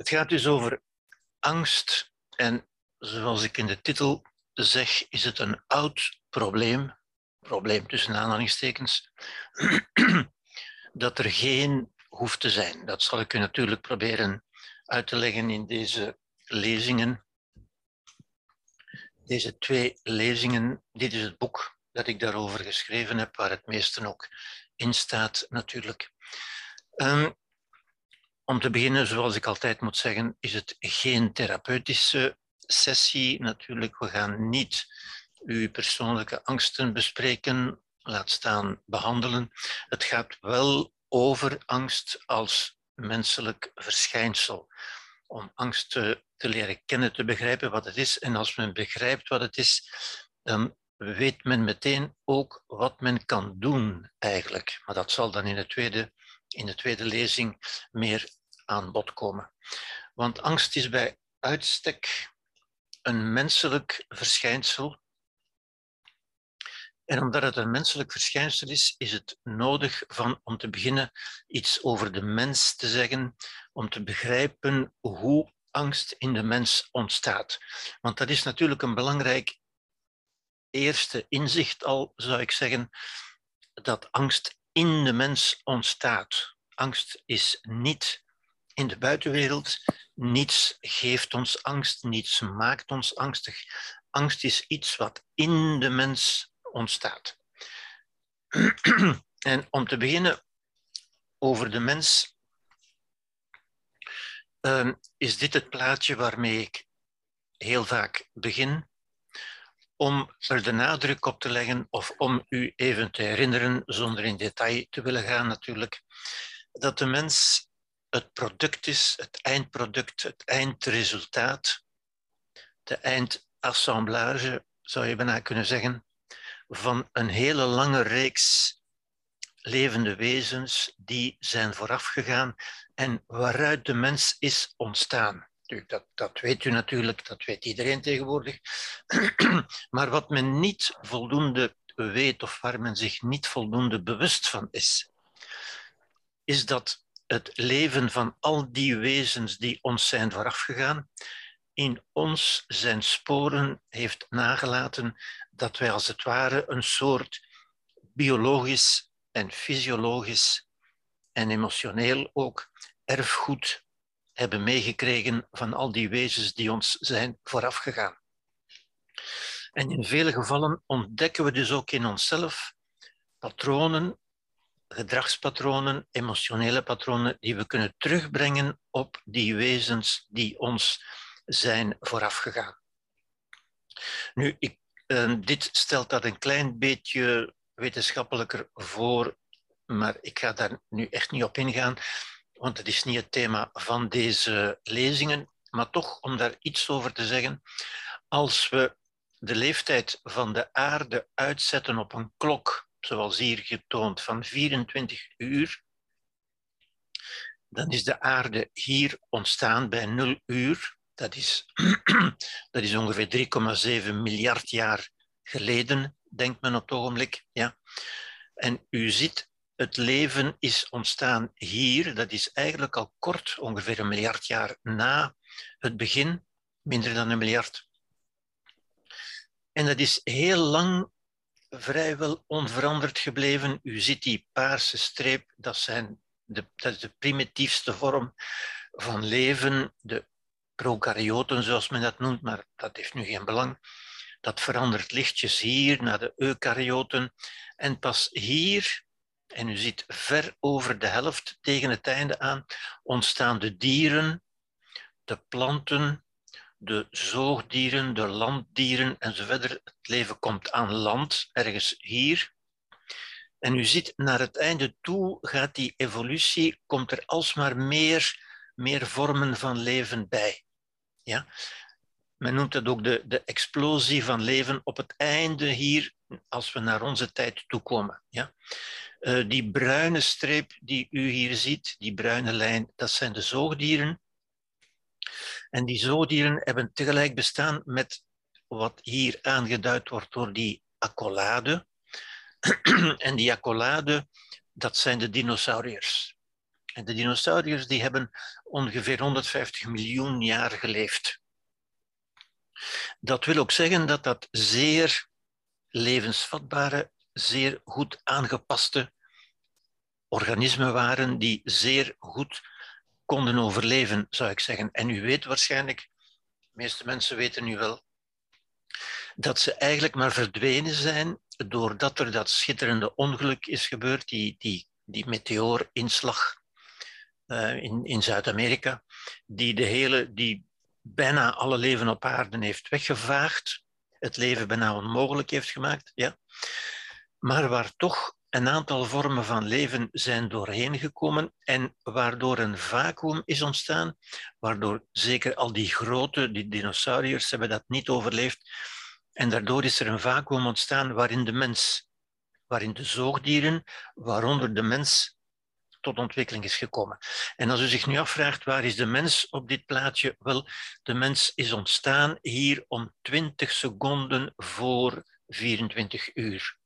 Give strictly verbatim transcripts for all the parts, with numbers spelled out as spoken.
Het gaat dus over angst en, zoals ik in de titel zeg, is het een oud probleem, probleem tussen aanhalingstekens, dat er geen hoeft te zijn. Dat zal ik u natuurlijk proberen uit te leggen in deze lezingen. Deze twee lezingen, dit is het boek dat ik daarover geschreven heb, waar het meeste ook in staat natuurlijk. Um, om te beginnen, zoals ik altijd moet zeggen, is het geen therapeutische sessie natuurlijk. We gaan niet uw persoonlijke angsten bespreken, laat staan behandelen. Het gaat wel over angst als menselijk verschijnsel. Om angst te, te leren kennen, te begrijpen wat het is. En als men begrijpt wat het is, dan weet men meteen ook wat men kan doen eigenlijk. Maar dat zal dan in de tweede, in de tweede lezing meer aan bod komen. Want angst is bij uitstek een menselijk verschijnsel. En omdat het een menselijk verschijnsel is, is het nodig van, om te beginnen iets over de mens te zeggen, om te begrijpen hoe angst in de mens ontstaat. Want dat is natuurlijk een belangrijk eerste inzicht al, zou ik zeggen, dat angst in de mens ontstaat. Angst is niet in de buitenwereld. Niets geeft ons angst, niets maakt ons angstig. Angst is iets wat in de mens ontstaat. ontstaat. En om te beginnen over de mens, uh, is dit het plaatje waarmee ik heel vaak begin, om er de nadruk op te leggen of om u even te herinneren, zonder in detail te willen gaan natuurlijk, dat de mens het product is, het eindproduct, het eindresultaat, de eindassemblage, zou je bijna kunnen zeggen, van een hele lange reeks levende wezens die zijn voorafgegaan en waaruit de mens is ontstaan. Dat, dat weet u natuurlijk, dat weet iedereen tegenwoordig. Maar wat men niet voldoende weet of waar men zich niet voldoende bewust van is, is dat het leven van al die wezens die ons zijn voorafgegaan, in ons zijn sporen heeft nagelaten, dat wij als het ware een soort biologisch en fysiologisch en emotioneel ook erfgoed hebben meegekregen van al die wezens die ons zijn voorafgegaan. En in vele gevallen ontdekken we dus ook in onszelf patronen, gedragspatronen, emotionele patronen die we kunnen terugbrengen op die wezens die ons zijn voorafgegaan. Nu, ik, uh, dit stelt dat een klein beetje wetenschappelijker voor, maar ik ga daar nu echt niet op ingaan, want het is niet het thema van deze lezingen, maar toch om daar iets over te zeggen. Als we de leeftijd van de aarde uitzetten op een klok, zoals hier getoond, van vierentwintig uur, dan is de aarde hier ontstaan bij nul uur. Dat is, dat is ongeveer drie komma zeven miljard jaar geleden, denkt men op het ogenblik. Ja. En u ziet, het leven is ontstaan hier. Dat is eigenlijk al kort, ongeveer een miljard jaar na het begin. Minder dan een miljard. En dat is heel lang vrijwel onveranderd gebleven. U ziet die paarse streep. Dat, zijn de, dat is de primitiefste vorm van leven, de prokaryoten, zoals men dat noemt, maar dat heeft nu geen belang. Dat verandert lichtjes hier naar de eukaryoten. En pas hier, en u ziet ver over de helft tegen het einde aan, ontstaan de dieren, de planten, de zoogdieren, de landdieren enzovoort. Het leven komt aan land, ergens hier. En u ziet, naar het einde toe gaat die evolutie, komt er alsmaar meer, meer vormen van leven bij. Ja? Men noemt dat ook de, de explosie van leven op het einde hier, als we naar onze tijd toekomen. Ja? Uh, die bruine streep die u hier ziet, die bruine lijn, dat zijn de zoogdieren. En die zoogdieren hebben tegelijk bestaan met wat hier aangeduid wordt door die accolade. En die accolade, dat zijn de dinosauriërs. En de dinosauriërs die hebben ongeveer honderdvijftig miljoen jaar geleefd. Dat wil ook zeggen dat dat zeer levensvatbare, zeer goed aangepaste organismen waren die zeer goed konden overleven, zou ik zeggen. En u weet waarschijnlijk, de meeste mensen weten nu wel, dat ze eigenlijk maar verdwenen zijn doordat er dat schitterende ongeluk is gebeurd, die, die, die meteoorinslag uh, in, in Zuid-Amerika, die, de hele, die bijna alle leven op aarde heeft weggevaagd, het leven bijna onmogelijk heeft gemaakt, ja. Maar waar toch een aantal vormen van leven zijn doorheen gekomen en waardoor een vacuüm is ontstaan, waardoor zeker al die grote, die dinosauriërs hebben dat niet overleefd. En daardoor is er een vacuüm ontstaan waarin de mens, waarin de zoogdieren, waaronder de mens, tot ontwikkeling is gekomen. En als u zich nu afvraagt, waar is de mens op dit plaatje? Wel, de mens is ontstaan hier om twintig seconden voor vierentwintig uur.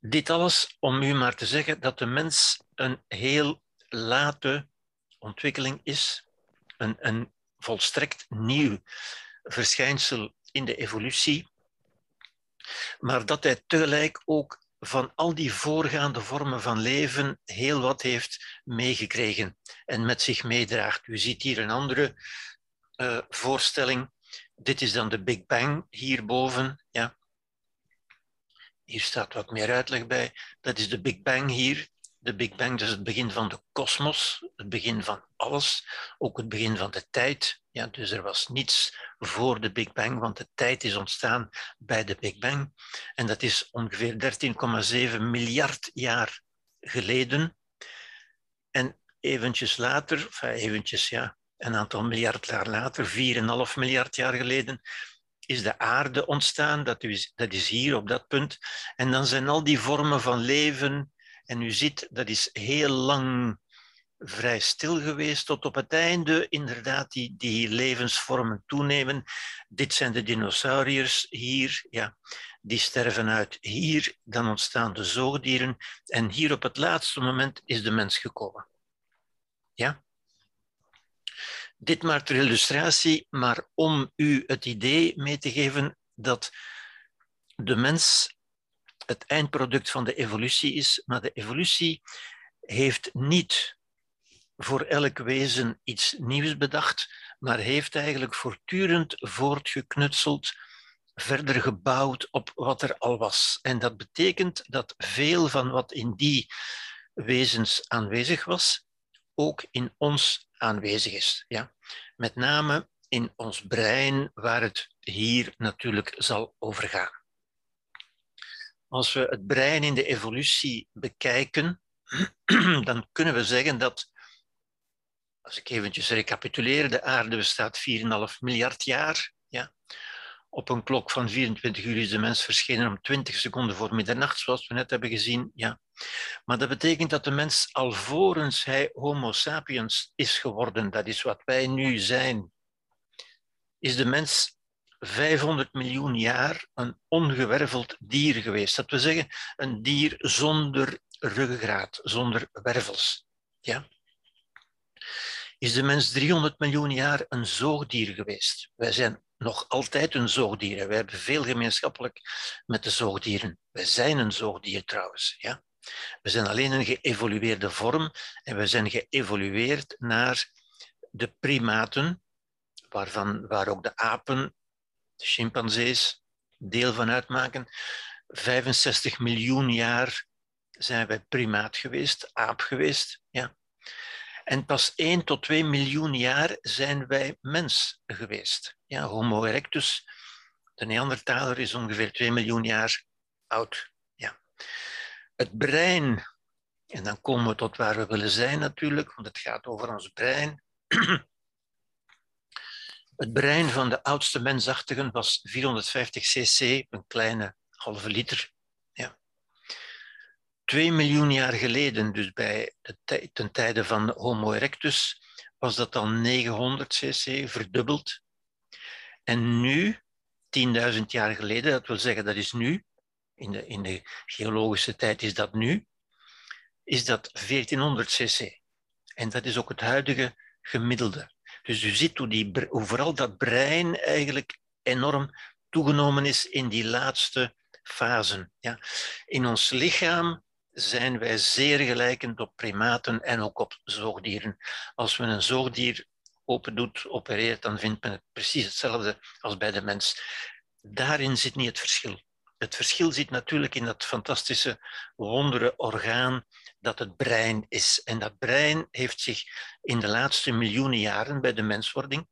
Dit alles om u maar te zeggen dat de mens een heel late ontwikkeling is, een, een volstrekt nieuw verschijnsel in de evolutie, maar dat hij tegelijk ook van al die voorgaande vormen van leven heel wat heeft meegekregen en met zich meedraagt. U ziet hier een andere uh, voorstelling. Dit is dan de Big Bang hierboven. Ja. Hier staat wat meer uitleg bij. Dat is de Big Bang hier. De Big Bang, dus het begin van de kosmos, het begin van alles, ook het begin van de tijd. Ja, dus er was niets voor de Big Bang, want de tijd is ontstaan bij de Big Bang. En dat is ongeveer dertien komma zeven miljard jaar geleden. En eventjes later, enfin eventjes ja, een aantal miljard jaar later, vier komma vijf miljard jaar geleden, is de aarde ontstaan. Dat is, dat is hier op dat punt. En dan zijn al die vormen van leven. En u ziet, dat is heel lang vrij stil geweest, tot op het einde inderdaad die, die levensvormen toenemen. Dit zijn de dinosauriërs hier, ja, die sterven uit hier, dan ontstaan de zoogdieren en hier op het laatste moment is de mens gekomen. Ja? Dit maar ter illustratie, maar om u het idee mee te geven dat de mens het eindproduct van de evolutie is, maar de evolutie heeft niet voor elk wezen iets nieuws bedacht, maar heeft eigenlijk voortdurend voortgeknutseld, verder gebouwd op wat er al was. En dat betekent dat veel van wat in die wezens aanwezig was, ook in ons aanwezig is. Ja? Met name in ons brein, waar het hier natuurlijk zal over gaan. Als we het brein in de evolutie bekijken, dan kunnen we zeggen dat, als ik eventjes recapituleer, de aarde bestaat vier komma vijf miljard jaar. Ja. Op een klok van vierentwintig uur is de mens verschenen om twintig seconden voor middernacht, zoals we net hebben gezien. Ja. Maar dat betekent dat de mens alvorens hij Homo sapiens is geworden, dat is wat wij nu zijn, is de mens vijfhonderd miljoen jaar een ongewerveld dier geweest. Dat wil zeggen, een dier zonder ruggengraat, zonder wervels. Ja. Is de mens driehonderd miljoen jaar een zoogdier geweest? Wij zijn nog altijd een zoogdier. Wij hebben veel gemeenschappelijk met de zoogdieren. Wij zijn een zoogdier trouwens. Ja. We zijn alleen een geëvolueerde vorm en we zijn geëvolueerd naar de primaten, waarvan, waar ook de apen, de chimpansees, deel van uitmaken. vijfenzestig miljoen jaar zijn wij primaat geweest, aap geweest. Ja. En pas één tot twee miljoen jaar zijn wij mens geweest. Ja, Homo erectus, de Neandertaler, is ongeveer twee miljoen jaar oud. Ja. Het brein, en dan komen we tot waar we willen zijn natuurlijk, want het gaat over ons brein. Het brein van de oudste mensachtigen was vierhonderdvijftig cc, een kleine halve liter. Ja. Twee miljoen jaar geleden, dus bij de, ten tijde van Homo erectus, was dat al negenhonderd cc, verdubbeld. En nu, tienduizend jaar geleden, dat wil zeggen dat is nu, in de, in de geologische tijd is dat nu, is dat veertienhonderd cc. En dat is ook het huidige gemiddelde. Dus u ziet hoe, die, hoe vooral dat brein eigenlijk enorm toegenomen is in die laatste fasen. Ja. In ons lichaam zijn wij zeer gelijkend op primaten en ook op zoogdieren. Als we een zoogdier opendoet, opereert, dan vindt men het precies hetzelfde als bij de mens. Daarin zit niet het verschil. Het verschil zit natuurlijk in dat fantastische, wondere orgaan dat het brein is. En dat brein heeft zich in de laatste miljoenen jaren bij de menswording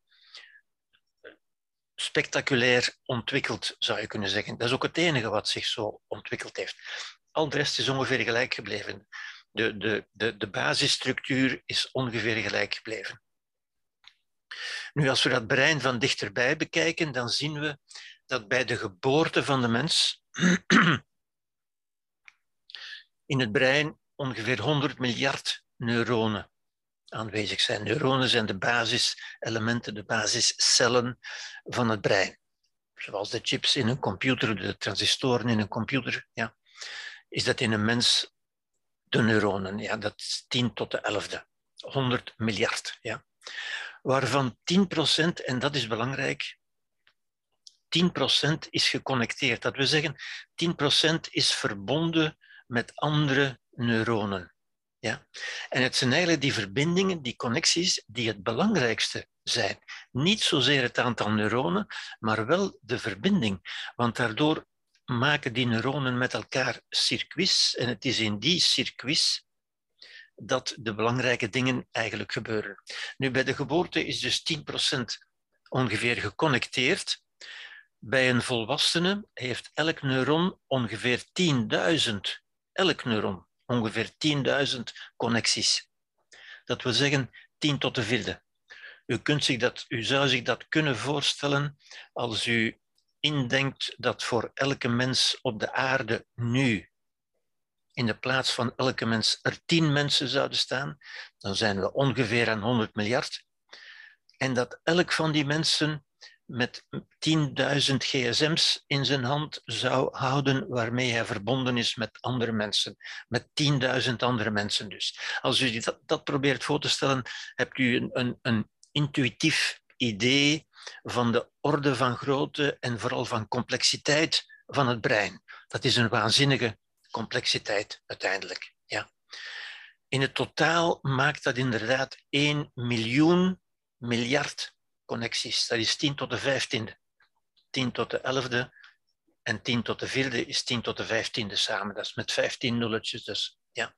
spectaculair ontwikkeld, zou je kunnen zeggen. Dat is ook het enige wat zich zo ontwikkeld heeft. Al de rest is ongeveer gelijk gebleven. De, de, de, de basisstructuur is ongeveer gelijk gebleven. Nu, als we dat brein van dichterbij bekijken, dan zien we dat bij de geboorte van de mens in het brein ongeveer honderd miljard neuronen aanwezig zijn. Neuronen zijn de basiselementen, de basiscellen van het brein. Zoals de chips in een computer, de transistoren in een computer, ja, is dat in een mens de neuronen. Ja, dat is tien tot de elfde. honderd miljard. Ja. Waarvan tien procent, en dat is belangrijk, tien procent is geconnecteerd. Dat wil zeggen, tien procent is verbonden met andere neuronen. Ja? En het zijn eigenlijk die verbindingen, die connecties, die het belangrijkste zijn. Niet zozeer het aantal neuronen, maar wel de verbinding. Want daardoor maken die neuronen met elkaar circuits. En het is in die circuits dat de belangrijke dingen eigenlijk gebeuren. Nu, bij de geboorte is dus tien procent ongeveer geconnecteerd. Bij een volwassene heeft elk neuron ongeveer tienduizend, elk neuron ongeveer tienduizend connecties. Dat wil zeggen tien tot de vierde. U, kunt zich dat, u zou zich dat kunnen voorstellen als u indenkt dat voor elke mens op de aarde nu in de plaats van elke mens er tien mensen zouden staan, dan zijn we ongeveer aan honderd miljard. En dat elk van die mensen met tienduizend gsm's in zijn hand zou houden waarmee hij verbonden is met andere mensen. Met tienduizend andere mensen dus. Als u dat, dat probeert voor te stellen, hebt u een, een, een intuïtief idee van de orde van grootte en vooral van complexiteit van het brein. Dat is een waanzinnige complexiteit uiteindelijk. Ja. In het totaal maakt dat inderdaad één miljoen miljard connecties. Dat is tien tot de vijftiende. tien tot de elfde en tien tot de vierde is tien tot de vijftiende samen. Dat is met vijftien nulletjes dus. Ja.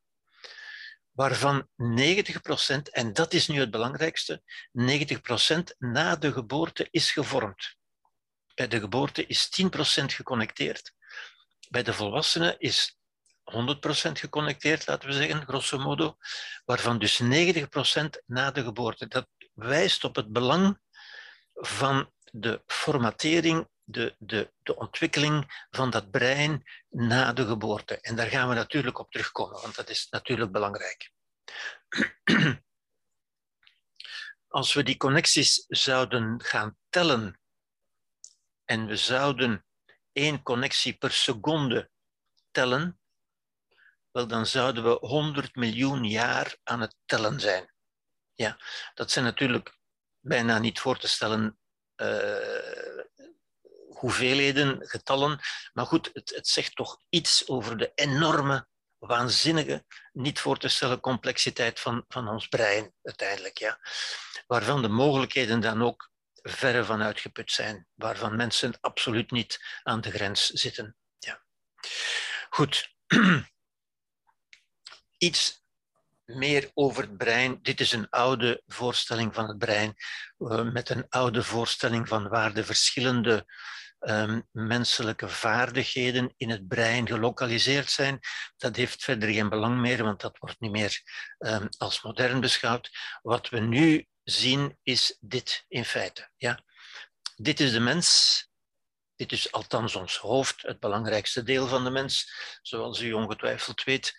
Waarvan negentig procent, en dat is nu het belangrijkste, negentig procent na de geboorte is gevormd. Bij de geboorte is tien procent geconnecteerd. Bij de volwassenen is honderd procent geconnecteerd, laten we zeggen, grosso modo, waarvan dus negentig procent na de geboorte. Dat wijst op het belang van de formatering, de, de, de ontwikkeling van dat brein na de geboorte. En daar gaan we natuurlijk op terugkomen, want dat is natuurlijk belangrijk. Als we die connecties zouden gaan tellen en we zouden één connectie per seconde tellen, wel dan zouden we honderd miljoen jaar aan het tellen zijn. Ja, dat zijn natuurlijk bijna niet voor te stellen uh, hoeveelheden, getallen, maar goed, het, het zegt toch iets over de enorme, waanzinnige, niet voor te stellen complexiteit van, van ons brein uiteindelijk, ja. Waarvan de mogelijkheden dan ook verre van uitgeput zijn, waarvan mensen absoluut niet aan de grens zitten. Ja. Goed. Iets meer over het brein. Dit is een oude voorstelling van het brein, met een oude voorstelling van waar de verschillende um, menselijke vaardigheden in het brein gelokaliseerd zijn. Dat heeft verder geen belang meer, want dat wordt niet meer um, als modern beschouwd. Wat we nu zien is dit in feite. Ja? Dit is de mens. Dit is althans ons hoofd, het belangrijkste deel van de mens, zoals u ongetwijfeld weet.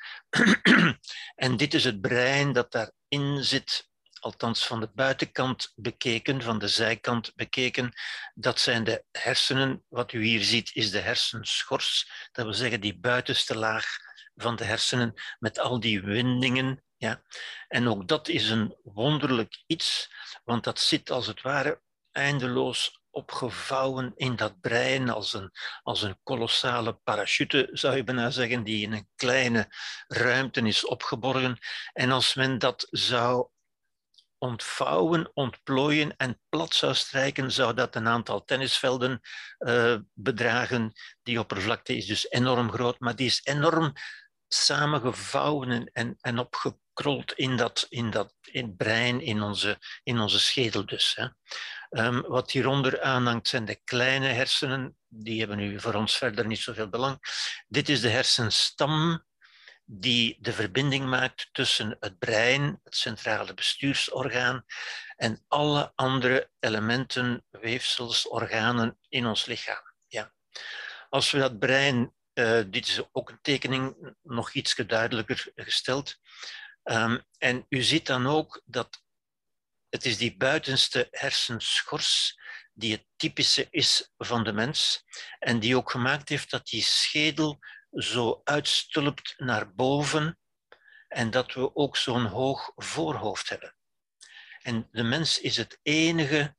En dit is het brein dat daarin zit, althans van de buitenkant bekeken, van de zijkant bekeken. Dat zijn de hersenen. Wat u hier ziet is de hersenschors. Dat wil zeggen die buitenste laag van de hersenen met al die windingen. Ja. En ook dat is een wonderlijk iets, want dat zit als het ware eindeloos opgevouwen in dat brein, als een, als een kolossale parachute, zou je bijna zeggen, die in een kleine ruimte is opgeborgen. En als men dat zou ontvouwen, ontplooien en plat zou strijken, zou dat een aantal tennisvelden uh, bedragen. Die oppervlakte is dus enorm groot, maar die is enorm samengevouwen en, en opgekrold in dat, in dat in het brein, in onze, in onze schedel dus. Hè. Um, wat hieronder aanhangt zijn de kleine hersenen, die hebben nu voor ons verder niet zoveel belang. Dit is de hersenstam die de verbinding maakt tussen het brein, het centrale bestuursorgaan, en alle andere elementen, weefsels, organen in ons lichaam. Ja. Als we dat brein... Uh, dit is ook een tekening, nog iets duidelijker gesteld. Um, en u ziet dan ook dat het is die buitenste hersenschors die het typische is van de mens en die ook gemaakt heeft dat die schedel zo uitstulpt naar boven en dat we ook zo'n hoog voorhoofd hebben. En de mens is het enige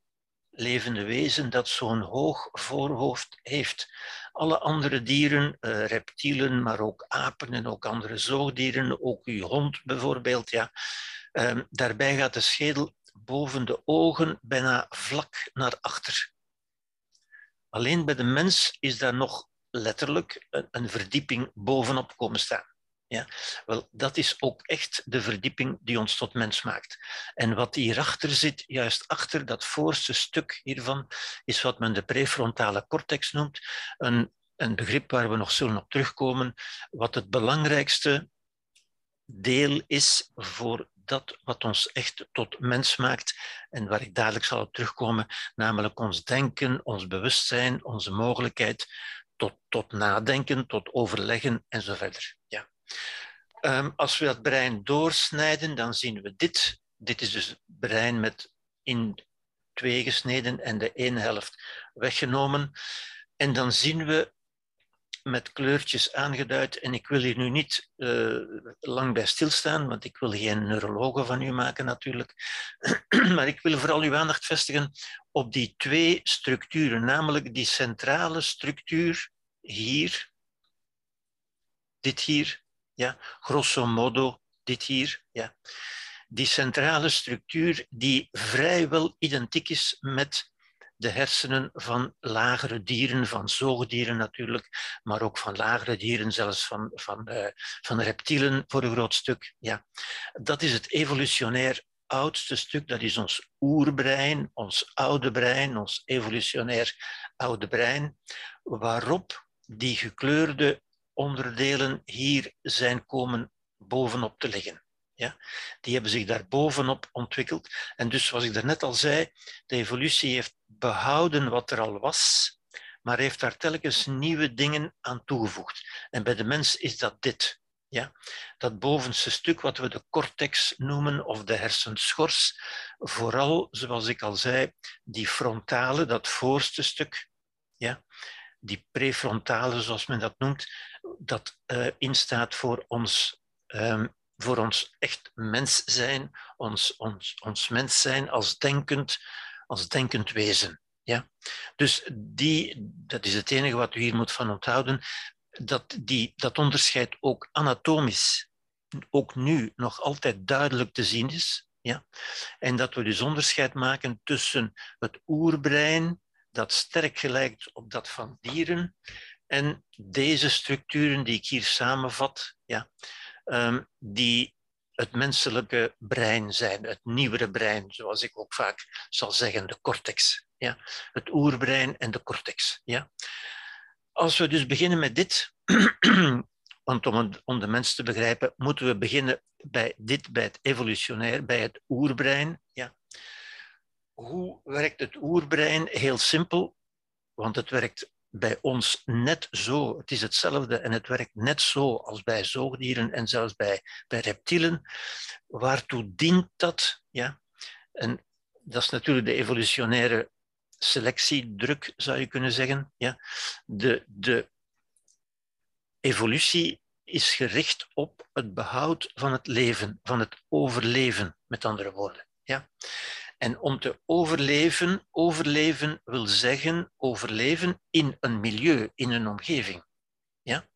levende wezen dat zo'n hoog voorhoofd heeft. Alle andere dieren, reptielen, maar ook apen en ook andere zoogdieren, ook uw hond bijvoorbeeld, ja. Daarbij gaat de schedel boven de ogen bijna vlak naar achter. Alleen bij de mens is daar nog letterlijk een verdieping bovenop komen staan. Ja, wel, dat is ook echt de verdieping die ons tot mens maakt. En wat hierachter zit, juist achter dat voorste stuk hiervan, is wat men de prefrontale cortex noemt. Een, een begrip waar we nog zullen op terugkomen, wat het belangrijkste deel is voor dat wat ons echt tot mens maakt en waar ik dadelijk zal op terugkomen, namelijk ons denken, ons bewustzijn, onze mogelijkheid tot, tot nadenken, tot overleggen en zo verder. Ja. Um, als we dat brein doorsnijden, dan zien we dit. Dit is dus het brein met in twee gesneden en de ene helft weggenomen. En dan zien we met kleurtjes aangeduid, en ik wil hier nu niet uh, lang bij stilstaan, want ik wil geen neurologen van u maken natuurlijk, maar ik wil vooral uw aandacht vestigen op die twee structuren, namelijk die centrale structuur hier, dit hier, ja, grosso modo, dit hier. Ja. Die centrale structuur die vrijwel identiek is met de hersenen van lagere dieren, van zoogdieren natuurlijk, maar ook van lagere dieren, zelfs van, van, uh, van reptielen voor een groot stuk. Ja. Dat is het evolutionair oudste stuk, dat is ons oerbrein, ons oude brein, ons evolutionair oude brein, waarop die gekleurde onderdelen hier zijn komen bovenop te liggen. Ja? Die hebben zich daar bovenop ontwikkeld. En dus, zoals ik daarnet al zei, de evolutie heeft behouden wat er al was, maar heeft daar telkens nieuwe dingen aan toegevoegd. En bij de mens is dat dit. Ja? Dat bovenste stuk, wat we de cortex noemen, of de hersenschors, vooral, zoals ik al zei, die frontale, dat voorste stuk, ja? Die prefrontale, zoals men dat noemt, dat uh, instaat voor ons, um, voor ons echt mens zijn, ons, ons, ons mens zijn als denkend, als denkend wezen. Ja? Dus die, dat is het enige wat u hier moet van onthouden, dat, die, dat onderscheid ook anatomisch, ook nu nog altijd duidelijk te zien is. Ja? En dat we dus onderscheid maken tussen het oerbrein, dat sterk gelijkt op dat van dieren, en deze structuren die ik hier samenvat, ja, um, die het menselijke brein zijn, het nieuwere brein, zoals ik ook vaak zal zeggen, de cortex. Ja, het oerbrein en de cortex. Ja. Als we dus beginnen met dit, want om, het, om de mens te begrijpen, moeten we beginnen bij dit, bij het evolutionair, bij het oerbrein. Ja. Hoe werkt het oerbrein? Heel simpel, want het werkt bij ons net zo. Het is hetzelfde en het werkt net zo als bij zoogdieren en zelfs bij, bij reptielen. Waartoe dient dat? Ja. En dat is natuurlijk de evolutionaire selectiedruk, zou je kunnen zeggen. Ja. De, de evolutie is gericht op het behoud van het leven, van het overleven, met andere woorden. Ja? En om te overleven, overleven wil zeggen overleven in een milieu, in een omgeving. Ja?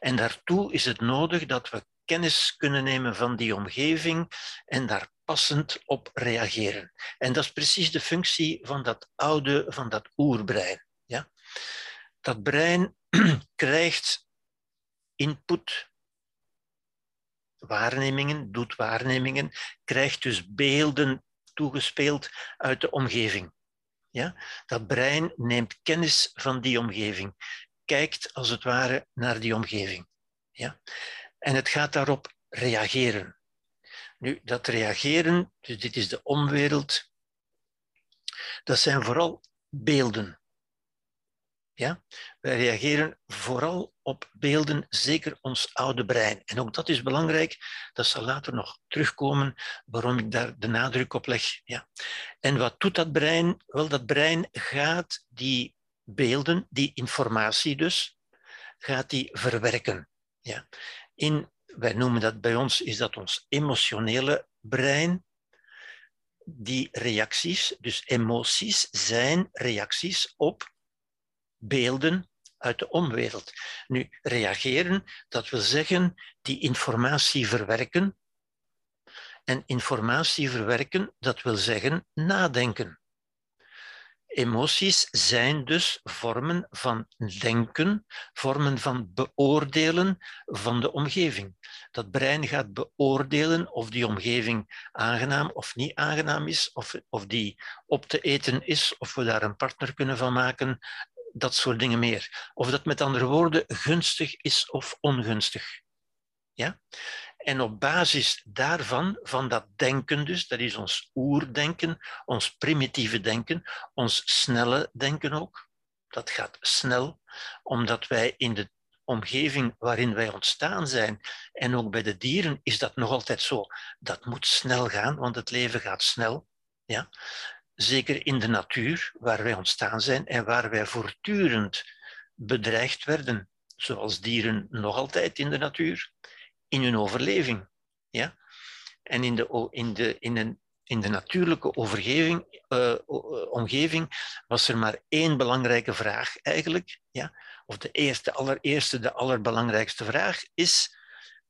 En daartoe is het nodig dat we kennis kunnen nemen van die omgeving en daar passend op reageren. En dat is precies de functie van dat oude, van dat oerbrein. Ja? Dat brein krijgt input, waarnemingen, doet waarnemingen, krijgt dus beelden toegespeeld uit de omgeving. Ja? Dat brein neemt kennis van die omgeving, kijkt als het ware naar die omgeving. Ja? En het gaat daarop reageren. Nu, dat reageren, dus dit is de omwereld, dat zijn vooral beelden. Ja? Wij reageren vooral op beelden, zeker ons oude brein. En ook dat is belangrijk, dat zal later nog terugkomen, waarom ik daar de nadruk op leg. Ja. En wat doet dat brein? Wel, dat brein gaat die beelden, die informatie dus, gaat die verwerken. Ja. In, wij noemen dat bij ons, is dat ons emotionele brein. Die reacties, dus emoties, zijn reacties op beelden uit de omwereld. Nu, reageren, dat wil zeggen die informatie verwerken. En informatie verwerken, dat wil zeggen nadenken. Emoties zijn dus vormen van denken, vormen van beoordelen van de omgeving. Dat brein gaat beoordelen of die omgeving aangenaam of niet aangenaam is, of, of die op te eten is, of we daar een partner kunnen van maken, dat soort dingen meer. Of dat met andere woorden gunstig is of ongunstig. Ja? En op basis daarvan, van dat denken dus, dat is ons oerdenken, ons primitieve denken, ons snelle denken ook. Dat gaat snel, omdat wij in de omgeving waarin wij ontstaan zijn, en ook bij de dieren is dat nog altijd zo. Dat moet snel gaan, want het leven gaat snel. Ja? Zeker in de natuur, waar wij ontstaan zijn en waar wij voortdurend bedreigd werden, zoals dieren nog altijd in de natuur, in hun overleving. Ja? En in de, in de, in een, in de natuurlijke overgeving, uh, omgeving was er maar één belangrijke vraag eigenlijk. Ja? Of de eerste, allereerste, de allerbelangrijkste vraag is,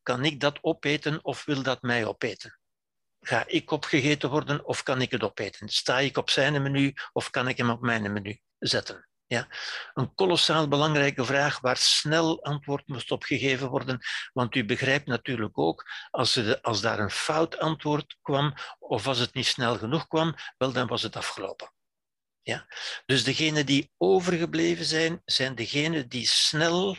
kan ik dat opeten of wil dat mij opeten? Ga ik opgegeten worden of kan ik het opeten? Sta ik op zijn menu of kan ik hem op mijn menu zetten? Ja? Een kolossaal belangrijke vraag waar snel antwoord moest op gegeven worden, want u begrijpt natuurlijk ook, als, er, als daar een fout antwoord kwam of als het niet snel genoeg kwam, wel dan was het afgelopen. Ja? Dus degenen die overgebleven zijn, zijn degenen die snel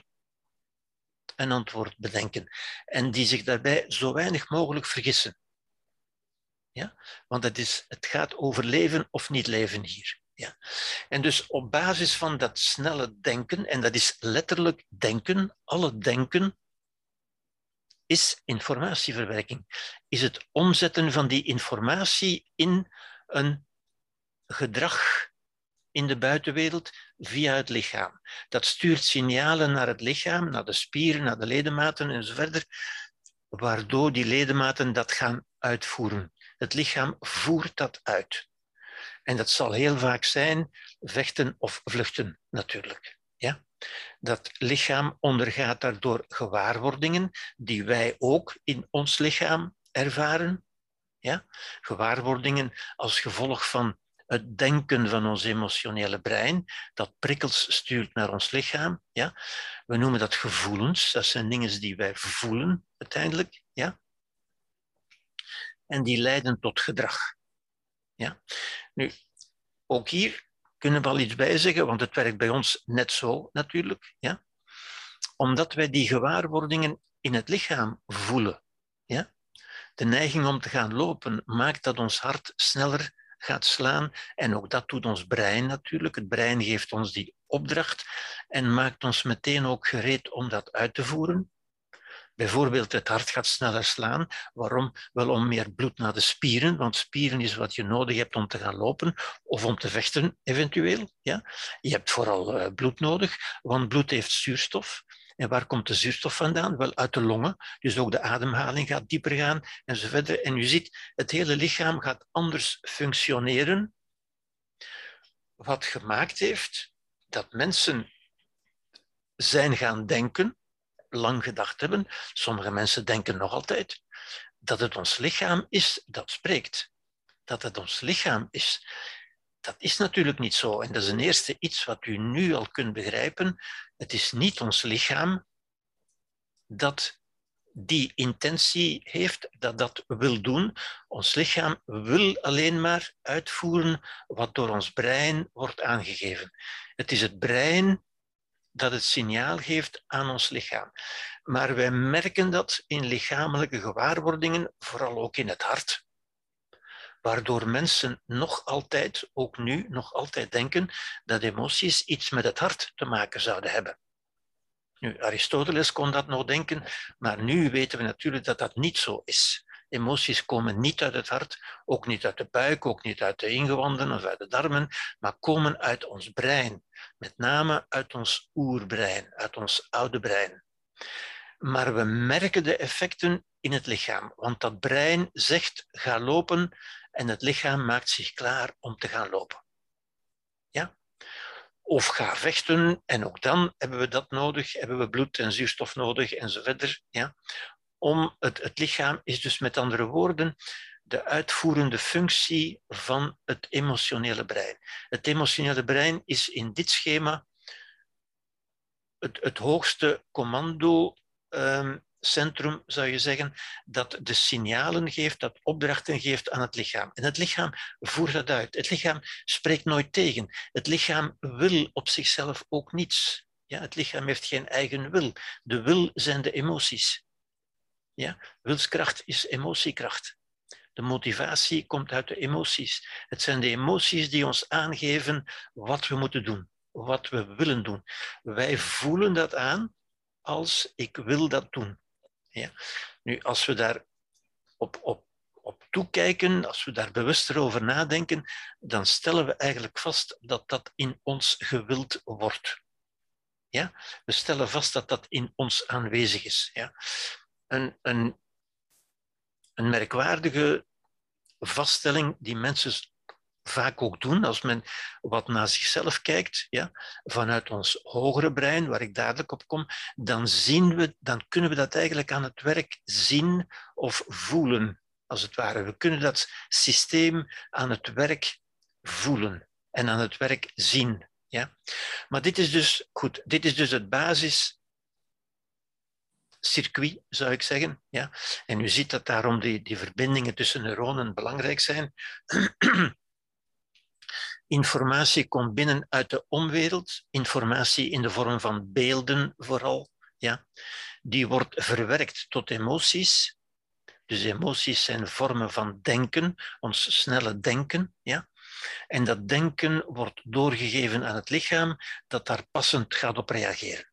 een antwoord bedenken en die zich daarbij zo weinig mogelijk vergissen. Ja? Want het, is, het gaat over leven of niet leven hier. Ja. En dus op basis van dat snelle denken, en dat is letterlijk denken, alle denken is informatieverwerking. Is het omzetten van die informatie in een gedrag in de buitenwereld via het lichaam. Dat stuurt signalen naar het lichaam, naar de spieren, naar de ledematen enzovoort, waardoor die ledematen dat gaan uitvoeren. Het lichaam voert dat uit. En dat zal heel vaak zijn vechten of vluchten, natuurlijk. Ja? Dat lichaam ondergaat daardoor gewaarwordingen die wij ook in ons lichaam ervaren. Ja? Gewaarwordingen als gevolg van het denken van ons emotionele brein, dat prikkels stuurt naar ons lichaam. Ja? We noemen dat gevoelens. Dat zijn dingen die wij voelen uiteindelijk. Ja? En die leiden tot gedrag. Ja? Nu, ook hier kunnen we al iets bij zeggen, want het werkt bij ons net zo natuurlijk. Ja? Omdat wij die gewaarwordingen in het lichaam voelen. Ja? De neiging om te gaan lopen maakt dat ons hart sneller gaat slaan. En ook dat doet ons brein natuurlijk. Het brein geeft ons die opdracht en maakt ons meteen ook gereed om dat uit te voeren. Bijvoorbeeld het hart gaat sneller slaan. Waarom? Wel om meer bloed naar de spieren, want spieren is wat je nodig hebt om te gaan lopen of om te vechten eventueel. Ja? Je hebt vooral bloed nodig, want bloed heeft zuurstof En waar komt de zuurstof vandaan? Wel, uit de longen. Dus ook de ademhaling gaat dieper gaan en zo verder. En u ziet, het hele lichaam gaat anders functioneren. Wat gemaakt heeft dat mensen zijn gaan denken, lang gedacht hebben, sommige mensen denken nog altijd, dat het ons lichaam is dat spreekt. Dat het ons lichaam is. Dat is natuurlijk niet zo. En dat is een eerste iets wat u nu al kunt begrijpen. Het is niet ons lichaam dat die intentie heeft, dat dat wil doen. Ons lichaam wil alleen maar uitvoeren wat door ons brein wordt aangegeven. Het is het brein dat het signaal geeft aan ons lichaam. Maar wij merken dat in lichamelijke gewaarwordingen, vooral ook in het hart, waardoor mensen nog altijd, ook nu, nog altijd denken dat emoties iets met het hart te maken zouden hebben. Nu, Aristoteles kon dat nog denken, maar nu weten we natuurlijk dat dat niet zo is. Emoties komen niet uit het hart, ook niet uit de buik, ook niet uit de ingewanden of uit de darmen, maar komen uit ons brein. Met name uit ons oerbrein, uit ons oude brein. Maar we merken de effecten in het lichaam, want dat brein zegt ga lopen en het lichaam maakt zich klaar om te gaan lopen. Ja? Of ga vechten en ook dan hebben we dat nodig, hebben we bloed en zuurstof nodig en zo verder. Ja? Om het, het lichaam is dus met andere woorden de uitvoerende functie van het emotionele brein. Het emotionele brein is in dit schema het, het hoogste commandocentrum, um, zou je zeggen, dat de signalen geeft, dat opdrachten geeft aan het lichaam. En het lichaam voert dat uit. Het lichaam spreekt nooit tegen. Het lichaam wil op zichzelf ook niets. Ja, het lichaam heeft geen eigen wil. De wil zijn de emoties. Ja? Wilskracht is emotiekracht. De motivatie komt uit de emoties. Het zijn de emoties die ons aangeven wat we moeten doen, wat we willen doen. Wij voelen dat aan als ik wil dat doen. Ja? Nu, als we daar op, op, op toekijken, als we daar bewuster over nadenken, dan stellen we eigenlijk vast dat dat in ons gewild wordt. Ja? We stellen vast dat dat in ons aanwezig is. Ja? Een, een, een merkwaardige vaststelling die mensen vaak ook doen, als men wat naar zichzelf kijkt, ja, vanuit ons hogere brein, waar ik dadelijk op kom, dan zien we, dan kunnen we dat eigenlijk aan het werk zien of voelen, als het ware. We kunnen dat systeem aan het werk voelen en aan het werk zien. Ja. Maar dit is dus, goed, dit is dus het basis... circuit, zou ik zeggen. Ja? En u ziet dat daarom die, die verbindingen tussen neuronen belangrijk zijn. Informatie komt binnen uit de omwereld. Informatie in de vorm van beelden vooral. Ja? Die wordt verwerkt tot emoties. Dus emoties zijn vormen van denken, ons snelle denken. Ja? En dat denken wordt doorgegeven aan het lichaam dat daar passend gaat op reageren.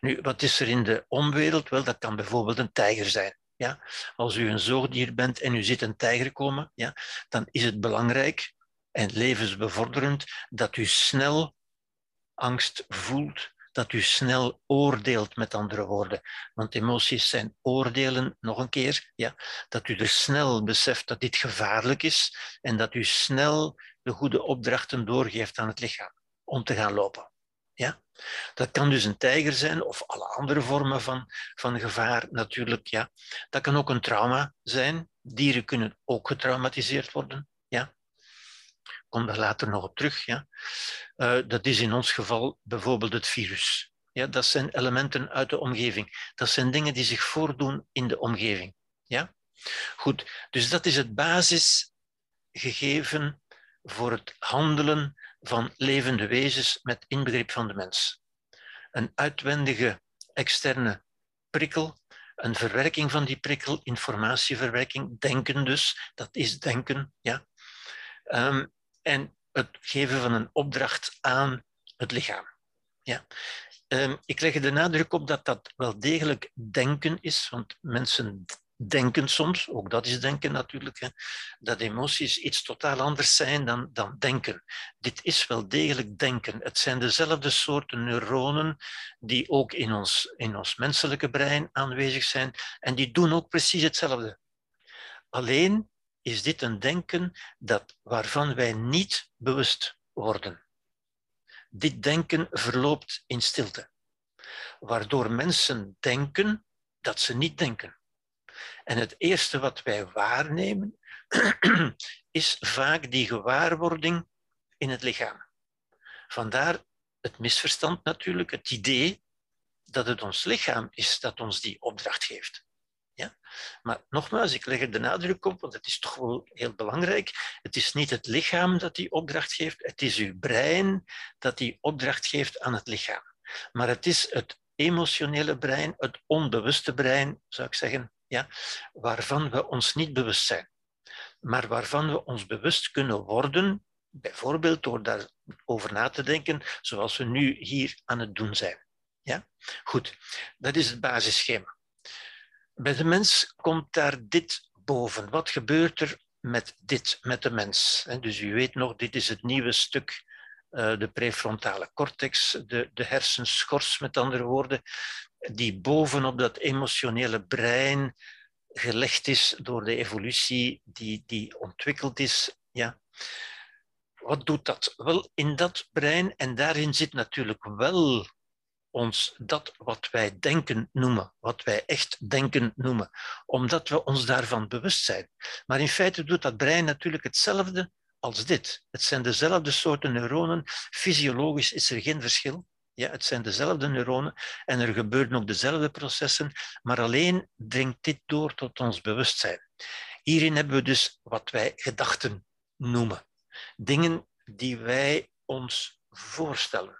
Nu, wat is er in de omwereld? Wel, dat kan bijvoorbeeld een tijger zijn. Ja? Als u een zoogdier bent en u ziet een tijger komen, ja, dan is het belangrijk en levensbevorderend dat u snel angst voelt, dat u snel oordeelt, met andere woorden. Want emoties zijn oordelen, nog een keer, ja? Dat u er snel beseft dat dit gevaarlijk is en dat u snel de goede opdrachten doorgeeft aan het lichaam om te gaan lopen. Ja? Dat kan dus een tijger zijn of alle andere vormen van, van gevaar natuurlijk. Ja. Dat kan ook een trauma zijn. Dieren kunnen ook getraumatiseerd worden. Ja. Ik kom daar later nog op terug. Ja. Uh, dat is in ons geval bijvoorbeeld het virus. Ja, dat zijn elementen uit de omgeving. Dat zijn dingen die zich voordoen in de omgeving. Ja? Goed, dus dat is het basisgegeven voor het handelen van levende wezens met inbegrip van de mens. Een uitwendige externe prikkel, een verwerking van die prikkel, informatieverwerking, denken dus, dat is denken, ja. Um, en het geven van een opdracht aan het lichaam. Ja. Um, ik leg er de nadruk op dat dat wel degelijk denken is, want mensen denken soms, ook dat is denken natuurlijk, hè, dat emoties iets totaal anders zijn dan, dan denken. Dit is wel degelijk denken. Het zijn dezelfde soorten neuronen die ook in ons, in ons menselijke brein aanwezig zijn en die doen ook precies hetzelfde. Alleen is dit een denken dat, waarvan wij niet bewust worden. Dit denken verloopt in stilte, waardoor mensen denken dat ze niet denken. En het eerste wat wij waarnemen, is vaak die gewaarwording in het lichaam. Vandaar het misverstand natuurlijk, het idee dat het ons lichaam is dat ons die opdracht geeft. Ja? Maar nogmaals, ik leg er de nadruk op, want het is toch wel heel belangrijk. Het is niet het lichaam dat die opdracht geeft, het is uw brein dat die opdracht geeft aan het lichaam. Maar het is het emotionele brein, het onbewuste brein, zou ik zeggen, ja, waarvan we ons niet bewust zijn, maar waarvan we ons bewust kunnen worden, bijvoorbeeld door daarover na te denken, zoals we nu hier aan het doen zijn. Ja? Goed, dat is het basisschema. Bij de mens komt daar dit boven. Wat gebeurt er met dit, met de mens? Dus u weet nog, dit is het nieuwe stuk, de prefrontale cortex, de, de hersenschors, met andere woorden, die bovenop dat emotionele brein gelegd is door de evolutie die, die ontwikkeld is. Ja. Wat doet dat? Wel, in dat brein, en daarin zit natuurlijk wel ons dat wat wij denken noemen, wat wij echt denken noemen, omdat we ons daarvan bewust zijn. Maar in feite doet dat brein natuurlijk hetzelfde als dit. Het zijn dezelfde soorten neuronen, fysiologisch is er geen verschil. Ja, het zijn dezelfde neuronen en er gebeuren ook dezelfde processen, maar alleen dringt dit door tot ons bewustzijn. Hierin hebben we dus wat wij gedachten noemen. Dingen die wij ons voorstellen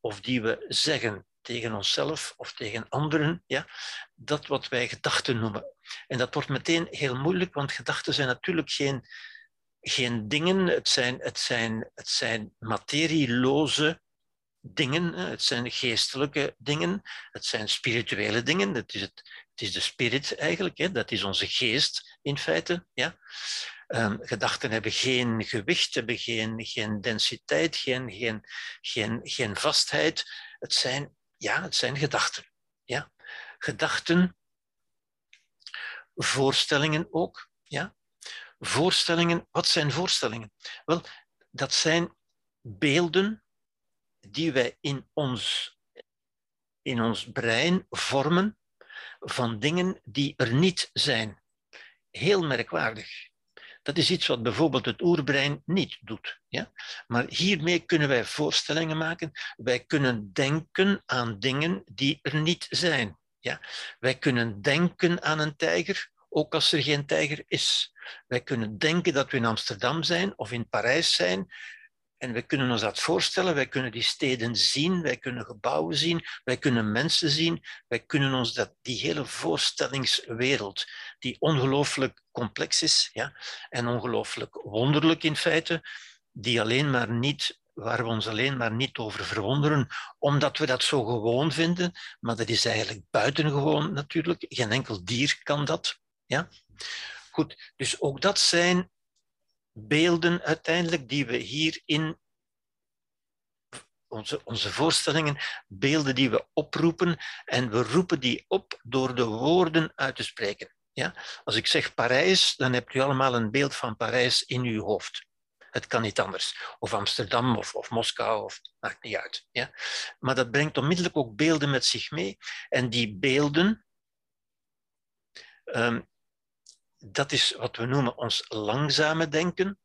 of die we zeggen tegen onszelf of tegen anderen, ja, dat wat wij gedachten noemen. En dat wordt meteen heel moeilijk, want gedachten zijn natuurlijk geen, geen dingen, het zijn, het zijn, het zijn materieloze dingen, het zijn geestelijke dingen, het zijn spirituele dingen, dat is het, het is de spirit eigenlijk, hè? Dat is onze geest in feite. Ja? Um, gedachten hebben geen gewicht, hebben geen, geen densiteit, geen, geen, geen, geen vastheid. Het zijn, ja, het zijn gedachten. Ja? Gedachten, voorstellingen ook. Ja? Voorstellingen, wat zijn voorstellingen? Wel, dat zijn beelden die wij in ons, in ons brein vormen van dingen die er niet zijn. Heel merkwaardig. Dat is iets wat bijvoorbeeld het oerbrein niet doet. Ja? Maar hiermee kunnen wij voorstellingen maken. Wij kunnen denken aan dingen die er niet zijn. Ja? Wij kunnen denken aan een tijger, ook als er geen tijger is. Wij kunnen denken dat we in Amsterdam zijn of in Parijs zijn. En we kunnen ons dat voorstellen, wij kunnen die steden zien, wij kunnen gebouwen zien, wij kunnen mensen zien, wij kunnen ons dat, die hele voorstellingswereld, die ongelooflijk complex is, ja, en ongelooflijk wonderlijk in feite, die alleen maar niet, waar we ons alleen maar niet over verwonderen, omdat we dat zo gewoon vinden, maar dat is eigenlijk buitengewoon natuurlijk, geen enkel dier kan dat. Ja? Goed, dus ook dat zijn beelden uiteindelijk die we hier in onze, onze voorstellingen, beelden die we oproepen en we roepen die op door de woorden uit te spreken. Ja? Als ik zeg Parijs, dan hebt u allemaal een beeld van Parijs in uw hoofd. Het kan niet anders. Of Amsterdam of, of Moskou, of, maakt niet uit. Ja? Maar dat brengt onmiddellijk ook beelden met zich mee. En die beelden, um, dat is wat we noemen ons langzame denken,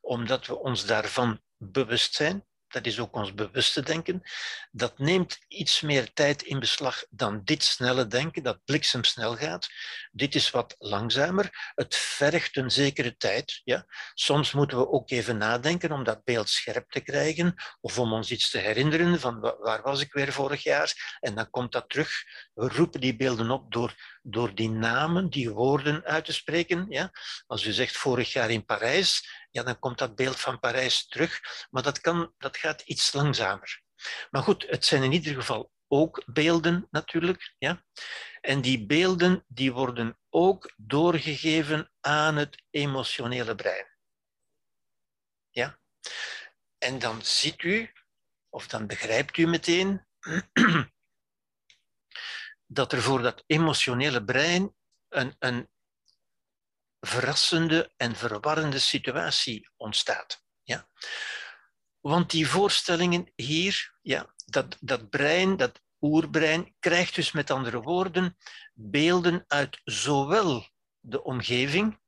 omdat we ons daarvan bewust zijn. Dat is ook ons bewuste denken. Dat neemt iets meer tijd in beslag dan dit snelle denken, dat bliksemsnel gaat. Dit is wat langzamer. Het vergt een zekere tijd. Ja. Soms moeten we ook even nadenken om dat beeld scherp te krijgen of om ons iets te herinneren van waar was ik weer vorig jaar. En dan komt dat terug. We roepen die beelden op door, door die namen, die woorden uit te spreken. Ja. Als u zegt vorig jaar in Parijs, ja, dan komt dat beeld van Parijs terug, maar dat, kan, dat gaat iets langzamer. Maar goed, het zijn in ieder geval ook beelden natuurlijk. Ja? En die beelden die worden ook doorgegeven aan het emotionele brein. Ja? En dan ziet u, of dan begrijpt u meteen, dat er voor dat emotionele brein een, een verrassende en verwarrende situatie ontstaat. Ja? Want die voorstellingen hier, ja, dat, dat brein, dat oerbrein, krijgt dus met andere woorden beelden uit zowel de omgeving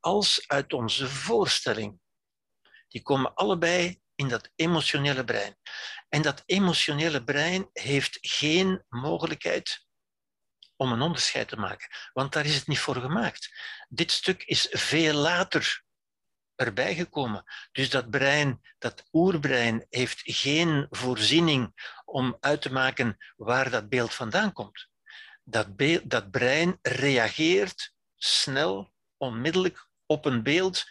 als uit onze voorstelling. Die komen allebei in dat emotionele brein. En dat emotionele brein heeft geen mogelijkheid om een onderscheid te maken, want daar is het niet voor gemaakt. Dit stuk is veel later erbij gekomen. Dus dat brein, dat oerbrein, heeft geen voorziening om uit te maken waar dat beeld vandaan komt. Dat, beeld, dat brein reageert snel, onmiddellijk op een beeld,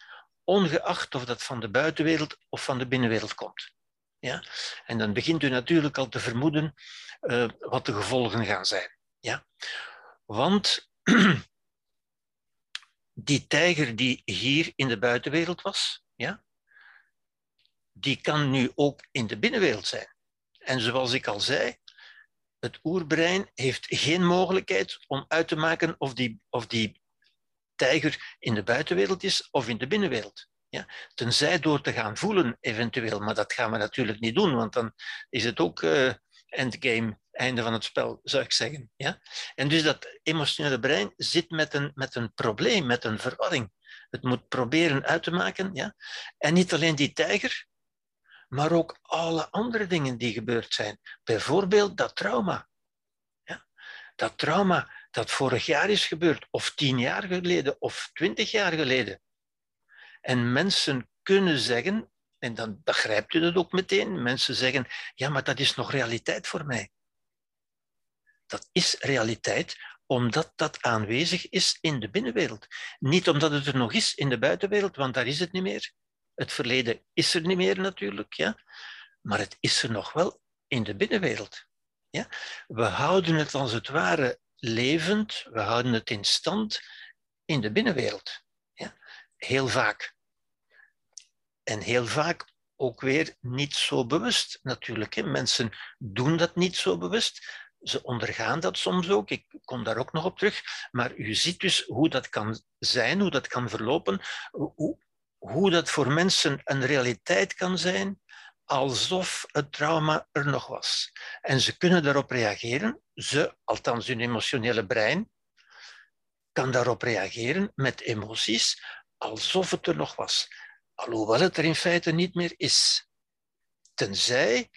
ongeacht of dat van de buitenwereld of van de binnenwereld komt. Ja? En dan begint u natuurlijk al te vermoeden uh, wat de gevolgen gaan zijn. Ja? Want die tijger die hier in de buitenwereld was, ja, die kan nu ook in de binnenwereld zijn. En zoals ik al zei, het oerbrein heeft geen mogelijkheid om uit te maken of die, of die tijger in de buitenwereld is of in de binnenwereld. Ja, tenzij door te gaan voelen eventueel, maar dat gaan we natuurlijk niet doen, want dan is het ook uh, endgame, einde van het spel, zou ik zeggen. Ja? En dus dat emotionele brein zit met een, met een probleem, met een verwarring. Het moet proberen uit te maken. Ja? En niet alleen die tijger, maar ook alle andere dingen die gebeurd zijn. Bijvoorbeeld dat trauma. Ja? Dat trauma dat vorig jaar is gebeurd, of tien jaar geleden, of twintig jaar geleden. En mensen kunnen zeggen, en dan begrijpt u dat ook meteen, mensen zeggen, ja, maar dat is nog realiteit voor mij. Dat is realiteit, omdat dat aanwezig is in de binnenwereld. Niet omdat het er nog is in de buitenwereld, want daar is het niet meer. Het verleden is er niet meer natuurlijk, ja? Maar het is er nog wel in de binnenwereld. Ja? We houden het als het ware levend, we houden het in stand in de binnenwereld. Ja? Heel vaak. En heel vaak ook weer niet zo bewust natuurlijk. Hè? Mensen doen dat niet zo bewust. Ze ondergaan dat soms ook, ik kom daar ook nog op terug, maar u ziet dus hoe dat kan zijn, hoe dat kan verlopen, hoe, hoe dat voor mensen een realiteit kan zijn, alsof het trauma er nog was. En ze kunnen daarop reageren, ze, althans hun emotionele brein, kan daarop reageren met emoties, alsof het er nog was. Alhoewel het er in feite niet meer is. Tenzij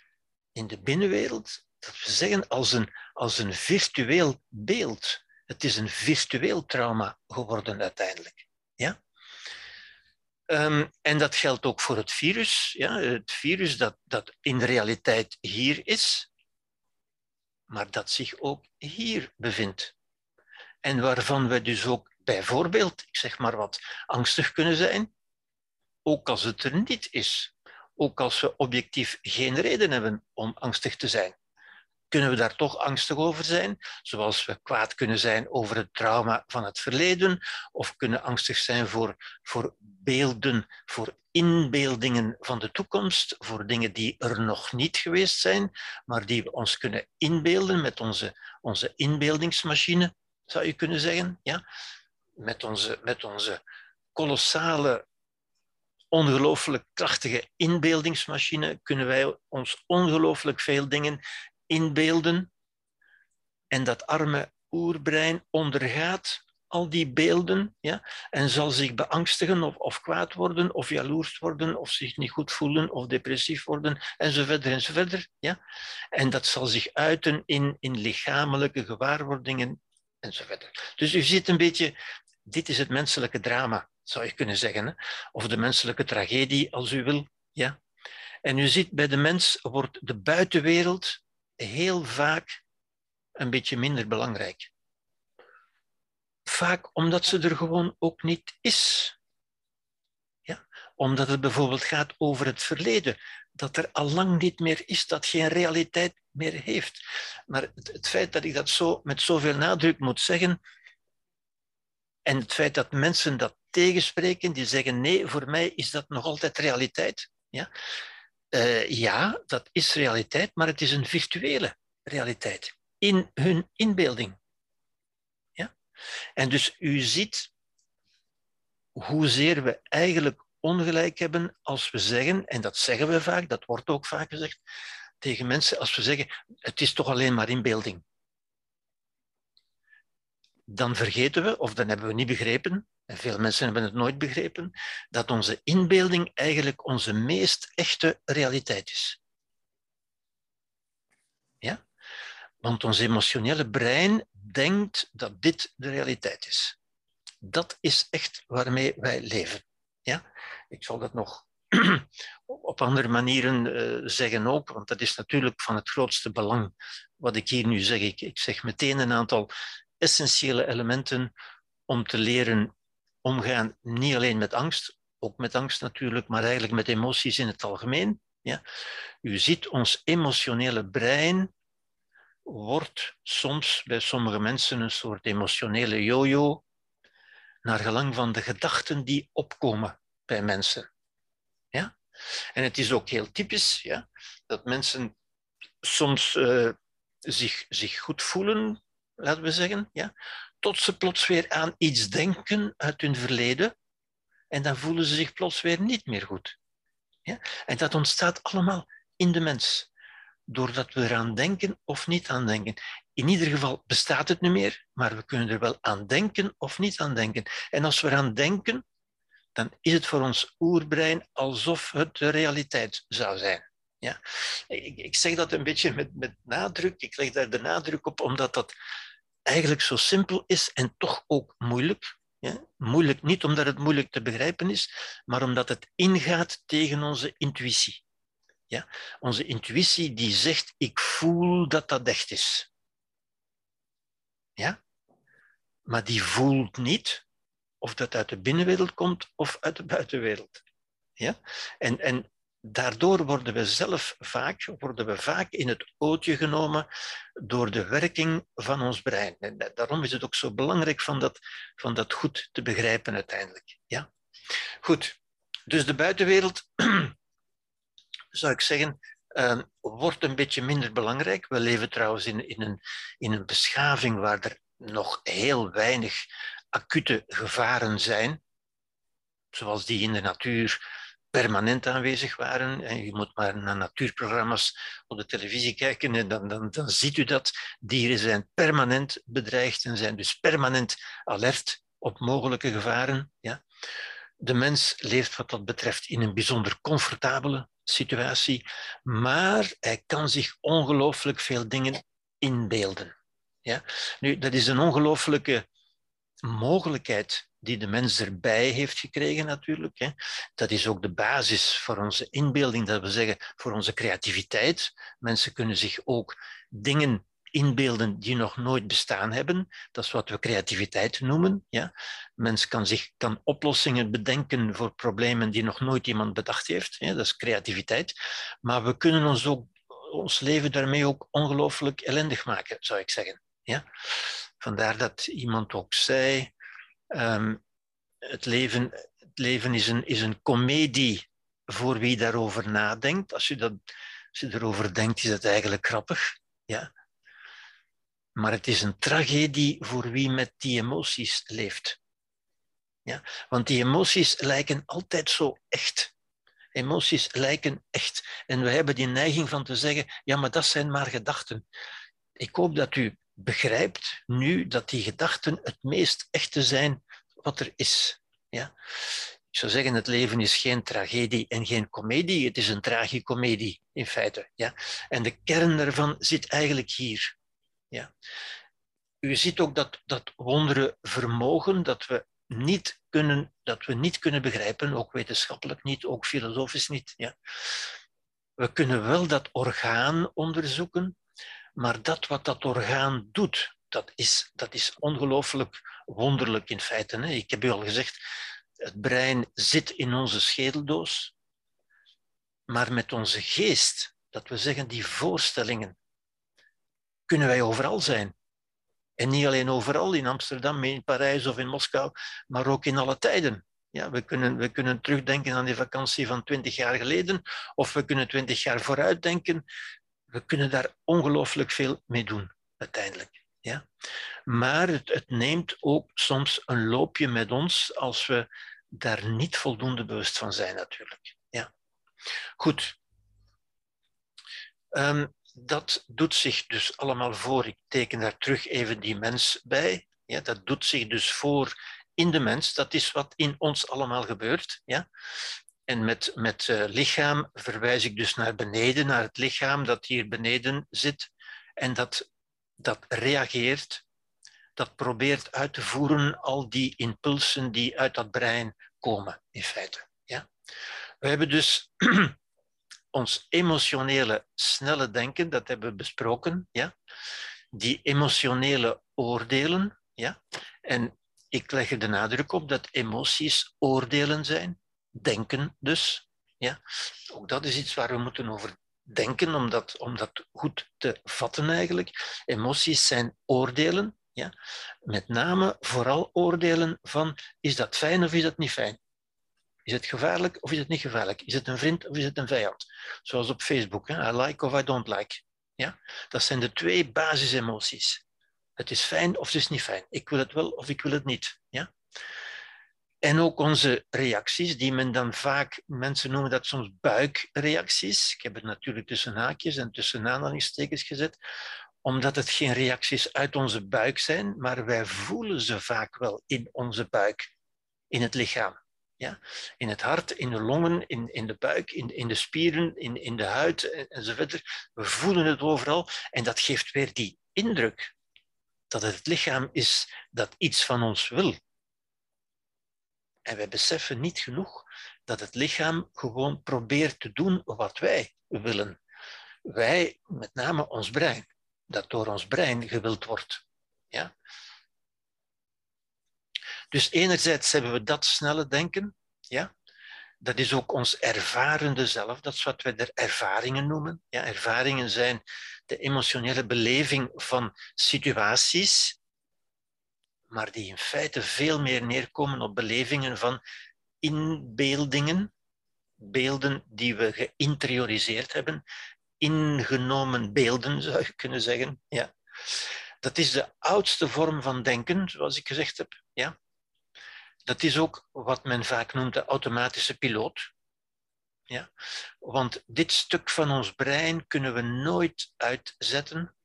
in de binnenwereld, dat we zeggen, als een, als een virtueel beeld. Het is een virtueel trauma geworden uiteindelijk. Ja? Um, en dat geldt ook voor het virus. Ja? Het virus dat, dat in de realiteit hier is, maar dat zich ook hier bevindt. En waarvan we dus ook bijvoorbeeld, ik zeg maar wat, angstig kunnen zijn, ook als het er niet is. Ook als we objectief geen reden hebben om angstig te zijn. Kunnen we daar toch angstig over zijn, zoals we kwaad kunnen zijn over het trauma van het verleden, of kunnen angstig zijn voor, voor beelden, voor inbeeldingen van de toekomst, voor dingen die er nog niet geweest zijn, maar die we ons kunnen inbeelden met onze, onze inbeeldingsmachine, zou je kunnen zeggen, ja? Met onze, met onze kolossale, ongelooflijk krachtige inbeeldingsmachine kunnen wij ons ongelooflijk veel dingen inbeelden, en dat arme oerbrein ondergaat al die beelden, ja, en zal zich beangstigen of, of kwaad worden of jaloers worden of zich niet goed voelen of depressief worden en zo verder en zo verder, ja, en dat zal zich uiten in, in lichamelijke gewaarwordingen en zo verder. Dus u ziet een beetje, dit is het menselijke drama, zou je kunnen zeggen, hè? Of de menselijke tragedie als u wil, ja. En u ziet, bij de mens wordt de buitenwereld heel vaak een beetje minder belangrijk. Vaak omdat ze er gewoon ook niet is. Ja? Omdat het bijvoorbeeld gaat over het verleden. dat er allang niet meer is, dat geen realiteit meer heeft. Maar het, het feit dat ik dat zo, met zoveel nadruk moet zeggen, en het feit dat mensen dat tegenspreken, die zeggen nee, voor mij is dat nog altijd realiteit. Ja, uh, ja dat is realiteit, maar het is een virtuele realiteit in hun inbeelding. Ja? En dus u ziet hoezeer we eigenlijk ongelijk hebben als we zeggen, en dat zeggen we vaak, dat wordt ook vaak gezegd tegen mensen, als we zeggen, het is toch alleen maar inbeelding. Dan vergeten we, of dan hebben we niet begrepen, en veel mensen hebben het nooit begrepen, dat onze inbeelding eigenlijk onze meest echte realiteit is. Ja? Want ons emotionele brein denkt dat dit de realiteit is. Dat is echt waarmee wij leven. Ja? Ik zal dat nog op andere manieren zeggen ook, want dat is natuurlijk van het grootste belang wat ik hier nu zeg. Ik, ik zeg meteen een aantal essentiële elementen om te leren omgaan, niet alleen met angst, ook met angst natuurlijk, maar eigenlijk met emoties in het algemeen. Ja? U ziet, ons emotionele brein wordt soms bij sommige mensen een soort emotionele jojo, naar gelang van de gedachten die opkomen bij mensen. Ja? En het is ook heel typisch, ja, dat mensen soms uh, zich, zich goed voelen, laten we zeggen, ja, tot ze plots weer aan iets denken uit hun verleden en dan voelen ze zich plots weer niet meer goed. Ja? En dat ontstaat allemaal in de mens, doordat we eraan denken of niet aan denken. In ieder geval bestaat het niet meer, maar we kunnen er wel aan denken of niet aan denken. En als we eraan denken, dan is het voor ons oerbrein alsof het de realiteit zou zijn. Ja? Ik, ik zeg dat een beetje met, met nadruk, ik leg daar de nadruk op, omdat dat eigenlijk zo simpel is en toch ook moeilijk. Ja? Moeilijk niet omdat het moeilijk te begrijpen is, maar omdat het ingaat tegen onze intuïtie. Ja? Onze intuïtie die zegt, ik voel dat dat echt is. Ja? Maar die voelt niet of dat uit de binnenwereld komt of uit de buitenwereld. Ja? En, en daardoor worden we zelf vaak, worden we vaak in het ootje genomen door de werking van ons brein. En daarom is het ook zo belangrijk van dat, van dat goed te begrijpen uiteindelijk. Ja? Goed, dus de buitenwereld, zou ik zeggen, Uh, wordt een beetje minder belangrijk. We leven trouwens in, in, een, in een beschaving waar er nog heel weinig acute gevaren zijn, zoals die in de natuur permanent aanwezig waren. En u moet maar naar natuurprogramma's op de televisie kijken en dan, dan, dan ziet u dat. Dieren zijn permanent bedreigd en zijn dus permanent alert op mogelijke gevaren. Ja. De mens leeft wat dat betreft in een bijzonder comfortabele situatie, maar hij kan zich ongelooflijk veel dingen inbeelden. Ja? Nu, dat is een ongelooflijke mogelijkheid die de mens erbij heeft gekregen natuurlijk. Hè? Dat is ook de basis voor onze inbeelding, dat we zeggen voor onze creativiteit. Mensen kunnen zich ook dingen inbeelden die nog nooit bestaan hebben. Dat is wat we creativiteit noemen. Ja? Mens kan, zich, kan oplossingen bedenken voor problemen die nog nooit iemand bedacht heeft. Ja? Dat is creativiteit. Maar we kunnen ons, ook, ons leven daarmee ook ongelooflijk ellendig maken, zou ik zeggen. Ja? Vandaar dat iemand ook zei, um, het leven, het leven is, een, is een komedie voor wie daarover nadenkt. Als je, dat, als je erover denkt, is het eigenlijk grappig. Ja? Maar het is een tragedie voor wie met die emoties leeft. Ja? Want die emoties lijken altijd zo echt. Emoties lijken echt. En we hebben die neiging van te zeggen, ja, maar dat zijn maar gedachten. Ik hoop dat u begrijpt nu dat die gedachten het meest echte zijn wat er is. Ja? Ik zou zeggen, het leven is geen tragedie en geen komedie. Het is een tragicomedie in feite. Ja? En de kern daarvan zit eigenlijk hier. Ja. U ziet ook dat, dat wonderen vermogen dat we, niet kunnen, dat we niet kunnen begrijpen, ook wetenschappelijk niet, ook filosofisch niet. Ja. We kunnen wel dat orgaan onderzoeken, maar dat wat dat orgaan doet, dat is, dat is ongelooflijk wonderlijk in feite. Hè. Ik heb u al gezegd, het brein zit in onze schedeldoos. maar met onze geest, dat we zeggen, die voorstellingen, kunnen wij overal zijn. En niet alleen overal, in Amsterdam, in Parijs of in Moskou, maar ook in alle tijden. Ja, we kunnen, we kunnen terugdenken aan die vakantie van twintig jaar geleden, of we kunnen twintig jaar vooruitdenken. We kunnen daar ongelooflijk veel mee doen, uiteindelijk. Ja? Maar het, het neemt ook soms een loopje met ons als we daar niet voldoende bewust van zijn, natuurlijk. Ja. Goed. Um, dat doet zich dus allemaal voor. Ik teken daar terug even die mens bij. Ja, dat doet zich dus voor in de mens. Dat is wat in ons allemaal gebeurt. Ja? En met, met uh, lichaam verwijs ik dus naar beneden, naar het lichaam dat hier beneden zit. En dat, dat reageert, dat probeert uit te voeren al die impulsen die uit dat brein komen, in feite. Ja? We hebben dus ons emotionele snelle denken, dat hebben we besproken, ja? Die emotionele oordelen. Ja? En ik leg er de nadruk op dat emoties oordelen zijn. Denken dus. Ja. Ook dat is iets waar we moeten over denken, om dat, om dat goed te vatten eigenlijk. Emoties zijn oordelen. Ja. Met name vooral oordelen van, is dat fijn of is dat niet fijn? Is het gevaarlijk of is het niet gevaarlijk? Is het een vriend of is het een vijand? Zoals op Facebook, hè? I like of I don't like. Ja. Dat zijn de twee basisemoties. Het is fijn of het is niet fijn. Ik wil het wel of ik wil het niet. Ja. En ook onze reacties, die men dan vaak, mensen noemen dat soms buikreacties. Ik heb het natuurlijk tussen haakjes en tussen aanhalingstekens gezet, omdat het geen reacties uit onze buik zijn, maar wij voelen ze vaak wel in onze buik, in het lichaam. Ja? In het hart, in de longen, in, in de buik, in, in de spieren, in, in de huid enzovoort. We voelen het overal en dat geeft weer die indruk dat het, het lichaam is dat iets van ons wil. En wij beseffen niet genoeg dat het lichaam gewoon probeert te doen wat wij willen. Wij, met name ons brein, dat door ons brein gewild wordt. Ja? Dus enerzijds hebben we dat snelle denken. Ja? Dat is ook ons ervarende zelf. Dat is wat wij de ervaringen noemen. Ja, ervaringen zijn de emotionele beleving van situaties, maar die in feite veel meer neerkomen op belevingen van inbeeldingen, beelden die we geïnterioriseerd hebben, ingenomen beelden, zou je kunnen zeggen. Ja. Dat is de oudste vorm van denken, zoals ik gezegd heb. Ja. Dat is ook wat men vaak noemt de automatische piloot. Ja. Want dit stuk van ons brein kunnen we nooit uitzetten.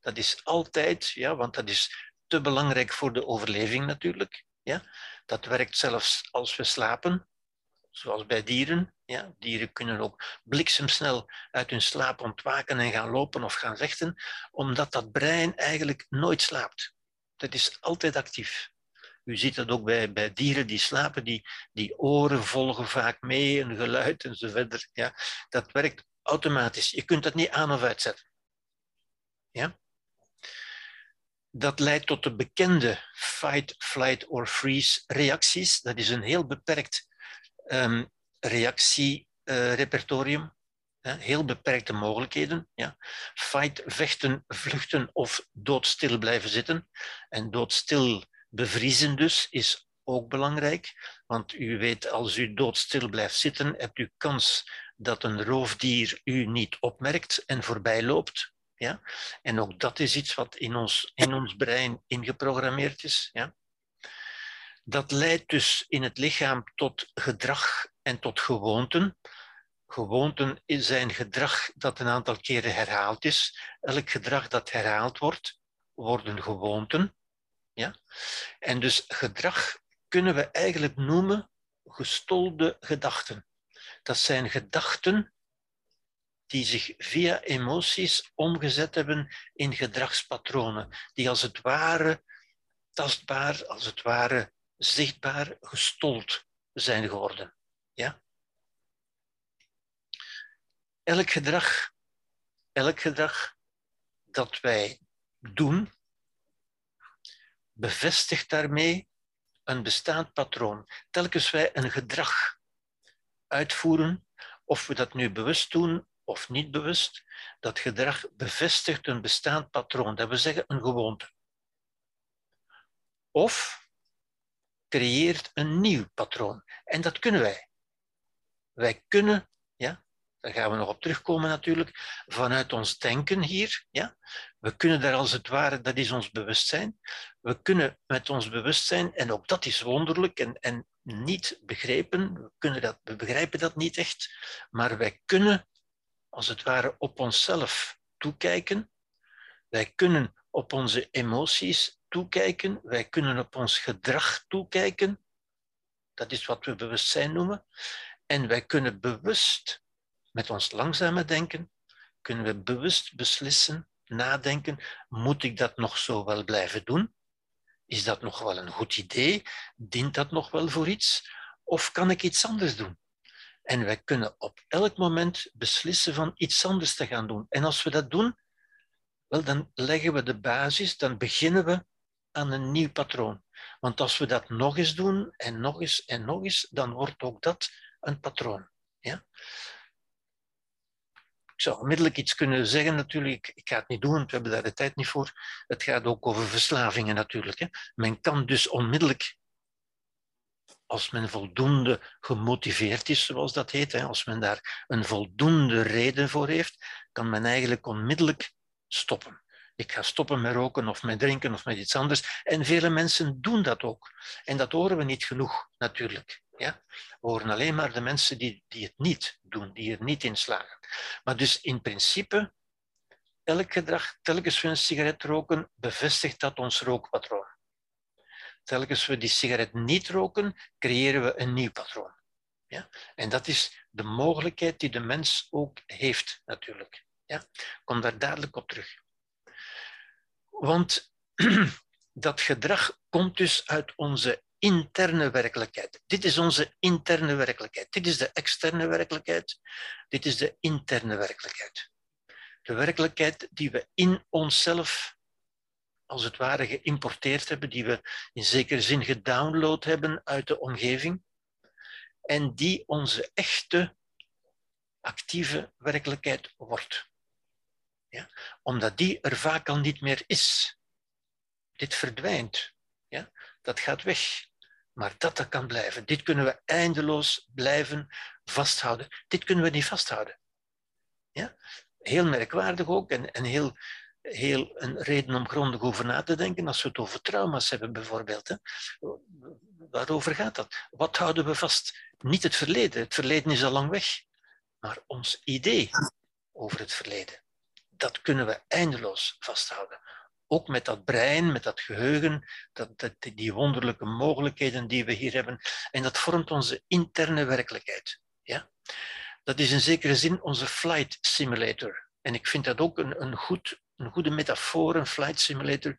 Dat is altijd, ja, want dat is te belangrijk voor de overleving natuurlijk. Ja. Dat werkt zelfs als we slapen, zoals bij dieren. Ja. Dieren kunnen ook bliksemsnel uit hun slaap ontwaken en gaan lopen of gaan vechten, omdat dat brein eigenlijk nooit slaapt. Dat is altijd actief. U ziet dat ook bij, bij dieren die slapen, die, die oren volgen vaak mee, een geluid enzovoort. Ja. Dat werkt automatisch. Je kunt dat niet aan of uitzetten. Ja. Dat leidt tot de bekende fight, flight or freeze reacties. Dat is een heel beperkt um, reactierepertorium. Uh, heel beperkte mogelijkheden. Ja. Fight, vechten, vluchten of doodstil blijven zitten. En doodstil bevriezen dus is ook belangrijk. Want u weet, als u doodstil blijft zitten, hebt u kans dat een roofdier u niet opmerkt en voorbij loopt. Ja? En ook dat is iets wat in ons, in ons brein ingeprogrammeerd is. Ja? Dat leidt dus in het lichaam tot gedrag en tot gewoonten. Gewoonten zijn gedrag dat een aantal keren herhaald is. Elk gedrag dat herhaald wordt, worden gewoonten. Ja? En dus gedrag kunnen we eigenlijk noemen gestolde gedachten. Dat zijn gedachten die zich via emoties omgezet hebben in gedragspatronen, die als het ware tastbaar, als het ware zichtbaar gestold zijn geworden. Ja? Elk gedrag, elk gedrag dat wij doen, bevestigt daarmee een bestaand patroon. Telkens wij een gedrag uitvoeren Of we dat nu bewust doen of niet bewust, dat gedrag bevestigt een bestaand patroon, dat we zeggen een gewoonte. Of creëert een nieuw patroon. En dat kunnen wij. Wij kunnen, ja, daar gaan we nog op terugkomen natuurlijk, vanuit ons denken hier, ja, we kunnen daar als het ware, dat is ons bewustzijn, we kunnen met ons bewustzijn, en ook dat is wonderlijk en, en niet begrepen, we, kunnen dat, we begrijpen dat niet echt, maar wij kunnen als het ware op onszelf toekijken, wij kunnen op onze emoties toekijken, wij kunnen op ons gedrag toekijken, dat is wat we bewustzijn noemen, en wij kunnen bewust, met ons langzame denken, kunnen we bewust beslissen, nadenken, moet ik dat nog zo wel blijven doen? Is dat nog wel een goed idee? Dient dat nog wel voor iets? Of kan ik iets anders doen? En wij kunnen op elk moment beslissen van iets anders te gaan doen. En als we dat doen, wel, dan leggen we de basis, dan beginnen we aan een nieuw patroon. Want als we dat nog eens doen, en nog eens, en nog eens, dan wordt ook dat een patroon. Ja? Ik zou onmiddellijk iets kunnen zeggen natuurlijk, ik ga het niet doen, want we hebben daar de tijd niet voor. Het gaat ook over verslavingen natuurlijk. Hè. Men kan dus onmiddellijk, als men voldoende gemotiveerd is, zoals dat heet, hè, als men daar een voldoende reden voor heeft, kan men eigenlijk onmiddellijk stoppen. Ik ga stoppen met roken of met drinken of met iets anders. En vele mensen doen dat ook. En dat horen we niet genoeg natuurlijk. Ja? We horen alleen maar de mensen die, die het niet doen, die er niet in slagen. Maar dus in principe, elk gedrag, telkens we een sigaret roken, bevestigt dat ons rookpatroon. Telkens we die sigaret niet roken, creëren we een nieuw patroon. Ja? En dat is de mogelijkheid die de mens ook heeft natuurlijk. Ja? Ik kom daar dadelijk op terug. Want dat gedrag komt dus uit onze interne werkelijkheid. Dit is onze interne werkelijkheid. Dit is de externe werkelijkheid. Dit is de interne werkelijkheid. De werkelijkheid die we in onszelf, als het ware, geïmporteerd hebben, die we in zekere zin gedownload hebben uit de omgeving en die onze echte, actieve werkelijkheid wordt. Ja, omdat die er vaak al niet meer is. Dit verdwijnt. Ja, dat gaat weg. Maar dat, dat kan blijven. Dit kunnen we eindeloos blijven vasthouden. Dit kunnen we niet vasthouden. Ja? Heel merkwaardig ook en, en heel, heel een reden om grondig over na te denken als we het over trauma's hebben bijvoorbeeld. Hè? Waarover gaat dat? Wat houden we vast? Niet het verleden. Het verleden is al lang weg. Maar ons idee over het verleden. Dat kunnen we eindeloos vasthouden. Ook met dat brein, met dat geheugen, dat, dat, die wonderlijke mogelijkheden die we hier hebben. En dat vormt onze interne werkelijkheid. Ja? Dat is in zekere zin onze flight simulator. En ik vind dat ook een, een, goed, een goede metafoor, een flight simulator.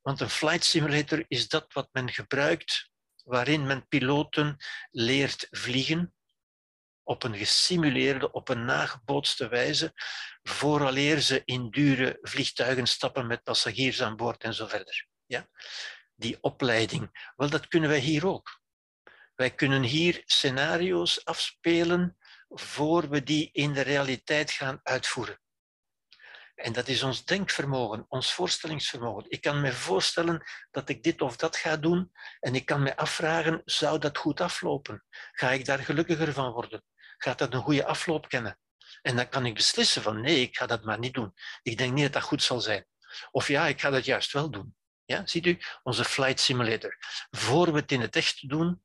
Want een flight simulator is dat wat men gebruikt, waarin men piloten leert vliegen. Op een gesimuleerde, op een nagebootste wijze, vooraleer ze in dure vliegtuigen stappen met passagiers aan boord en zo verder. Ja? Die opleiding, wel, dat kunnen wij hier ook. Wij kunnen hier scenario's afspelen voor we die in de realiteit gaan uitvoeren. En dat is ons denkvermogen, ons voorstellingsvermogen. Ik kan me voorstellen dat ik dit of dat ga doen en ik kan me afvragen, zou dat goed aflopen? Ga ik daar gelukkiger van worden? Gaat dat een goede afloop kennen? En dan kan ik beslissen van nee, ik ga dat maar niet doen. Ik denk niet dat dat goed zal zijn. Of ja, ik ga dat juist wel doen. Ja, ziet u? Onze flight simulator. Voor we het in het echt doen,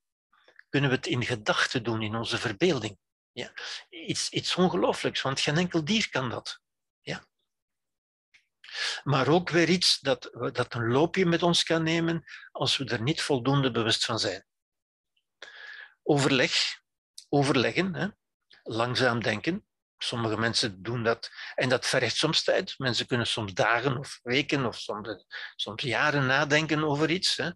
kunnen we het in gedachten doen, in onze verbeelding. Ja? Iets, iets ongelooflijks, want geen enkel dier kan dat. Ja? Maar ook weer iets dat, dat een loopje met ons kan nemen als we er niet voldoende bewust van zijn. Overleg, overleggen, hè? Langzaam denken. Sommige mensen doen dat en dat vergt soms tijd. Mensen kunnen soms dagen of weken of soms, soms jaren nadenken over iets. Hè?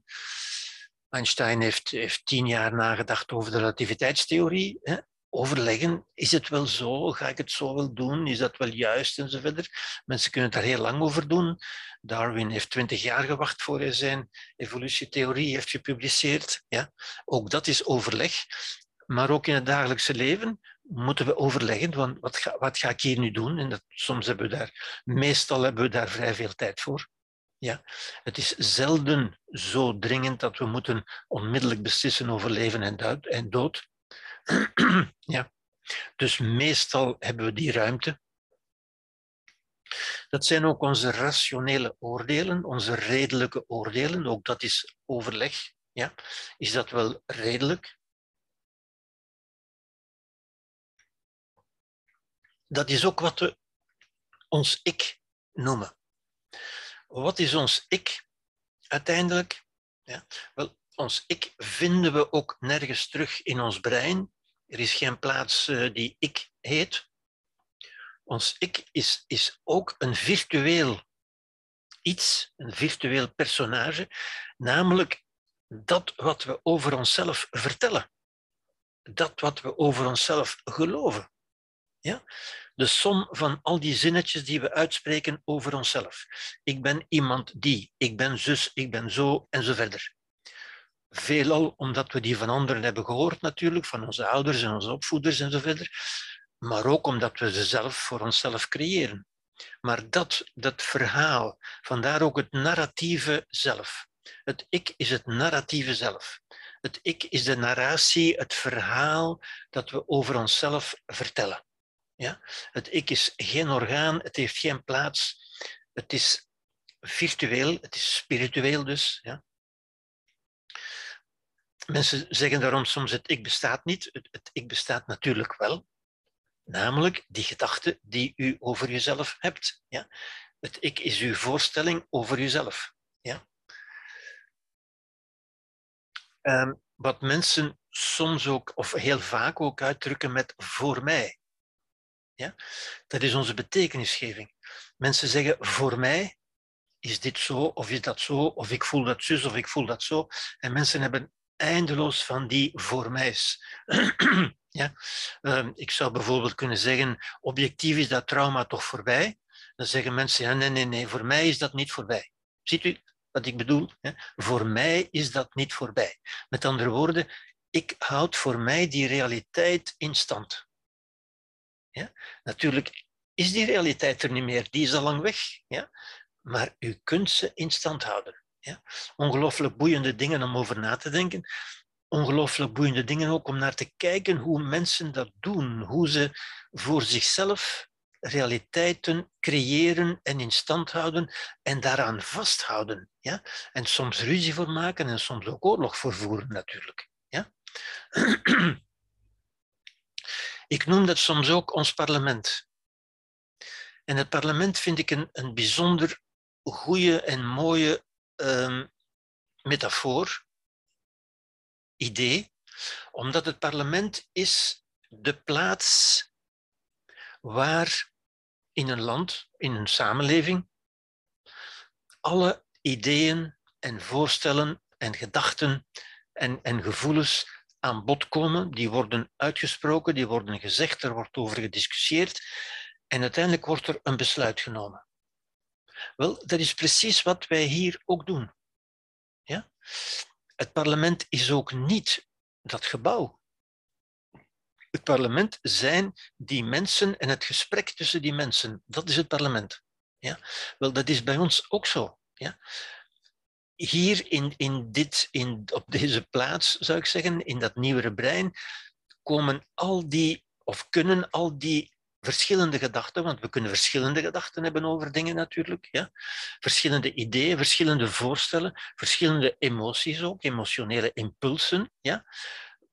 Einstein heeft, heeft tien jaar nagedacht over de relativiteitstheorie. Hè? Overleggen, is het wel zo, ga ik het zo wel doen, is dat wel juist en zo verder. Mensen kunnen daar heel lang over doen. Darwin heeft twintig jaar gewacht voor hij zijn evolutietheorie heeft gepubliceerd. Ja? Ook dat is overleg. Maar ook in het dagelijkse leven moeten we overleggen, want wat ga, wat ga ik hier nu doen? En dat, soms hebben we daar, meestal hebben we daar vrij veel tijd voor. Ja. Het is zelden zo dringend dat we moeten onmiddellijk beslissen over leven en dood. En dood. Ja. Dus meestal hebben we die ruimte. Dat zijn ook onze rationele oordelen, onze redelijke oordelen. Ook dat is overleg. Ja. Is dat wel redelijk? Dat is ook wat we ons ik noemen. Wat is ons ik uiteindelijk? Ja. Wel, ons ik vinden we ook nergens terug in ons brein. Er is geen plaats die ik heet. Ons ik is, is ook een virtueel iets, een virtueel personage, namelijk dat wat we over onszelf vertellen. Dat wat we over onszelf geloven. Ja? De som van al die zinnetjes die we uitspreken over onszelf. Ik ben iemand die, ik ben zus, ik ben zo en zo verder. Veelal omdat we die van anderen hebben gehoord natuurlijk, van onze ouders en onze opvoeders en zo verder. Maar ook omdat we ze zelf voor onszelf creëren. Maar dat, dat verhaal, vandaar ook het narratieve zelf. Het ik is het narratieve zelf. Het ik is de narratie, het verhaal dat we over onszelf vertellen. Ja? Het ik is geen orgaan, het heeft geen plaats. Het is virtueel, het is spiritueel dus. Ja? Mensen zeggen daarom soms het ik bestaat niet. Het, het ik bestaat natuurlijk wel. Namelijk die gedachte die u over jezelf hebt. Ja? Het ik is uw voorstelling over jezelf. Ja? Um, wat mensen soms ook, of heel vaak ook, uitdrukken met voor mij. Ja? Dat is onze betekenisgeving. Mensen zeggen voor mij is dit zo, of is dat zo, of ik voel dat zus, of ik voel dat zo. En mensen hebben eindeloos van die voor mij's. Ja? Um, ik zou bijvoorbeeld kunnen zeggen, objectief is dat trauma toch voorbij? Dan zeggen mensen, ja, nee, nee, nee, voor mij is dat niet voorbij. Ziet u wat ik bedoel? Hè? Voor mij is dat niet voorbij. Met andere woorden, ik houd voor mij die realiteit in stand. Ja? Natuurlijk is die realiteit er niet meer, die is al lang weg. Ja? Maar u kunt ze in stand houden. Ja? Ongelooflijk boeiende dingen om over na te denken. Ongelooflijk boeiende dingen ook om naar te kijken hoe mensen dat doen. Hoe ze voor zichzelf realiteiten creëren en in stand houden en daaraan vasthouden. Ja? En soms ruzie voor maken en soms ook oorlog voor voeren natuurlijk. Ja? Ik noem dat soms ook ons parlement. En het parlement vind ik een, een bijzonder goede en mooie uh, metafoor. Idee, omdat het parlement is de plaats waar in een land, in een samenleving, alle ideeën en voorstellen en gedachten en, en gevoelens aan bod komen. Die worden uitgesproken, die worden gezegd, er wordt over gediscussieerd en uiteindelijk wordt er een besluit genomen. Wel, dat is precies wat wij hier ook doen. Ja? Het parlement is ook niet dat gebouw. Het parlement zijn die mensen en het gesprek tussen die mensen. Dat is het parlement. Ja? Wel, dat is bij ons ook zo. Ja? Hier in, in dit, in, op deze plaats, zou ik zeggen, in dat nieuwere brein, komen al die, of kunnen al die verschillende gedachten, want we kunnen verschillende gedachten hebben over dingen natuurlijk, ja? Verschillende ideeën, verschillende voorstellen, verschillende emoties ook, emotionele impulsen, ja?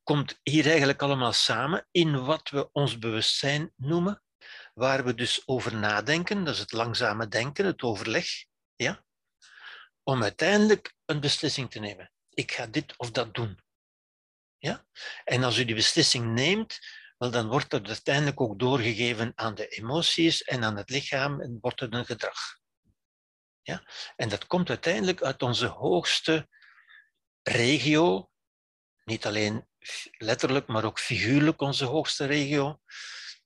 Komt hier eigenlijk allemaal samen in wat we ons bewustzijn noemen, waar we dus over nadenken, dat is het langzame denken, het overleg, ja? Om uiteindelijk een beslissing te nemen. Ik ga dit of dat doen. Ja? En als u die beslissing neemt, wel, dan wordt dat uiteindelijk ook doorgegeven aan de emoties en aan het lichaam en wordt het een gedrag. Ja? En dat komt uiteindelijk uit onze hoogste regio, niet alleen letterlijk, maar ook figuurlijk onze hoogste regio.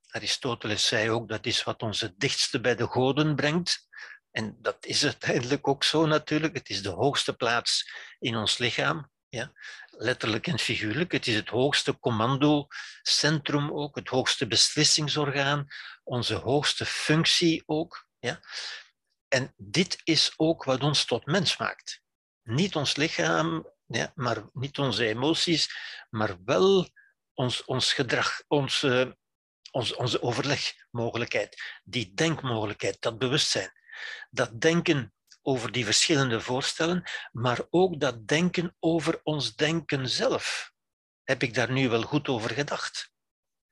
Aristoteles zei ook, dat is wat ons het dichtste bij de goden brengt. En dat is uiteindelijk ook zo natuurlijk. Het is de hoogste plaats in ons lichaam. Ja, letterlijk en figuurlijk. Het is het hoogste commandocentrum ook, het hoogste beslissingsorgaan, onze hoogste functie ook. Ja. En dit is ook wat ons tot mens maakt. Niet ons lichaam, ja, maar niet onze emoties, maar wel ons, ons gedrag, onze, onze, onze overlegmogelijkheid, die denkmogelijkheid, dat bewustzijn, dat denken over die verschillende voorstellen, maar ook dat denken over ons denken zelf. Heb ik daar nu wel goed over gedacht?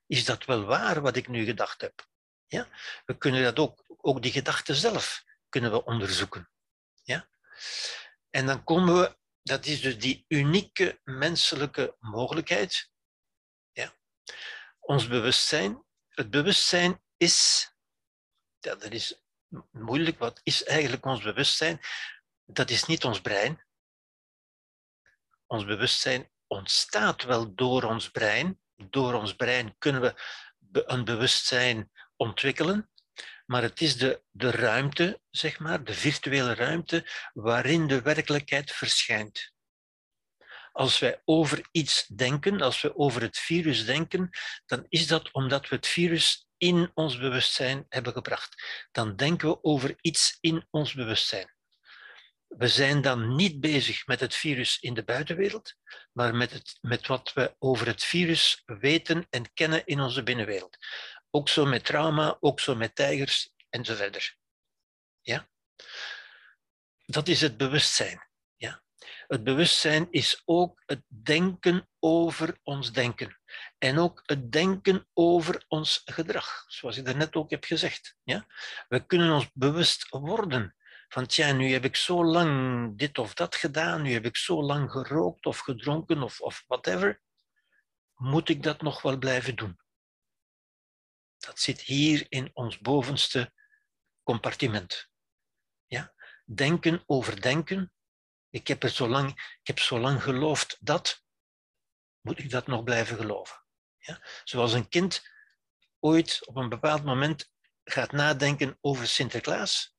Is dat wel waar wat ik nu gedacht heb? Ja? We kunnen dat ook, ook die gedachten zelf kunnen we onderzoeken. Ja? En dan komen we, dat is dus die unieke menselijke mogelijkheid. Ja? Ons bewustzijn, het bewustzijn is, ja, dat is moeilijk, wat is eigenlijk ons bewustzijn? Dat is niet ons brein. Ons bewustzijn ontstaat wel door ons brein. Door ons brein kunnen we een bewustzijn ontwikkelen, maar het is de, de ruimte, zeg maar, de virtuele ruimte waarin de werkelijkheid verschijnt. Als wij over iets denken, als we over het virus denken, dan is dat omdat we het virus in ons bewustzijn hebben gebracht. Dan denken we over iets in ons bewustzijn. We zijn dan niet bezig met het virus in de buitenwereld, maar met, het, met wat we over het virus weten en kennen in onze binnenwereld. Ook zo met trauma, ook zo met tijgers en zo verder. Ja? Dat is het bewustzijn. Ja? Het bewustzijn is ook het denken over ons denken. En ook het denken over ons gedrag, zoals ik daarnet ook heb gezegd. Ja? We kunnen ons bewust worden van, tja, nu heb ik zo lang dit of dat gedaan, nu heb ik zo lang gerookt of gedronken of, of whatever. Moet ik dat nog wel blijven doen? Dat zit hier in ons bovenste compartiment. Ja? Denken over denken. Ik heb, er zo lang, ik heb zo lang geloofd dat, moet ik dat nog blijven geloven? Ja? Zoals een kind ooit op een bepaald moment gaat nadenken over Sinterklaas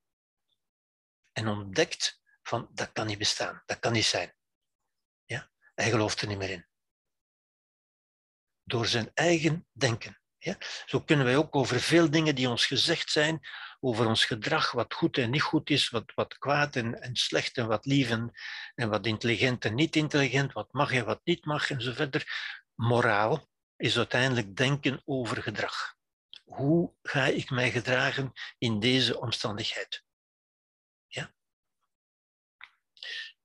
en ontdekt van, dat kan niet bestaan, dat kan niet zijn. Ja? Hij gelooft er niet meer in. Door zijn eigen denken. Ja? Zo kunnen wij ook over veel dingen die ons gezegd zijn, over ons gedrag, wat goed en niet goed is, wat, wat kwaad en, en slecht en wat lief en, en wat intelligent en niet intelligent, wat mag en wat niet mag en zo verder. Moraal is uiteindelijk denken over gedrag. Hoe ga ik mij gedragen in deze omstandigheid? Ja?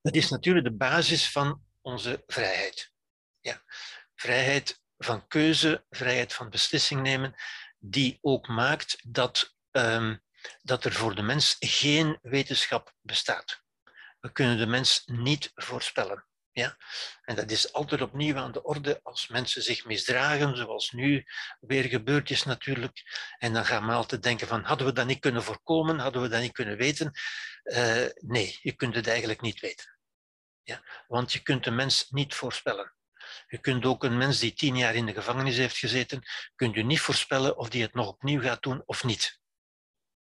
Dat is natuurlijk de basis van onze vrijheid. Ja. Vrijheid van keuze, vrijheid van beslissing nemen, die ook maakt dat, um, dat er voor de mens geen wetenschap bestaat. We kunnen de mens niet voorspellen. Ja? En dat is altijd opnieuw aan de orde als mensen zich misdragen, zoals nu weer gebeurd is natuurlijk. En dan gaan we altijd denken van, hadden we dat niet kunnen voorkomen, hadden we dat niet kunnen weten? Uh, nee, je kunt het eigenlijk niet weten. Ja? Want je kunt de mens niet voorspellen. Je kunt ook een mens die tien jaar in de gevangenis heeft gezeten, kunt u niet voorspellen of die het nog opnieuw gaat doen of niet.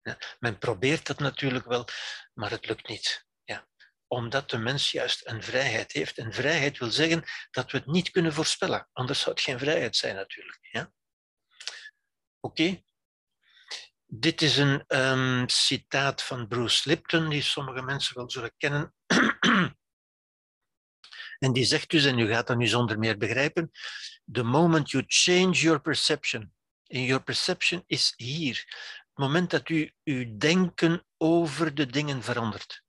Ja, men probeert dat natuurlijk wel, maar het lukt niet. Ja, omdat de mens juist een vrijheid heeft. En vrijheid wil zeggen dat we het niet kunnen voorspellen. Anders zou het geen vrijheid zijn natuurlijk. Ja? Oké. Okay. Dit is een um, citaat van Bruce Lipton, die sommige mensen wel zullen kennen. En die zegt dus, en u gaat dat nu zonder meer begrijpen, the moment you change your perception, and your perception is hier. Het moment dat u uw denken over de dingen verandert.